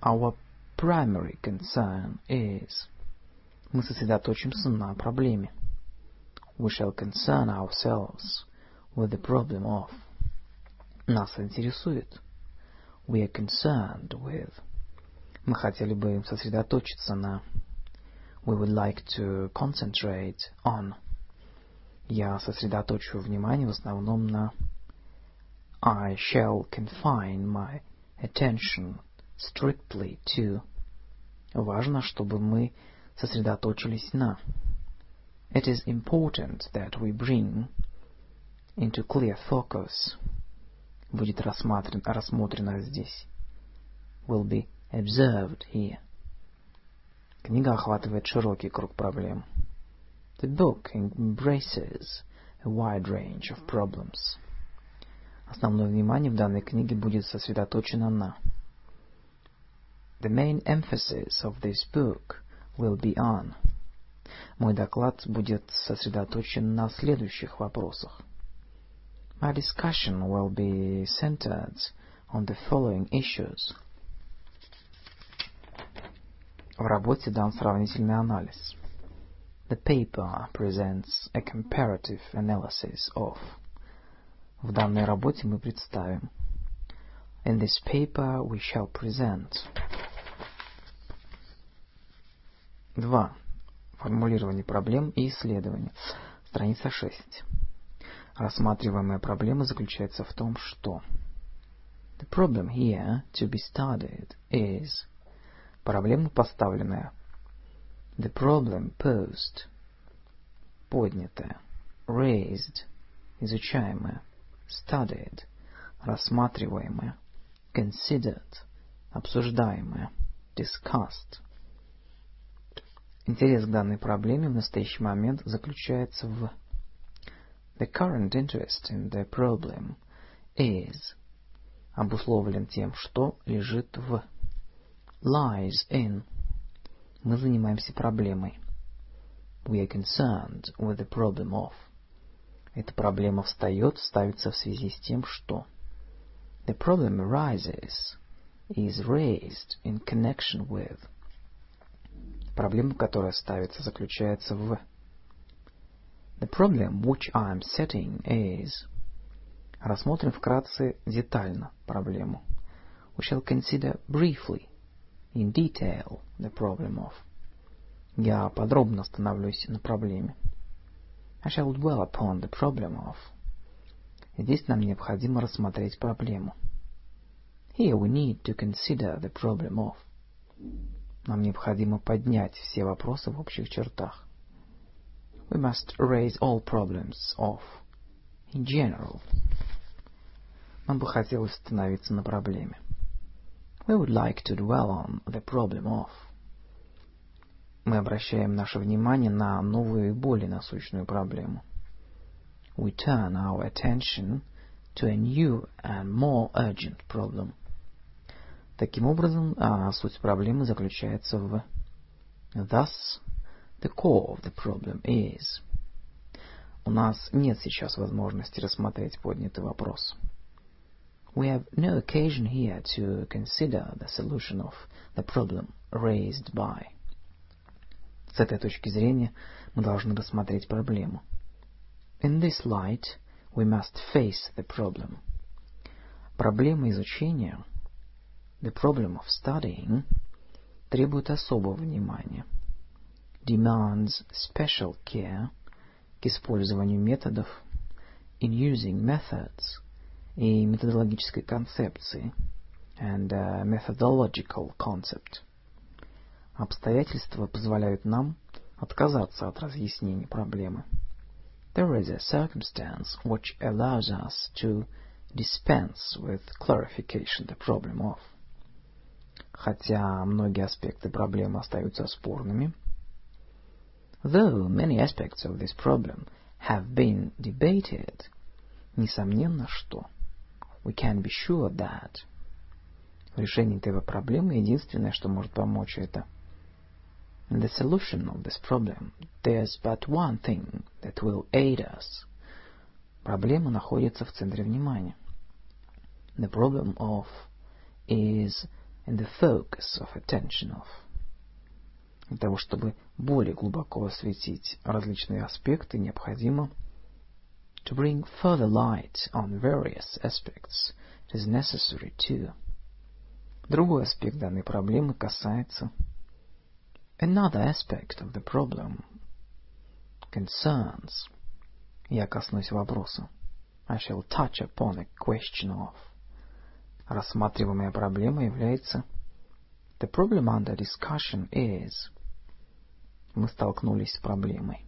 Our primary concern is. Мы сосредоточимся на проблеме. We shall concern ourselves with the problem of. Нас интересует. We are concerned with. Мы хотели бы сосредоточиться на. We would like to concentrate on. Я сосредоточу внимание в основном на. I shall confine my attention strictly to. Важно, чтобы мы сосредоточились на. It is important that we bring into clear focus. Будет рассмотрено здесь. Will be observed here. Книга охватывает широкий круг проблем. The book embraces a wide range of problems. Основное внимание в данной книге будет сосредоточено на. The main emphasis of this book will be on. Мой доклад будет сосредоточен на следующих вопросах. My discussion will be centered on the following issues. В работе дан сравнительный анализ. The paper presents a comparative analysis of. В данной работе мы представим. In this paper we shall present. 2. Формулирование проблем и исследования. Страница 6. Рассматриваемая проблема заключается в том, что. The problem here to be studied is. Проблема поставленная. The problem posed. Поднятая. Raised. Изучаемая. Studied. Рассматриваемая. Considered. Обсуждаемая. Discussed. Интерес к данной проблеме в настоящий момент заключается в. The current interest in the problem is. Обусловлен тем, что лежит в. Lies in. Мы занимаемся проблемой. We are concerned with the problem of. Эта проблема ставится в связи с тем, что. The problem arises, is raised in connection with. Проблема, которая ставится, заключается в. The problem which I am setting is. Рассмотрим вкратце детально проблему. We shall consider briefly, in detail, the problem of. Я подробно остановлюсь на проблеме. I shall dwell upon the problem of. Здесь нам необходимо рассмотреть проблему. Here we need to consider the problem of. Нам необходимо поднять все вопросы в общих чертах. We must raise all problems of, in general. Нам бы хотелось остановиться на проблеме. We would like to dwell on the problem of. Мы обращаем наше внимание на новую и более насущную проблему. We turn our attention to a new and more urgent problem. Таким образом, суть проблемы заключается в. Thus, the core of the problem is. У нас нет сейчас возможности рассмотреть поднятый вопрос. We have no occasion here to consider the solution of the problem raised by. С этой точки зрения мы должны рассмотреть проблему. In this light, we must face the problem. Проблема изучения, the problem of studying, требует особого внимания, demands special care, к использованию методов, in using methods, и методологической концепции, and a methodological concept. Обстоятельства позволяют нам отказаться от разъяснения проблемы. There is a circumstance which allows us to dispense with clarification the problem of. Хотя многие аспекты проблемы остаются спорными, though many aspects of this problem have been debated, несомненно, что we can be sure that в решении этой проблемы единственное, что может помочь, это in the solution of this problem, there's but one thing that will aid us. Проблема находится в центре внимания. The problem of is in the focus of attention of. Для того, чтобы более глубоко осветить различные аспекты, необходимо to bring further light on various aspects, it is necessary to. Другой аспект данной проблемы касается another aspect of the problem concerns. Я коснусь вопроса. I shall touch upon a question of. Рассматриваемая проблема является the problem under discussion is. Мы столкнулись с проблемой.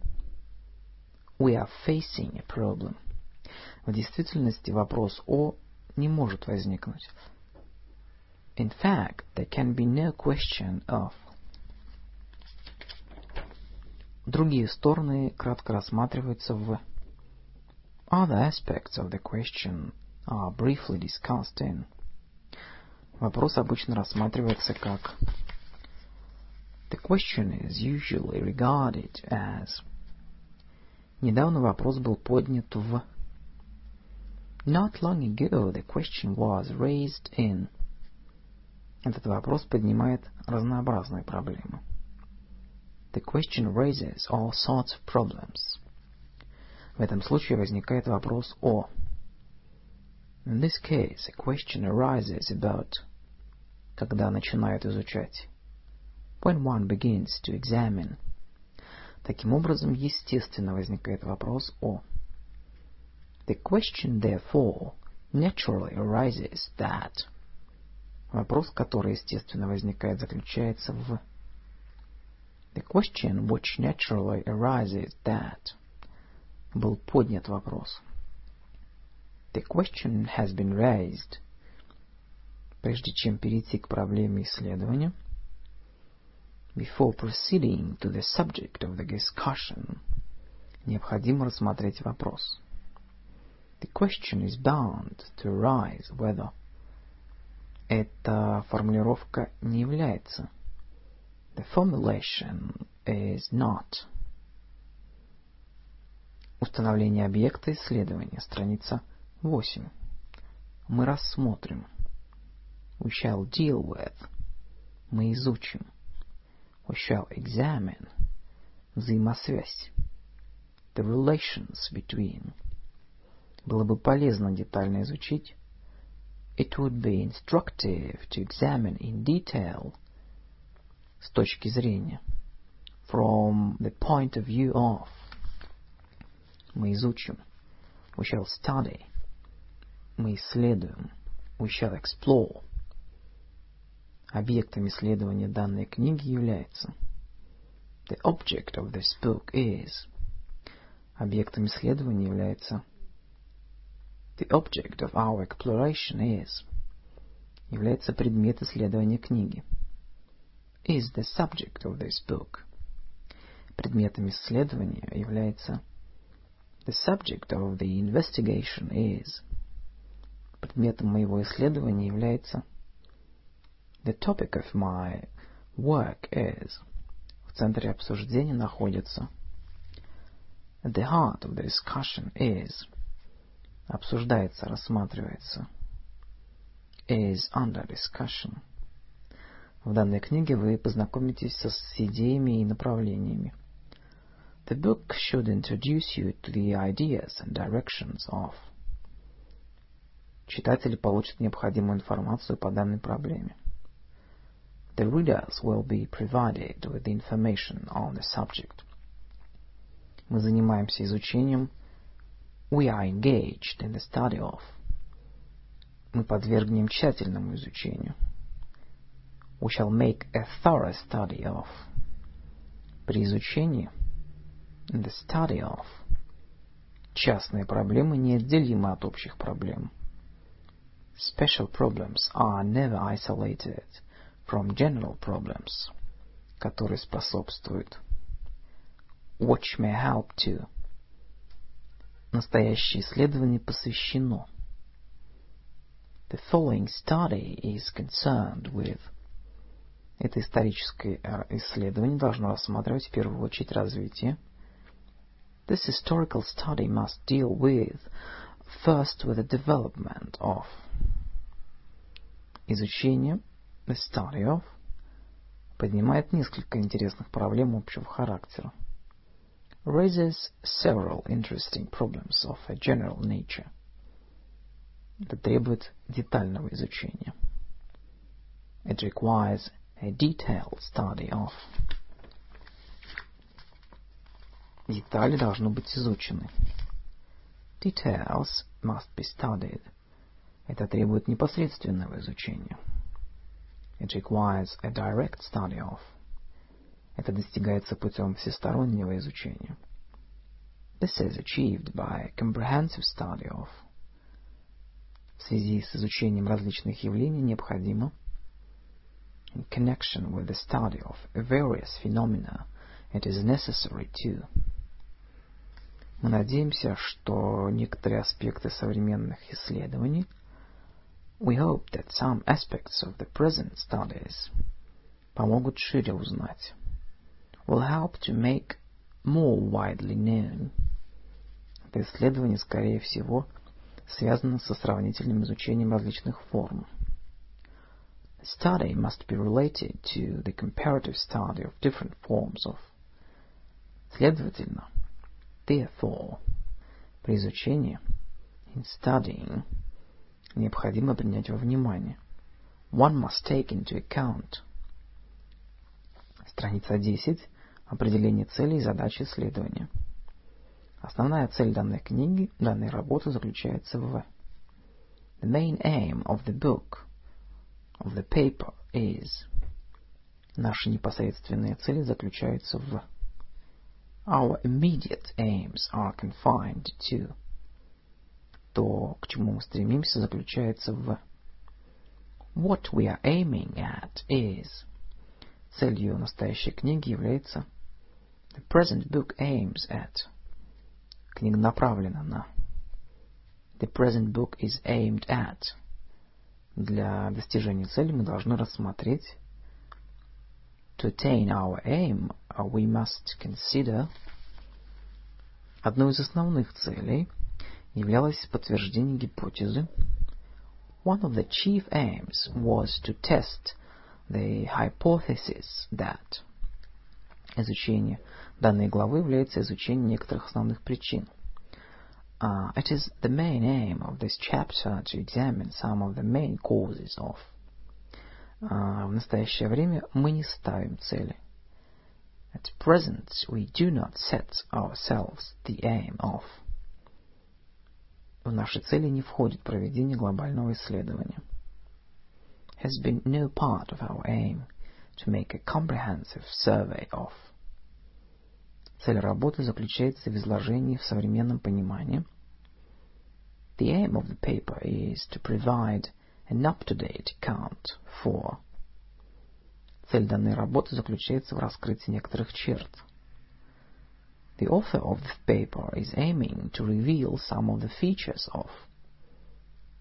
We are facing a problem. В действительности вопрос о не может возникнуть. In fact, there can be no question of. Другие стороны кратко рассматриваются в. Other aspects of the question are briefly discussed in. Вопрос обычно рассматривается как. The question is usually regarded as. Недавно вопрос был поднят в. Not long ago the question was raised in. Этот вопрос поднимает разнообразные проблемы. The question raises all sorts of problems. В этом случае возникает вопрос о. In this case, a question arises about. Когда начинают изучать. When one begins to examine. Таким образом, естественно, возникает вопрос о. The question, therefore, naturally arises that. Вопрос, который, естественно, возникает, заключается в. The question, which naturally arises that. Был поднят вопрос. The question has been raised. Прежде чем перейти к проблеме исследования. Before proceeding to the subject of the discussion. Необходимо рассмотреть вопрос. The question is bound to arise whether. Эта формулировка не является. The formulation is not. Установление объекта исследования, страница 8. Мы рассмотрим. We shall deal with. Мы изучим. We shall examine. Взаимосвязь. The relations between. Было бы полезно детально изучить. It would be instructive to examine in detail. С точки зрения. From the point of view of. Мы изучим. We shall study. Мы исследуем. We shall explore. Объектом исследования данной книги является. The object of this book is. Объектом исследования является. The object of our exploration is. Является предмет исследования книги. Is the subject of this book. Предметом исследования является. The subject of the investigation is. Предметом моего исследования является. The topic of my work is. В центре обсуждения находится. At the heart of the discussion is. Обсуждается, рассматривается. is under discussion. В данной книге вы познакомитесь с идеями и направлениями. The book should introduce you to the ideas and directions of. Читатели получат необходимую информацию по данной проблеме. The readers will be provided with information on the subject. Мы занимаемся изучением. We are engaged in the study of. Мы подвергнем тщательному изучению. We shall make a thorough study of. При изучении, in the study of, частные проблемы неотделимы от общих проблем. Special problems are never isolated from general problems, которые способствуют. Which may help to. Настоящее исследование посвящено. The following study is concerned with. Это историческое исследование должно рассматривать в первую очередь развитие. This historical study must deal with, first with the development of. Изучение, the study of, поднимает несколько интересных проблем общего характера. Raises several interesting problems of a general nature. Это требует детального изучения. It requires a detailed study of. Детали должны быть изучены. Details must be studied. Это требует непосредственного изучения. It requires a direct study of. Это достигается путем всестороннего изучения. This is achieved by a comprehensive study of. В связи с изучением различных явлений необходимо. In connection with the study of various phenomena, it is necessary to. Мы надеемся, что некоторые аспекты современных исследований. We hope that some aspects of the present studies помогут шире узнать. Will help to make more widely known. Это исследование, скорее всего, связано со сравнительным изучением различных форм. The study must be related to the comparative study of different forms of. Следовательно, therefore, при изучении, in studying, необходимо принять во внимание. One must take into account. Страница 10. Определение целей и задачи исследования. Основная цель данной книги, данной работы заключается в. The main aim of the book, of the paper is. Наши непосредственные цели заключаются в. Our immediate aims are confined to. То, к чему мы стремимся, заключается в. What we are aiming at is. Целью настоящей книги является. The present book aims at. Книга направлена на. The present book is aimed at. Для достижения цели мы должны рассмотреть. To attain our aim, we must consider. Одной из основных целей являлось подтверждение гипотезы. One of the chief aims was to test the hypothesis that. Изучение данной главы является изучением некоторых основных причин. It is the main aim of this chapter to examine some of the main causes of. В настоящее время мы не ставим цели. At present, we do not set ourselves the aim of. В наши цели не входит проведение глобального исследования. Has been no part of our aim to make a comprehensive survey of. Цель работы заключается в изложении в современном понимании. The aim of the paper is to provide an up-to-date account for. Цель данной работы заключается в раскрытии некоторых черт. The author of the paper is aiming to reveal some of the features of.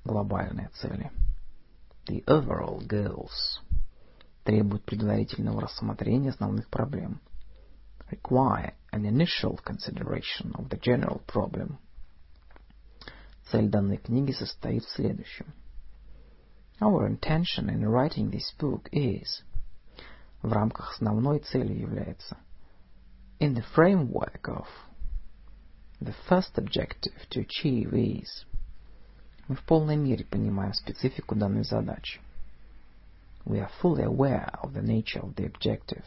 Глобальные цели. The overall goals. Требует предварительного рассмотрения основных проблем. Require an initial consideration of the general problem. Цель данной книги состоит в следующем. Our intention in writing this book is... В рамках основной цели является... In the framework of... The first objective to achieve is... Мы в полной мере понимаем специфику данной задачи. We are fully aware of the nature of the objective.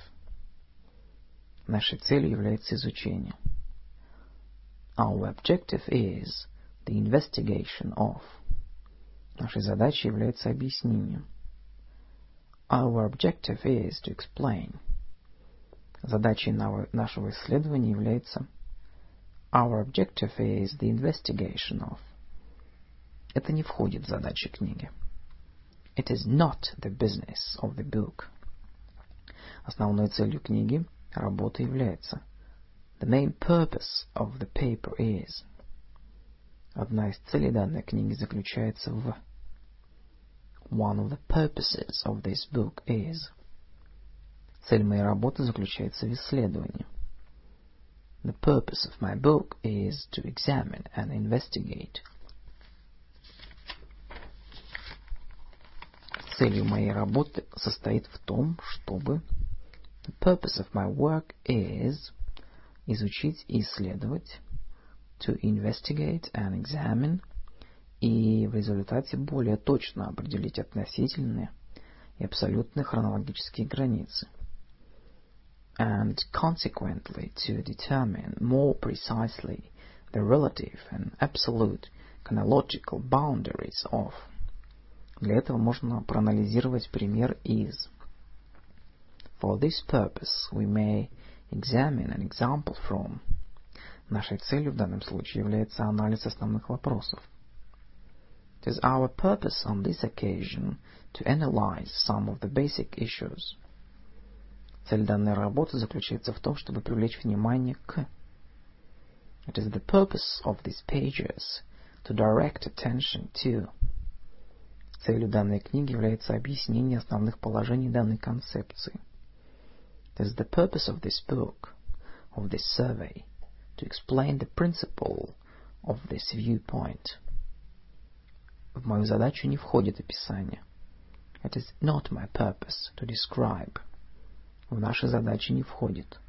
Нашей целью является изучение. Our objective is the investigation of. Нашей задачей является объяснение. Our objective is to explain. Задачей нашего исследования является... Our objective is the investigation of. Это не входит в задачи книги. It is not the business of the book. Основной целью книги работа является... The main purpose of the paper is... Одна из целей данной книги заключается в... One of the purposes of this book is... Цель моей работы заключается в исследовании. The purpose of my book is to examine and investigate. Целью моей работы состоит в том, чтобы... The purpose of my work is... Изучить и исследовать... To investigate and examine, и в результате более точно определить относительные и абсолютные хронологические границы. And consequently to determine more precisely the relative and absolute chronological boundaries of. Для этого можно проанализировать пример из. For this purpose we may examine an example from. Нашей целью в данном случае является анализ основных вопросов. It is our purpose on this occasion to analyze some of the basic issues. Цель данной работы заключается в том, чтобы привлечь внимание к. It is the purpose of these pages to direct attention to. Целью данной книги является объяснение основных положений данной концепции. It is the purpose of this book, of this survey, to explain the principle of this viewpoint. В мою задачу не входит описание. It is not my purpose to describe. В наши задачи не входит.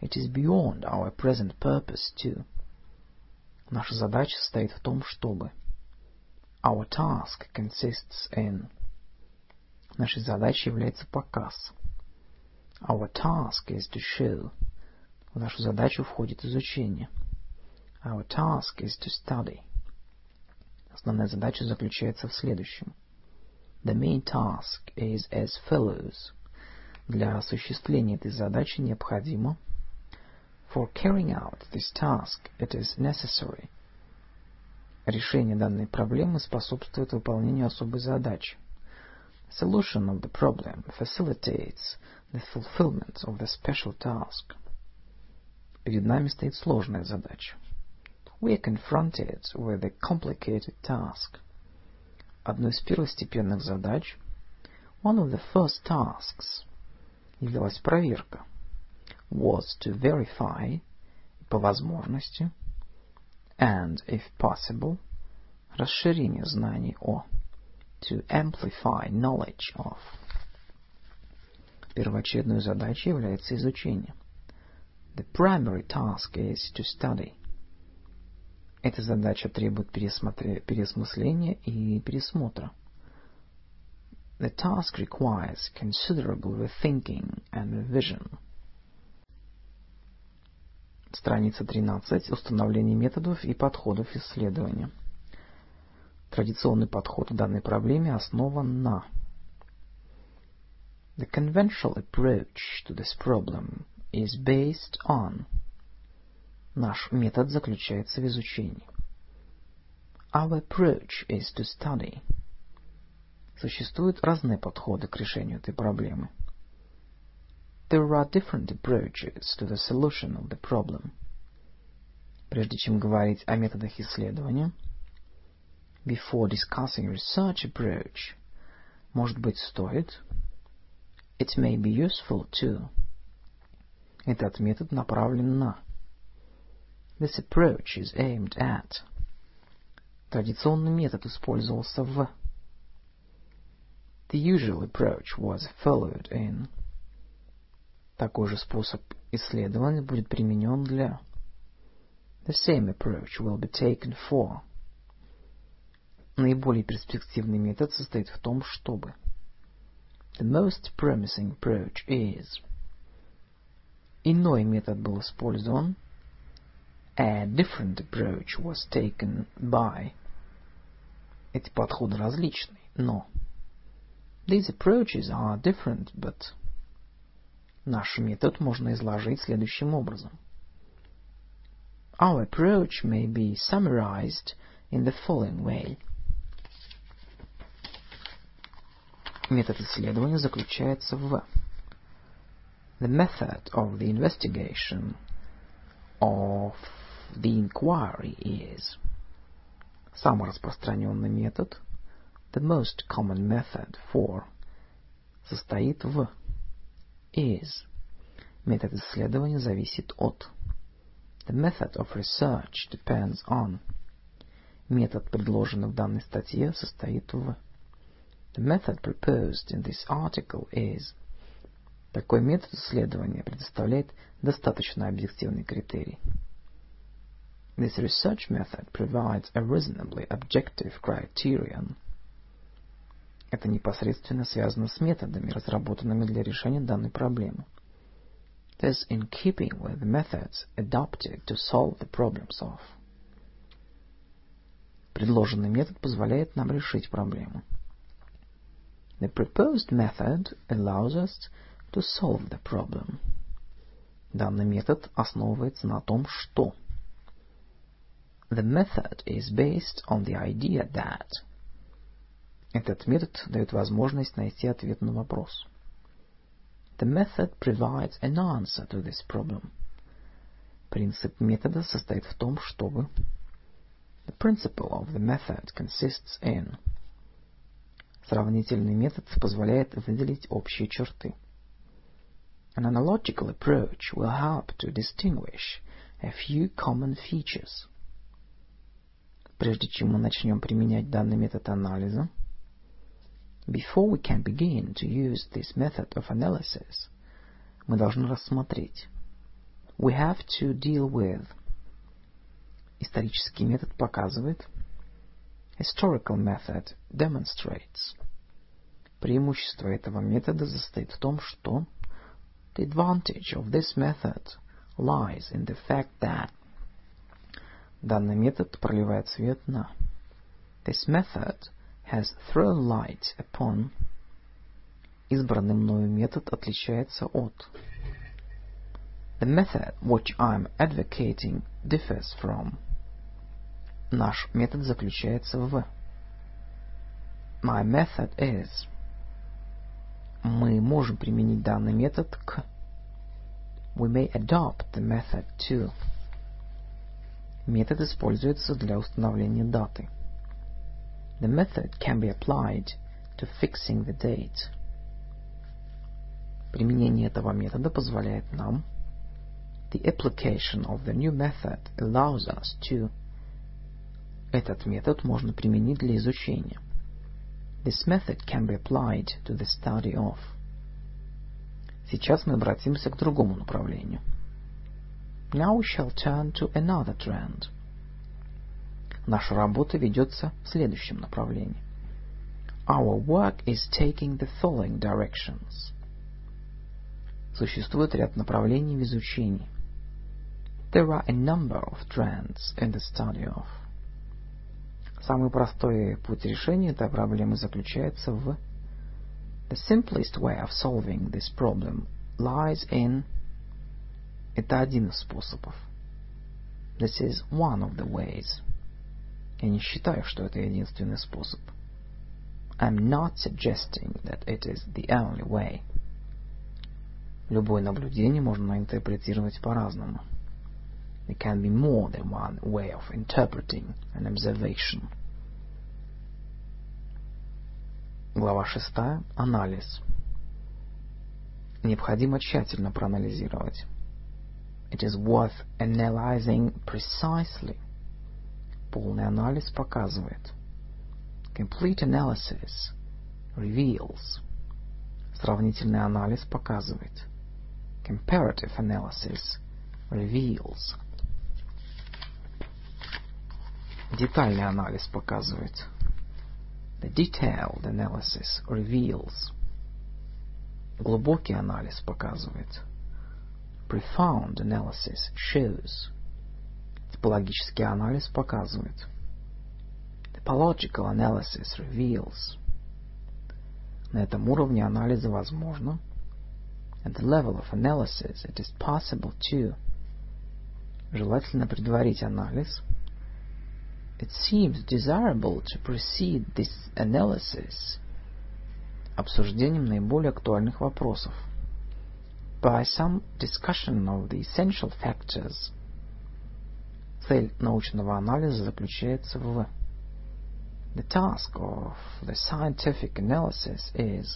It is beyond our present purpose to. Наша задача состоит в том, чтобы. Our task consists in. Нашей задачей является показ. Our task is to show. В нашу задачу входит изучение. Our task is to study. Основная задача заключается в следующем. The main task is as follows. Для осуществления этой задачи необходимо... For carrying out this task, it is necessary. Решение данной проблемы способствует выполнению особой задачи. The solution of the problem facilitates the fulfillment of the special task. Перед нами стоит сложная задача. We are confronted with a complicated task. Одной из первостепенных задач, one of the first tasks, явилась проверка, was to verify, по возможности, and, if possible, расширение знаний о, to amplify knowledge of. Первоочередной задачей является изучение. The primary task is to study. Эта задача требует переосмысления и пересмотра. The task requires considerable rethinking and revision. Страница 13. Установление методов и подходов исследования. Традиционный подход к данной проблеме основан на... The conventional approach to this problem is based on. Наш метод заключается в изучении. Our approach is to study. Существуют разные подходы к решению этой проблемы. There are different approaches to the solution of the problem. Прежде чем говорить о методах исследования, before discussing research approach, может быть, стоит, it may be useful to. Этот метод направлен на. This approach is aimed at. Традиционный метод использовался в. The usual approach was followed in. Такой же способ исследования будет применен для. The same approach will be taken for. Наиболее перспективный метод состоит в том, чтобы. The most promising approach is. Иной метод был использован. A different approach was taken by. Эти подходы различны, но. These approaches are different, but. Наш метод можно изложить следующим образом. Our approach may be summarized in the following way. Метод исследования заключается в. The method of the investigation of the inquiry is. Самый распространенный метод, the most common method for, состоит в. Is. Метод исследования зависит от. The method of research depends on. Метод, предложенный в данной статье, состоит в. The method proposed in this article is. Такой метод исследования предоставляет достаточно объективный критерий. This research method provides a reasonably objective criterion. Это непосредственно связано с методами, разработанными для решения данной проблемы. It is in keeping with the methods adopted to solve the problems of. Предложенный метод позволяет нам решить проблему. The proposed method allows us to solve the problem. Данный метод основывается на том, что. The method is based on the idea that. Этот метод дает возможность найти ответ на вопрос. The method provides an answer to this problem. Принцип метода состоит в том, чтобы. The principle of the method consists in. Сравнительный метод позволяет выделить общие черты. An analogical approach will help to distinguish a few common features. Прежде чем мы начнем применять данный метод анализа. Before we can begin to use this method of analysis, мы должны рассмотреть. We have to deal with. Исторический метод показывает. Historical method demonstrates. Преимущество этого метода состоит в том, что. The advantage of this method lies in the fact that. Данный метод проливает свет на. This method has thrown light upon. Избранный мною метод отличается от. The method which I'm advocating differs from. Наш метод заключается в. My method is. Мы можем применить данный метод к. We may adopt the method to. Метод используется для установления даты. The method can be applied to fixing the date. Применение этого метода позволяет нам. The application of the new method allows us to. Этот метод можно применить для изучения. This method can be applied to the study of. Сейчас мы обратимся к другому направлению. Now we shall turn to another trend. Наша работа ведется в следующем направлении. Our work is taking the following directions. Существует ряд направлений в изучении. There are a number of trends in the study of. Самый простой путь решения этой проблемы заключается в. The simplest way of solving this problem lies in. Это один из способов. This is one of the ways. Я не считаю, что это единственный способ. I'm not suggesting that it is the only way. Любое наблюдение можно интерпретировать по-разному. There can be more than one way of interpreting an observation. Глава 6. Анализ. Необходимо тщательно проанализировать. It is worth analyzing precisely. Полный анализ показывает. Complete analysis reveals. Сравнительный анализ показывает. Comparative analysis reveals. Детальный анализ показывает. The detailed analysis reveals. Глубокий анализ показывает. Profound analysis shows. Типологический анализ показывает. Typological analysis reveals. На этом уровне анализа возможно. At the level of analysis it is possible to. Желательно предварить анализ. It seems desirable to precede this analysis. Обсуждением наиболее актуальных вопросов. By some discussion of the essential factors. Цель научного анализа заключается в. The task of the scientific analysis is.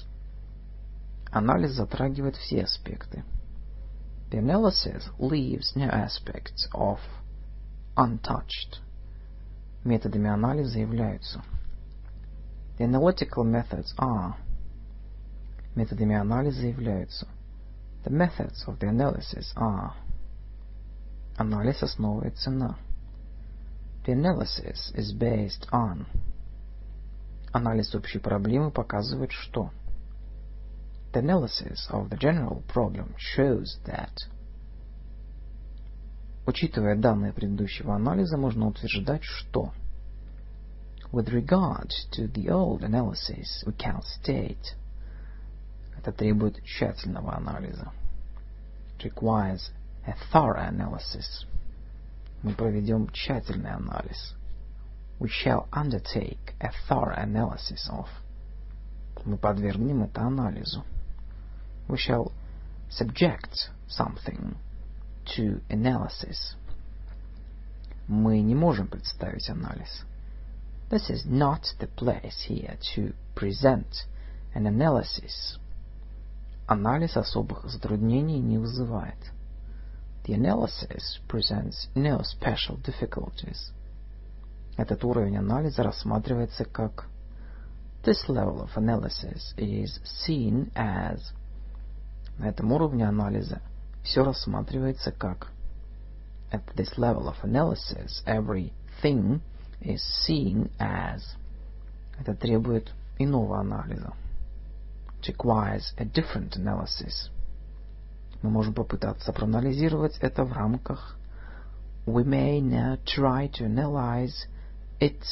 Анализ затрагивает все аспекты. The analysis leaves no aspects of untouched. Методами анализа являются. The analytical methods are. Методами анализа являются. The methods of the analysis are. Анализ основывается на. The analysis is based on. Анализ общей проблемы показывает что. The analysis of the general problem shows that. Учитывая данные предыдущего анализа, можно утверждать, что. With regard to the old analysis, we can state. Это требует тщательного анализа. It requires a thorough analysis. Мы проведем тщательный анализ. We shall undertake a thorough analysis of. Мы подвергнем это анализу. We shall subject something to analysis. Мы не можем представить анализ. This is not the place here to present an analysis. Анализ особых затруднений не вызывает. The analysis presents no special difficulties. Этот уровень анализа рассматривается как. This level of analysis is seen as. На этом уровне анализа все рассматривается как. At this level of analysis, everything is seen as. Это требует иного анализа. It requires a different analysis. Мы можем попытаться проанализировать это в рамках. We may now try to analyze it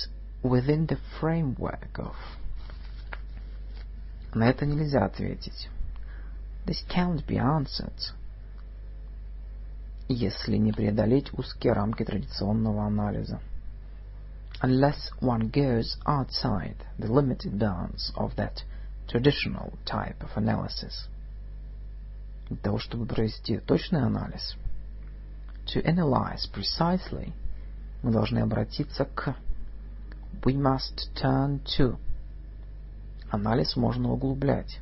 within the framework of. На это нельзя ответить. This can't be answered. Если не преодолеть узкие рамки традиционного анализа. Unless one goes outside the limited bounds of that traditional type of analysis. Для того, чтобы провести точный анализ. To analyze precisely, мы должны обратиться к. We must turn to. Анализ можно углублять.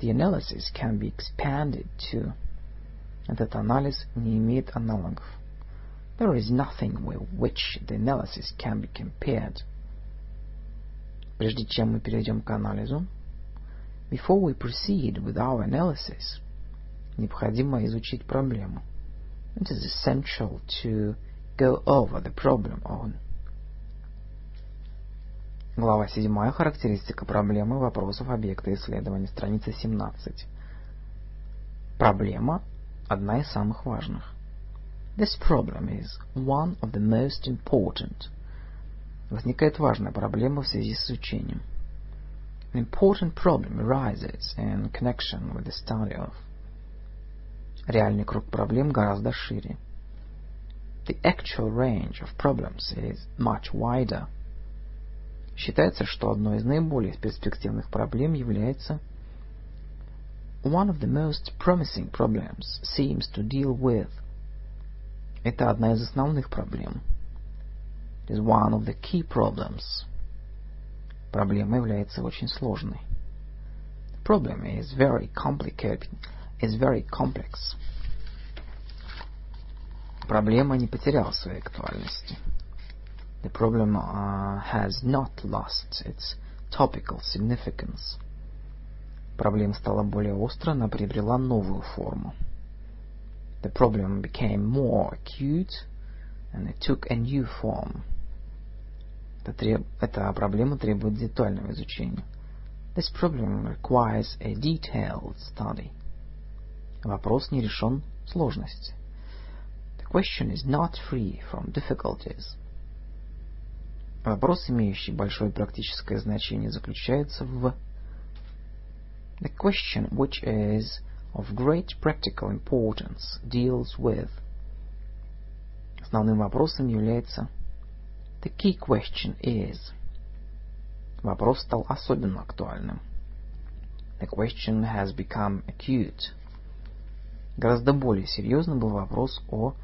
The analysis can be expanded to. Этот анализ не имеет аналогов. There is nothing with which the analysis can be compared. Прежде чем мы перейдем к анализу, before we proceed with our analysis, необходимо изучить проблему. It is essential to go over the problem on. Глава 7. Характеристика проблемы вопросов объекта исследования. Страница 17. Проблема – одна из самых важных. This problem is one of the most important. Возникает важная проблема в связи с изучением. An important problem arises in connection with the study of. Реальный круг проблем гораздо шире. The actual range of problems is much wider. Считается, что одной из наиболее перспективных проблем является One of the most promising problems seems to deal with. Это одна из основных проблем. It is one of the key problems. Проблема является очень сложной. The problem is very complicated. Is very complex. Проблема не потеряла своей актуальности. The problem has not lost its topical significance. Проблема стала более остра, она приобрела новую форму. The problem became more acute, and it took a new form. Эта проблема требует детального изучения. This problem requires a detailed study. Вопрос не решен сложности. The question is not free from difficulties. Вопрос, имеющий большое практическое значение, заключается в... The question, which is of great practical importance, deals with... Основным вопросом является... The key question is... Вопрос стал особенно актуальным. The question has become acute. Гораздо более серьезным был вопрос о...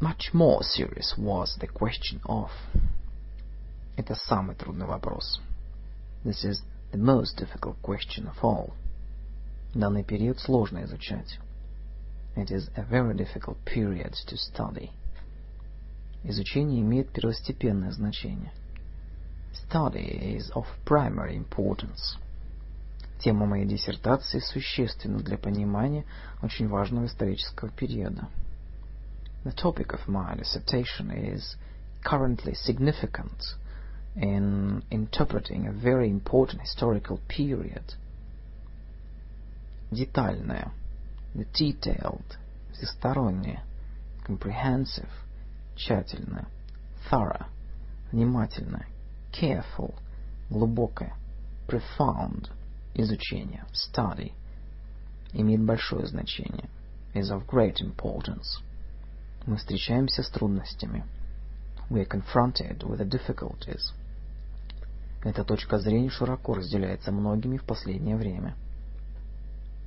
Much more serious was the question of... Это самый трудный вопрос. This is the most difficult question of all. Данный период сложно изучать. It is a very difficult period to study. Изучение имеет первостепенное значение. Study is of primary importance. Тема моей диссертации существенна для понимания очень важного исторического периода. The topic of my dissertation is currently significant in interpreting a very important historical period. Детальное, detailed, всестороннее, comprehensive, тщательное, thorough, внимательное, careful, глубокое, profound, изучение, study, имеет большое значение, is of great importance. Мы встречаемся с трудностями. We are confronted with the difficulties. Эта точка зрения широко разделяется многими в последнее время.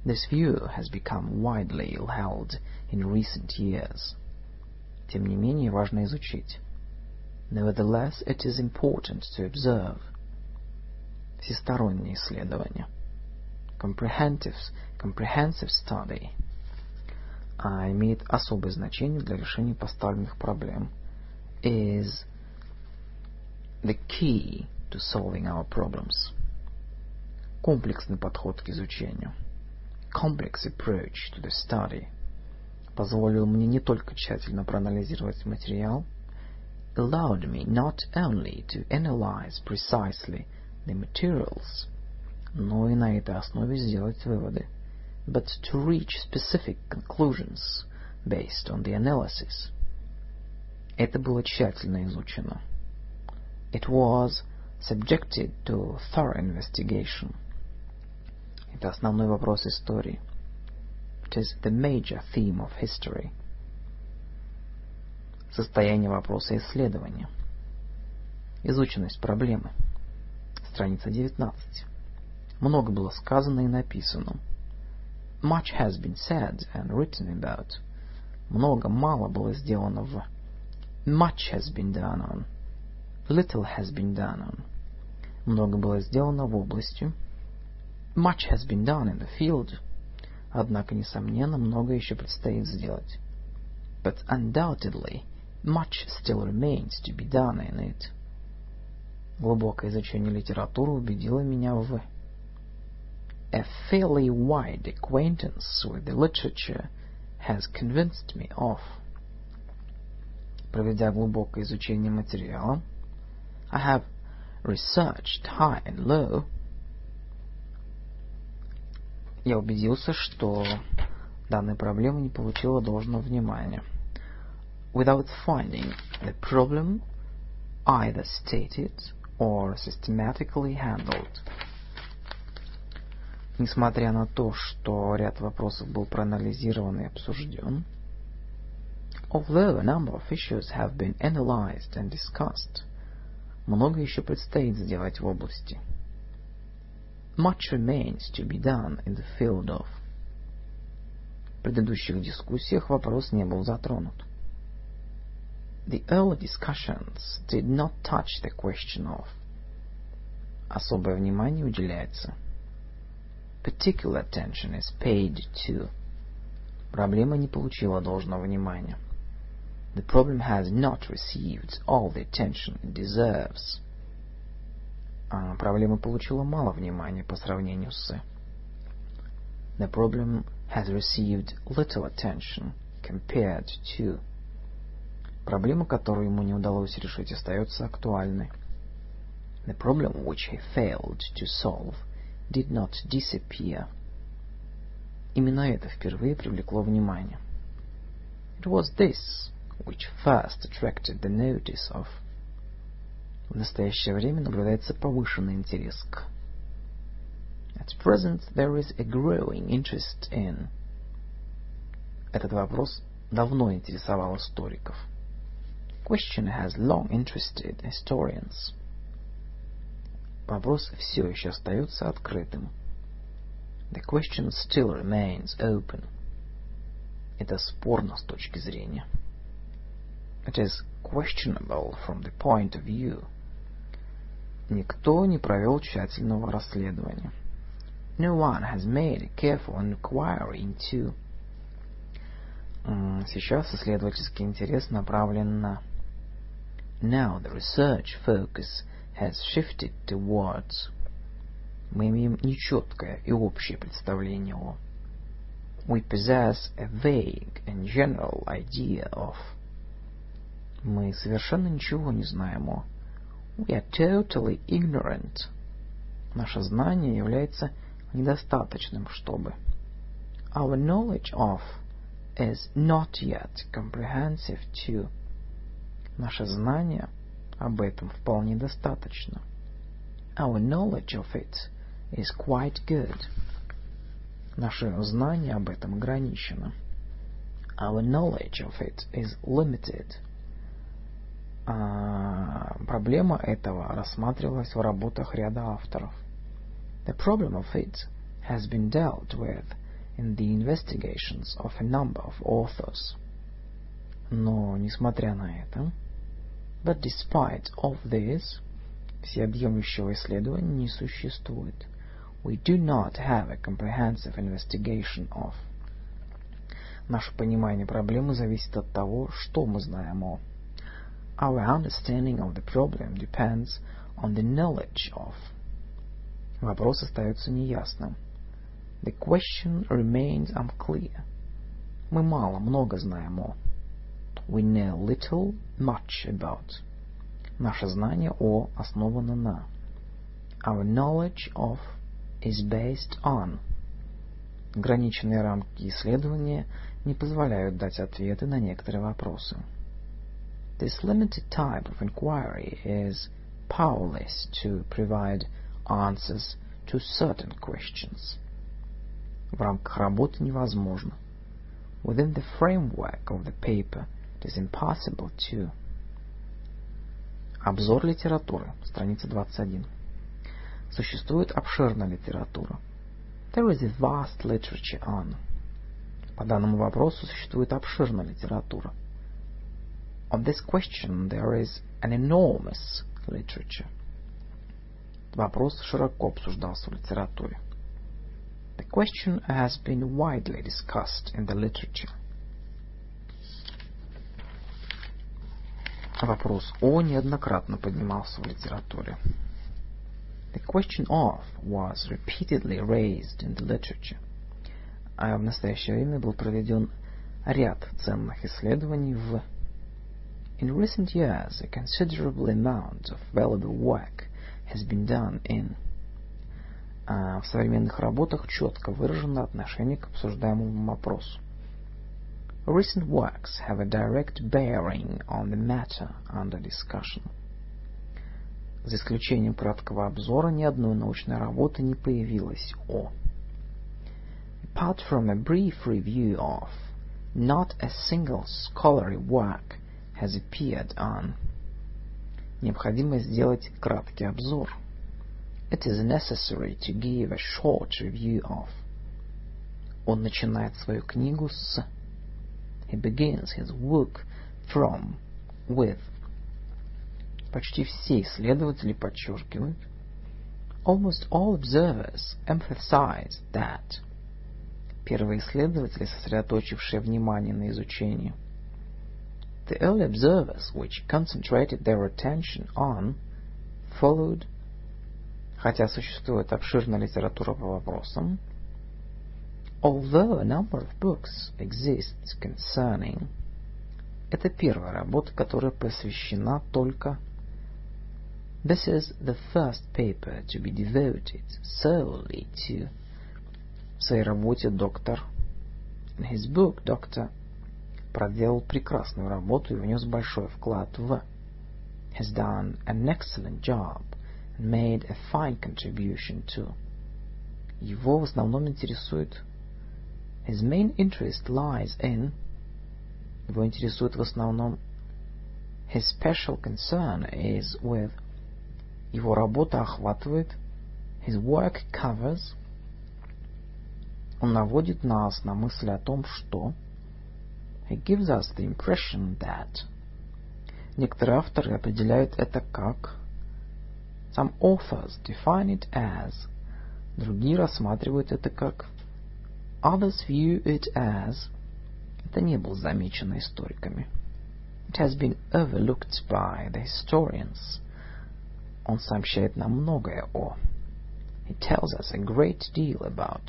This view has become widely held in recent years. Тем не менее, важно изучить. Nevertheless, it is important to observe. Всестороннее исследование. Comprehensive study. А имеет особое значение для решения поставленных проблем. Is the key to solving our problems. Комплексный подход к изучению. Complex approach to the study. Позволил мне не только тщательно проанализировать материал, allowed me not only to analyze precisely the materials, но и на этой основе сделать выводы, but to reach specific conclusions based on the analysis. Это было тщательно изучено. It was subjected to thorough investigation. Это основной вопрос истории. It is the major theme of history. Состояние вопроса исследования. Изученность проблемы. Страница 19. Много было сказано и написано. Much has been said and written about. Много-мало было сделано в... Much has been done on. Little has been done on. Много было сделано в области. Much has been done in the field. Однако, несомненно, много еще предстоит сделать. But undoubtedly, much still remains to be done in it. Глубокое изучение литературы убедило меня в... A fairly wide acquaintance with the literature has convinced me of. Проведя глубокое изучение материала, I have researched high and low. Я убедился, что данная проблема не получила должного внимания. Without finding the problem either stated or systematically handled. Несмотря на то, что ряд вопросов был проанализирован и обсужден, although a number of issues have been analyzed and discussed, много еще предстоит сделать в области. Much remains to be done in the field of. В предыдущих дискуссиях вопрос не был затронут. The early discussions did not touch the question of. Особое внимание уделяется. Particular attention is paid to. Проблема не получила должного внимания. The problem has not received all the attention it deserves. проблема получила мало внимания по сравнению с The problem has received little attention compared to. Проблема, которую ему не удалось решить, остается актуальной. The problem which he failed to solve did not disappear. Именно это впервые привлекло внимание. It was this which first attracted the notice of. В настоящее время наблюдается повышенный интерес к. At present there is a growing interest in. Этот вопрос давно интересовал историков. Question has long interested historians. Вопрос все еще остается открытым. The question still remains open. Это спорно с точки зрения. It is questionable from the point of view. Никто не провел тщательного расследования. No one has made a careful inquiry into. Сейчас исследовательский интерес направлен на. Now the research focus has shifted towards. Мы имеем нечеткое и общее представление о. We possess a vague and general idea of. Мы совершенно ничего не знаем о. We are totally ignorant. Наше знание является недостаточным, чтобы. Our knowledge of is not yet comprehensive to. Наше знание об этом вполне достаточно. Our knowledge of it is quite good. Наше знание об этом ограничено. Our knowledge of it is limited. Проблема этого рассматривалась в работах ряда авторов. The problem of it has been dealt with in the investigations of a number of authors. Но, несмотря на это, but despite of this, всеобъемлющего исследования не существует. We do not have a comprehensive investigation of. Наше понимание проблемы зависит от того, что мы знаем о. Our understanding of the problem depends on the knowledge of. Вопрос остается неясным. The question remains unclear. Мы мало, много знаем о. We know little, much about. Наше знание о основано на. Our knowledge of is based on. Ограниченные рамки исследования не позволяют дать ответы на некоторые вопросы. This limited type of inquiry is powerless to provide answers to certain questions. В рамках работы невозможно. Within the framework of the paper, it is impossible to. Обзор литературы, страница 21. Существует обширная литература. There is a vast literature on. По данному вопросу существует обширная литература. On this question there is an enormous literature. Вопрос широко обсуждался в литературе. The question has been widely discussed in the literature. Вопрос о неоднократно поднимался в литературе. The question of was repeatedly raised in the literature. А в настоящее время был проведен ряд ценных исследований в. In recent years, a considerable amount of valuable work has been done in. В современных работах четко выражено отношение к обсуждаемому вопросу. Recent works have a direct bearing on the matter under discussion. За исключением краткого обзора, ни одной научной работы не появилось о. Apart from a brief review of, not a single scholarly work has appeared on. Необходимо сделать краткий обзор. It is necessary to give a short review of. Он начинает свою книгу с. He begins his work from, with. Почти все исследователи подчеркивают. Almost all observers emphasize that. Первые исследователи, сосредоточившие внимание на изучении. The early observers, which concentrated their attention on, followed хотя существует обширная литература по вопросам. Although a number of books exist concerning. Это первая работа, которая посвящена только. This is the first paper to be devoted solely to. В своей работе доктор. In his book, Doctor проделал прекрасную работу и внес большой вклад в. Has done an excellent job and made a fine contribution to. Его в основном интересует. His main interest lies in. Его интересует в основном. His special concern is with. Его работа охватывает. His work covers. Он наводит нас на мысль о том, что. He gives us the impression that. Некоторые авторы определяют это как. Some authors define it as. Другие рассматривают это как. Others view it as. Это не было замечено историками. It has been overlooked by the historians. Он сообщает нам многое о. He tells us a great deal about.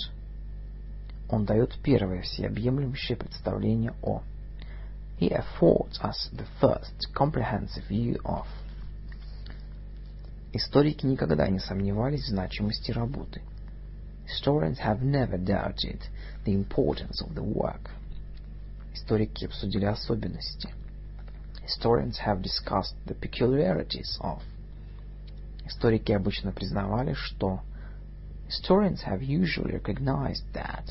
Он дает первое всеобъемлющее представление о. He affords us the first comprehensive view of. Историки никогда не сомневались в значимости работы. Historians have never doubted the importance of the work. Историки обсудили особенности. Historians have discussed the peculiarities of. Историки обычно признавали, что. Historians have usually recognized that.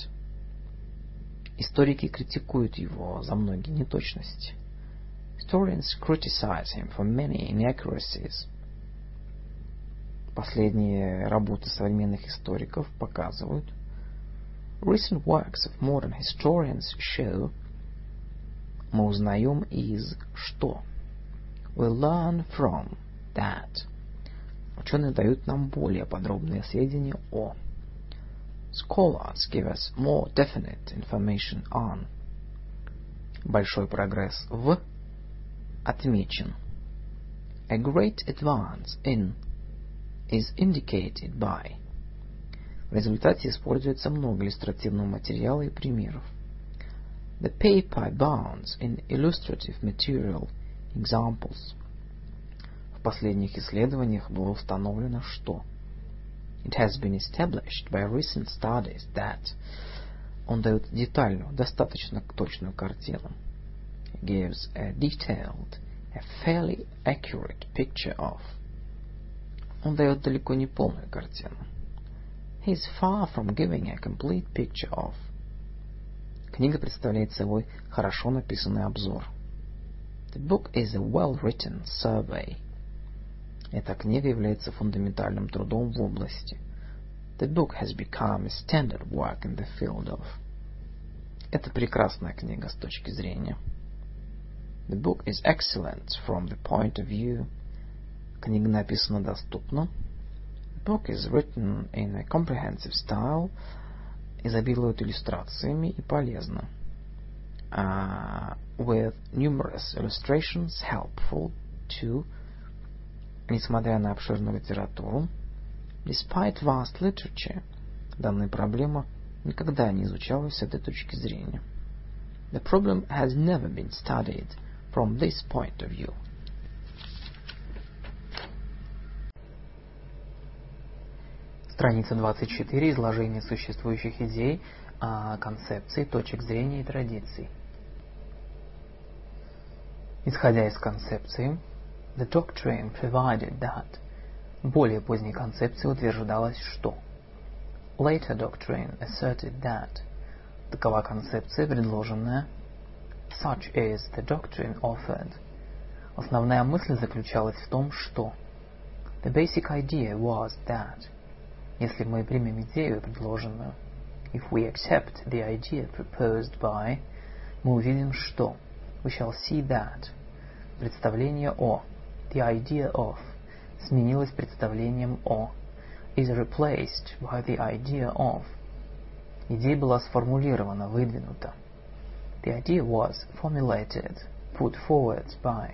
Историки критикуют его за многие неточности. Historians criticize him for many inaccuracies. Последние работы современных историков показывают. Recent works of modern historians show. Мы узнаем из что. We learn from that. Ученые дают нам более подробные сведения о. Scholars give us more definite information on. Большой прогресс в. Отмечен. A great advance in. Is indicated by. В результате используется много иллюстративного материала и примеров. The paper abounds in illustrative material, examples. В последних исследованиях было установлено, что. It has been established by recent studies that. Он дает детальную, достаточно точную картину. He gives a detailed, a fairly accurate picture of. Он дает далеко не полную картину. He is far from giving a complete picture of. Книга представляет собой хорошо написанный обзор. The book is a well-written survey. Эта книга является фундаментальным трудом в области. The book has become a standard work in the field of. Это прекрасная книга с точки зрения. The book is excellent from the point of view. Книга написана доступно. The book is written in a comprehensive style. Изобилует иллюстрациями и полезно. With numerous illustrations helpful to. Несмотря на обширную литературу. Despite vast literature. Данная проблема никогда не изучалась с этой точки зрения. The problem has never been studied from this point of view. Страница 24. Изложение существующих идей, концепций, точек зрения и традиций. Исходя из концепции, the doctrine provided that. Более поздней концепции утверждалось, что. Later doctrine asserted that. Такова концепция, предложенная. Such is the doctrine offered. Основная мысль заключалась в том, что. The basic idea was that. Если мы примем идею, предложенную, if we accept the idea proposed by, мы увидим, что, we shall see that, представление о, the idea of, сменилось представлением о, is replaced by the idea of. Идея была сформулирована, выдвинута. The idea was formulated, put forward by.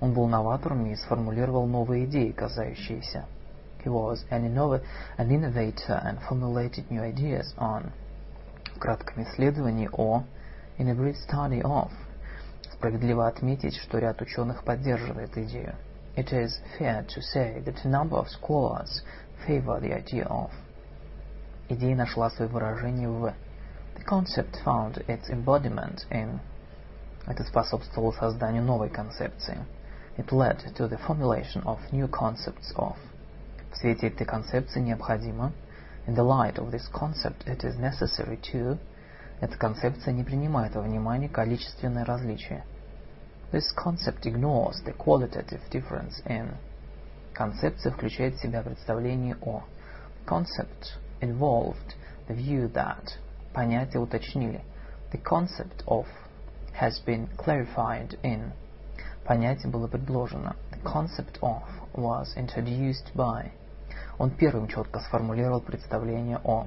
Он был новатором и сформулировал новые идеи, касающиеся. He was an innovator and formulated new ideas on. В кратком исследовании о in a brief study of справедливо отметить, что ряд ученых поддерживает идею. It is fair to say that a number of scholars favor the idea of. Идея нашла свое выражение в. The concept found its embodiment in. Это способствовало созданию новой концепции. It led to the formulation of new concepts of. В свете этой концепции необходимо. In the light of this concept it is necessary to. Эта концепция не принимает во внимание количественное различие. This concept ignores the qualitative difference in. Концепция включает в себя представление о. The concept involved the view that. Понятие уточнили. The concept of has been clarified in. Понятие было предложено. The concept of was introduced by. Он первым четко сформулировал представление о.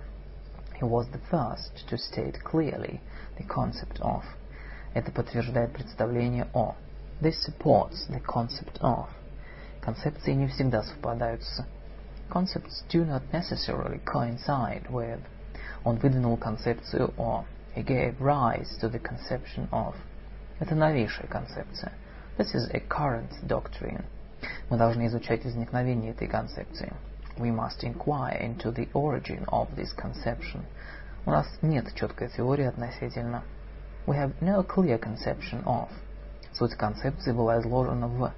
He was the first to state clearly the concept of. Это подтверждает представление о. This supports the concept of. Концепции не всегда совпадают с. Concepts do not necessarily coincide with. Он выдвинул концепцию о. He gave rise to the conception of. Это новейшая концепция. This is a current doctrine. Мы должны изучать возникновение этой концепции. We must inquire into the origin of this conception. У нас нет четкой теории относительно. We have no clear conception of. Суть концепции была изложена в.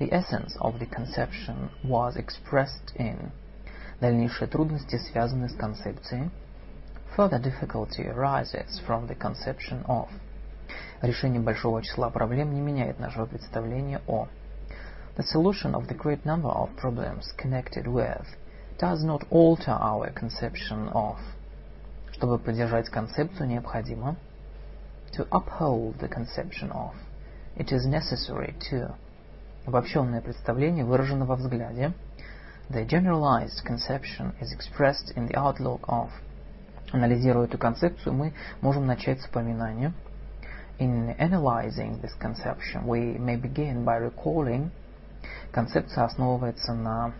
The essence of the conception was expressed in. Дальнейшие трудности связаны с концепцией. Further difficulty arises from the conception of. Решение большого числа проблем не меняет нашего представления о. The solution of the great number of problems connected with does not alter our conception of. Чтобы поддержать концепцию, необходимо. To uphold the conception of. It is necessary to. Обобщенное представление выражено во взгляде. The generalized conception is expressed in the outlook of. Анализируя эту концепцию, мы можем начать с упоминания. In analyzing this conception, we may begin by recalling. Концепция основывается на.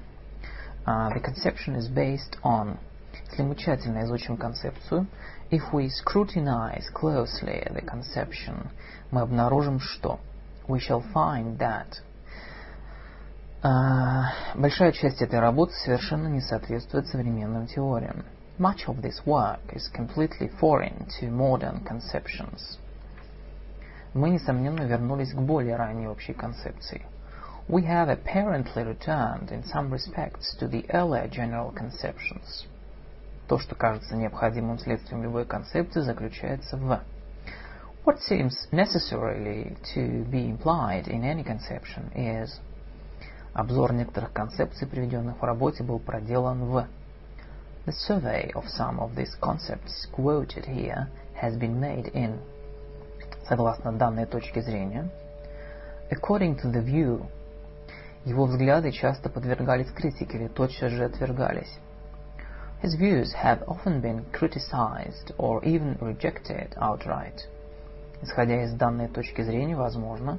The conception is based on. Если мы тщательно изучим концепцию, if we scrutinize closely the conception, мы обнаружим, что. We shall find that. Большая часть этой работы совершенно не соответствует современным теориям. Much of this work is completely foreign to modern conceptions. Мы, несомненно, вернулись к более ранней общей концепции. We have apparently returned in some respects to the earlier general conceptions. То, что кажется необходимым следствием любой концепции, заключается в. What seems necessarily to be implied in any conception is. Обзор некоторых концепций, приведенных в работе, был проделан в. The survey of some of these concepts quoted here has been made in. Согласно данной точке зрения. According to the view. Его взгляды часто подвергались критике или тотчас же отвергались. His views have often been criticized or even rejected outright. Исходя из данной точки зрения, возможно.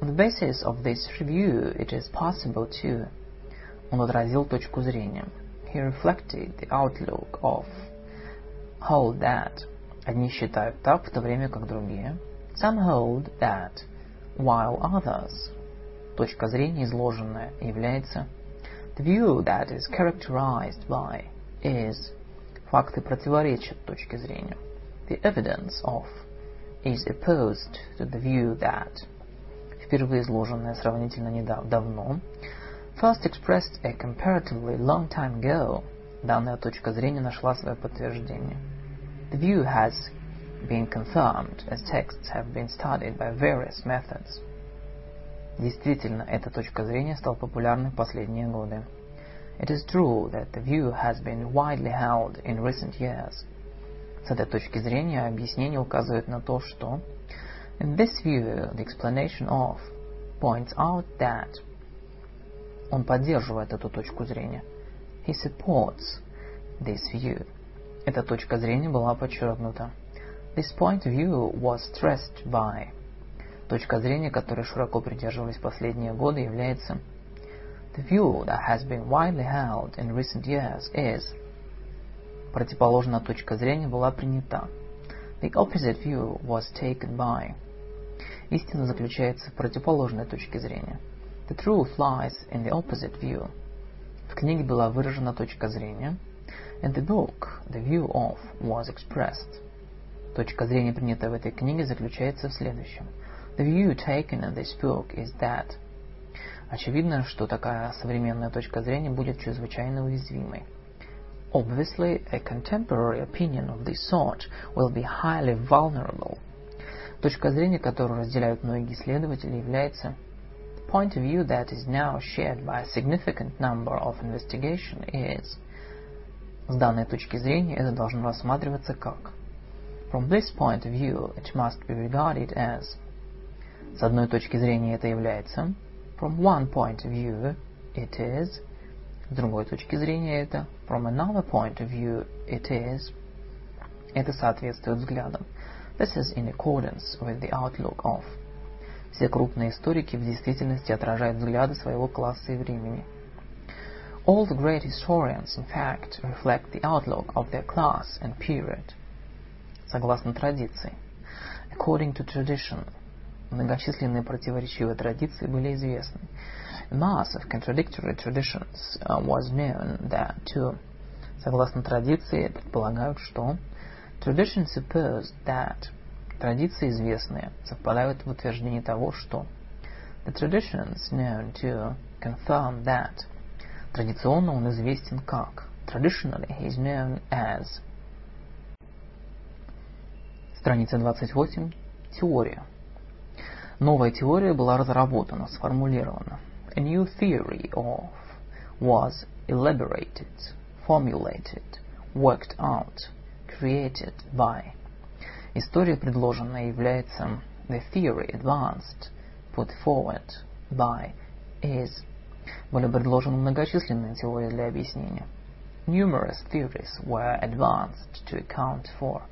On the basis of this review, it is possible to. Он отразил точку зрения. He reflected the outlook of. Hold that. Одни считают так, в то время как другие. Some hold that, while others. Точка зрения, изложенная, является. The view that is characterized by is. Факты противоречат точке зрения. The evidence of is opposed to the view that. Впервые изложенное сравнительно давно. First expressed a comparatively long time ago. Данная точка зрения нашла свое подтверждение. The view has been confirmed as texts have been studied by various methods. Действительно, эта точка зрения стала популярной в последние годы. It is true that the view has been widely held in recent years. С этой точки зрения объяснение указывает на то, что. In this view, the explanation of points out that. Он поддерживает эту точку зрения. He supports this view. Эта точка зрения была подчеркнута. This point of view was stressed by. Точка зрения, которой широко придерживались последние годы, является. The view that has been widely held in recent years is... Противоположная точка зрения была принята. The opposite view was taken by... Истина заключается в противоположной точке зрения. The truth lies in the opposite view. В книге была выражена точка зрения. In the book, the view of was expressed. Точка зрения, принятая в этой книге, заключается в следующем. The view taken in this book is that... Очевидно, что такая современная точка зрения будет чрезвычайно уязвимой. Obviously, a contemporary opinion of this sort will be highly vulnerable. Точка зрения, которую разделяют многие исследователи, является... The point of view that is now shared by a significant number of investigation is... С данной точки зрения это должно рассматриваться как... From this point of view, it must be regarded as... С одной точки зрения это является... From one point of view, it is. С другой точки зрения это. From another point of view, it is. Это соответствует взглядам. This is in accordance with the outlook of. Все крупные историки в действительности отражают взгляды своего класса и времени. All the great historians, in fact, reflect the outlook of their class and period. Согласно традиции. According to tradition. Многочисленные противоречивые традиции были известны. A mass of contradictory traditions was known that too. Согласно традиции, предполагают, что... Tradition supposed that... Традиции известные совпадают в утверждении того, что... The traditions known to confirm that... Традиционно он известен как... Traditionally he is known as... Страница 28. Теория. Новая теория была разработана, сформулирована. A new theory of was elaborated, formulated, worked out, created by. История, предложенная, является the theory advanced, put forward by, is. Были предложены многочисленные теории для объяснения. Numerous theories were advanced to account for.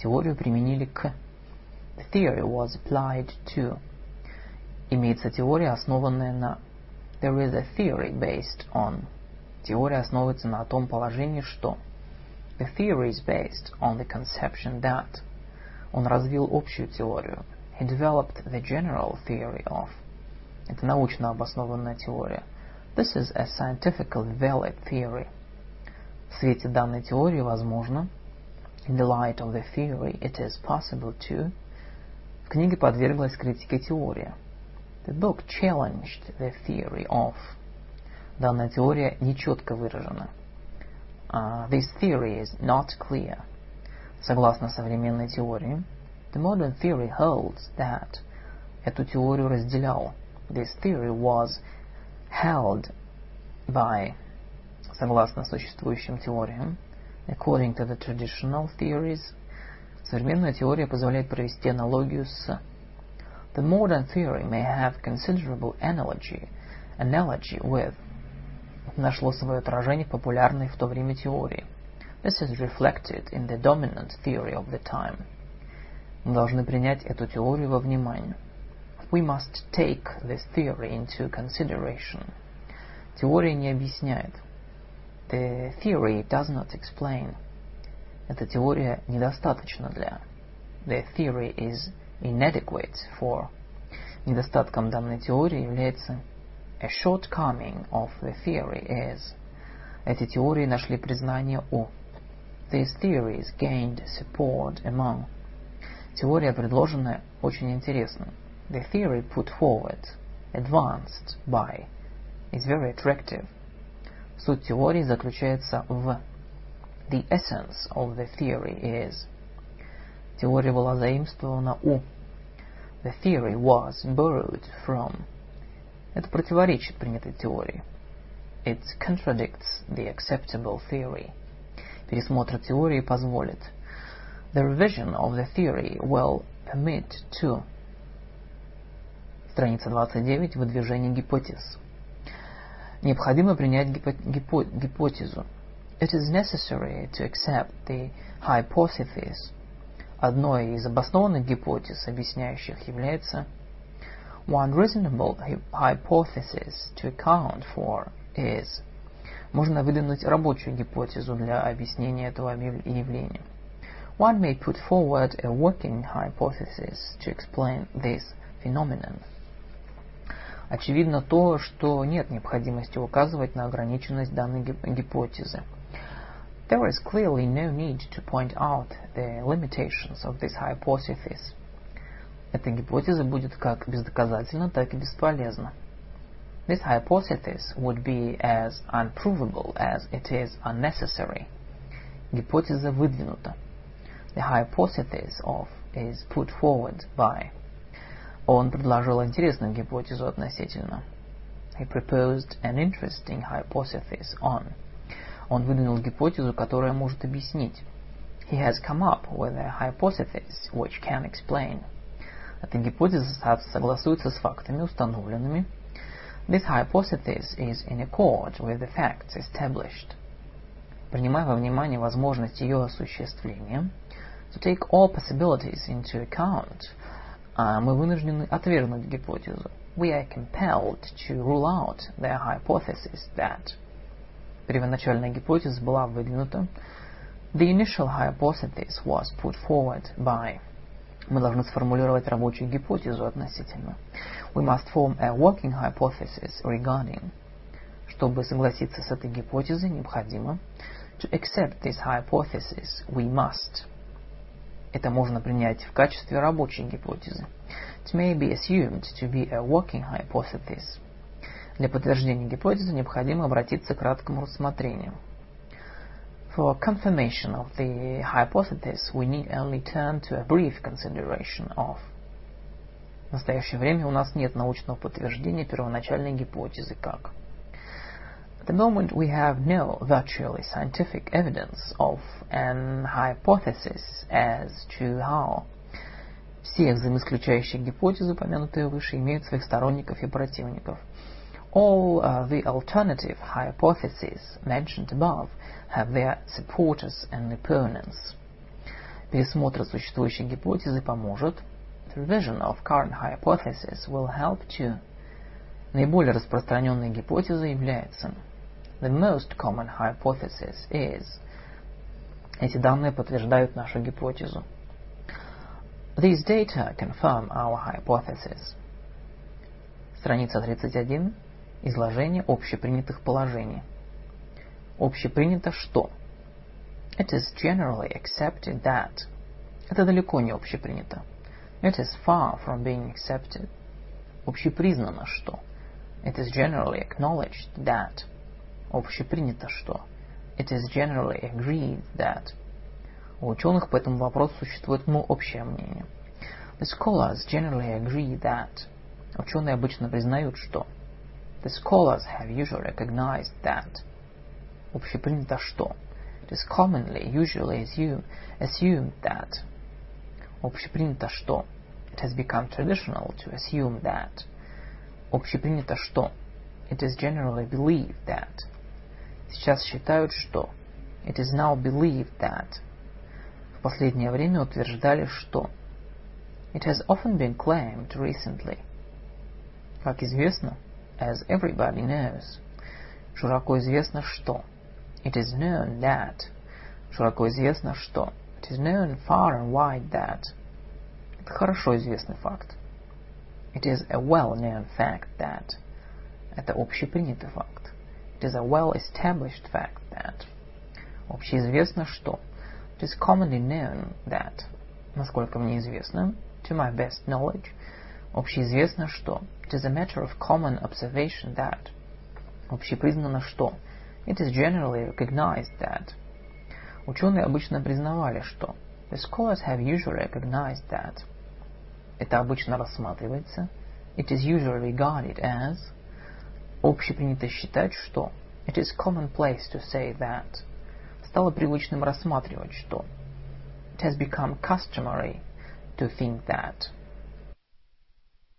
Теорию применили к. The theory was applied to. Имеется теория, основанная на. There is a theory based on. Теория основывается на том положении, что. The theory is based on the conception that. Он развил общую теорию. He developed the general theory of. Это научно обоснованная теория. This is a scientifically valid theory. В свете данной теории возможно. In the light of the theory it is possible to. Книга подверглась критике теория. The book challenged the theory of. Данная теория нечетко выражена. This theory is not clear. Согласно современной теории, the modern theory holds that. Эту теорию разделял. This theory was held by. Согласно существующим теориям, according to the traditional theories, современная теория позволяет провести аналогию с. The modern theory may have considerable analogy with. Нашло свое отражение в популярной в то время теории. This is reflected in the dominant theory of the time. Мы должны принять эту теорию во внимание. We must take this theory into consideration. Теория не объясняет. The theory does not explain. Эта теория недостаточна для. The theory is inadequate for. Недостатком данной теории является a shortcoming of the theory is. Эти теории нашли признание у. These theories gained support among. Теория, предложенная, очень интересна. The theory put forward, advanced by, is very attractive. Суть теории заключается в. The essence of the theory is. Теория была заимствована у. The theory was borrowed from. Это противоречит принятой теории. It contradicts the acceptable theory. Пересмотр теории позволит. The revision of the theory will permit to. Страница 29. Выдвижение гипотез. Необходимо принять гипотезу. It is necessary to accept the hypothesis. Одной из обоснованных гипотез, объясняющих, является One reasonable hypothesis to account for is. Можно выдвинуть рабочую гипотезу для объяснения этого явления. One may put forward a working hypothesis to explain this phenomenon. Очевидно то, что нет необходимости указывать на ограниченность данной гипотезы. There is clearly no need to point out the limitations of this hypothesis. Эта гипотеза будет как бездоказательна, так и бесполезна. This hypothesis would be as unprovable as it is unnecessary. Гипотеза выдвинута. The hypothesis of is put forward by. Он предложил интересную гипотезу относительно. He proposed an interesting hypothesis on. Он выдвинул гипотезу, которая может объяснить. He has come up with a hypothesis which can explain. Эта гипотеза согласуется с фактами, установленными. This hypothesis is in accord with the facts established. Принимая во внимание возможность ее осуществления, to take all possibilities into account, мы вынуждены отвергнуть гипотезу. We are compelled to rule out the hypothesis that. Первоначальная гипотеза была выдвинута. The initial hypothesis was put forward by. Мы должны сформулировать рабочую гипотезу относительно. We must form a working hypothesis regarding. Чтобы согласиться с этой гипотезой, необходимо. To accept this hypothesis, we must. Это можно принять в качестве рабочей гипотезы. It may be assumed to be a working hypothesis. Для подтверждения гипотезы необходимо обратиться к краткому рассмотрению. For confirmation of the hypothesis, we need only turn to a brief consideration of. В настоящее время у нас нет научного подтверждения первоначальной гипотезы как. At the moment we have no virtually scientific evidence of an hypothesis as to how. Все взаимоисключающие гипотезы, упомянутые выше, имеют своих сторонников и противников. All the alternative hypotheses mentioned above have their supporters and opponents. Пересмотр существующей гипотезы поможет. The revision of current hypotheses will help to. Наиболее распространенной гипотезой является. The most common hypothesis is. Эти данные подтверждают нашу гипотезу. These data confirm our hypothesis. Страница 31. Изложение общепринятых положений. Общепринято что? It is generally accepted that. Это далеко не общепринято. It is far from being accepted. Общепризнано что? It is generally acknowledged that. Общепринято что? It is generally agreed that. У ученых по этому вопросу существует общее мнение. The scholars generally agree that. Ученые обычно признают что? The scholars have usually recognized that. Общепринято что? It is commonly usually assumed that. Общепринято что? It has become traditional to assume that. Общепринято что? It is generally believed that. Сейчас считают что? It is now believed that. В последнее время утверждали что? It has often been claimed recently. Как известно, as everybody knows. Широко известно что? It is known that. Широко известно что? It is known far and wide that. Это хорошо известный факт. It is a well-known fact that. Это общепринятый факт. It is a well-established fact that. Общеизвестно что? It is commonly known that. Насколько мне известно, to my best knowledge. Общеизвестно что? It is a matter of common observation that. Общепризнано что? It is generally recognized that. Ученые обычно признавали что? The scholars have usually recognized that. Это обычно рассматривается. It is usually regarded as. Общепринято считать что? It is commonplace to say that. Стало привычным рассматривать что? It has become customary to think that.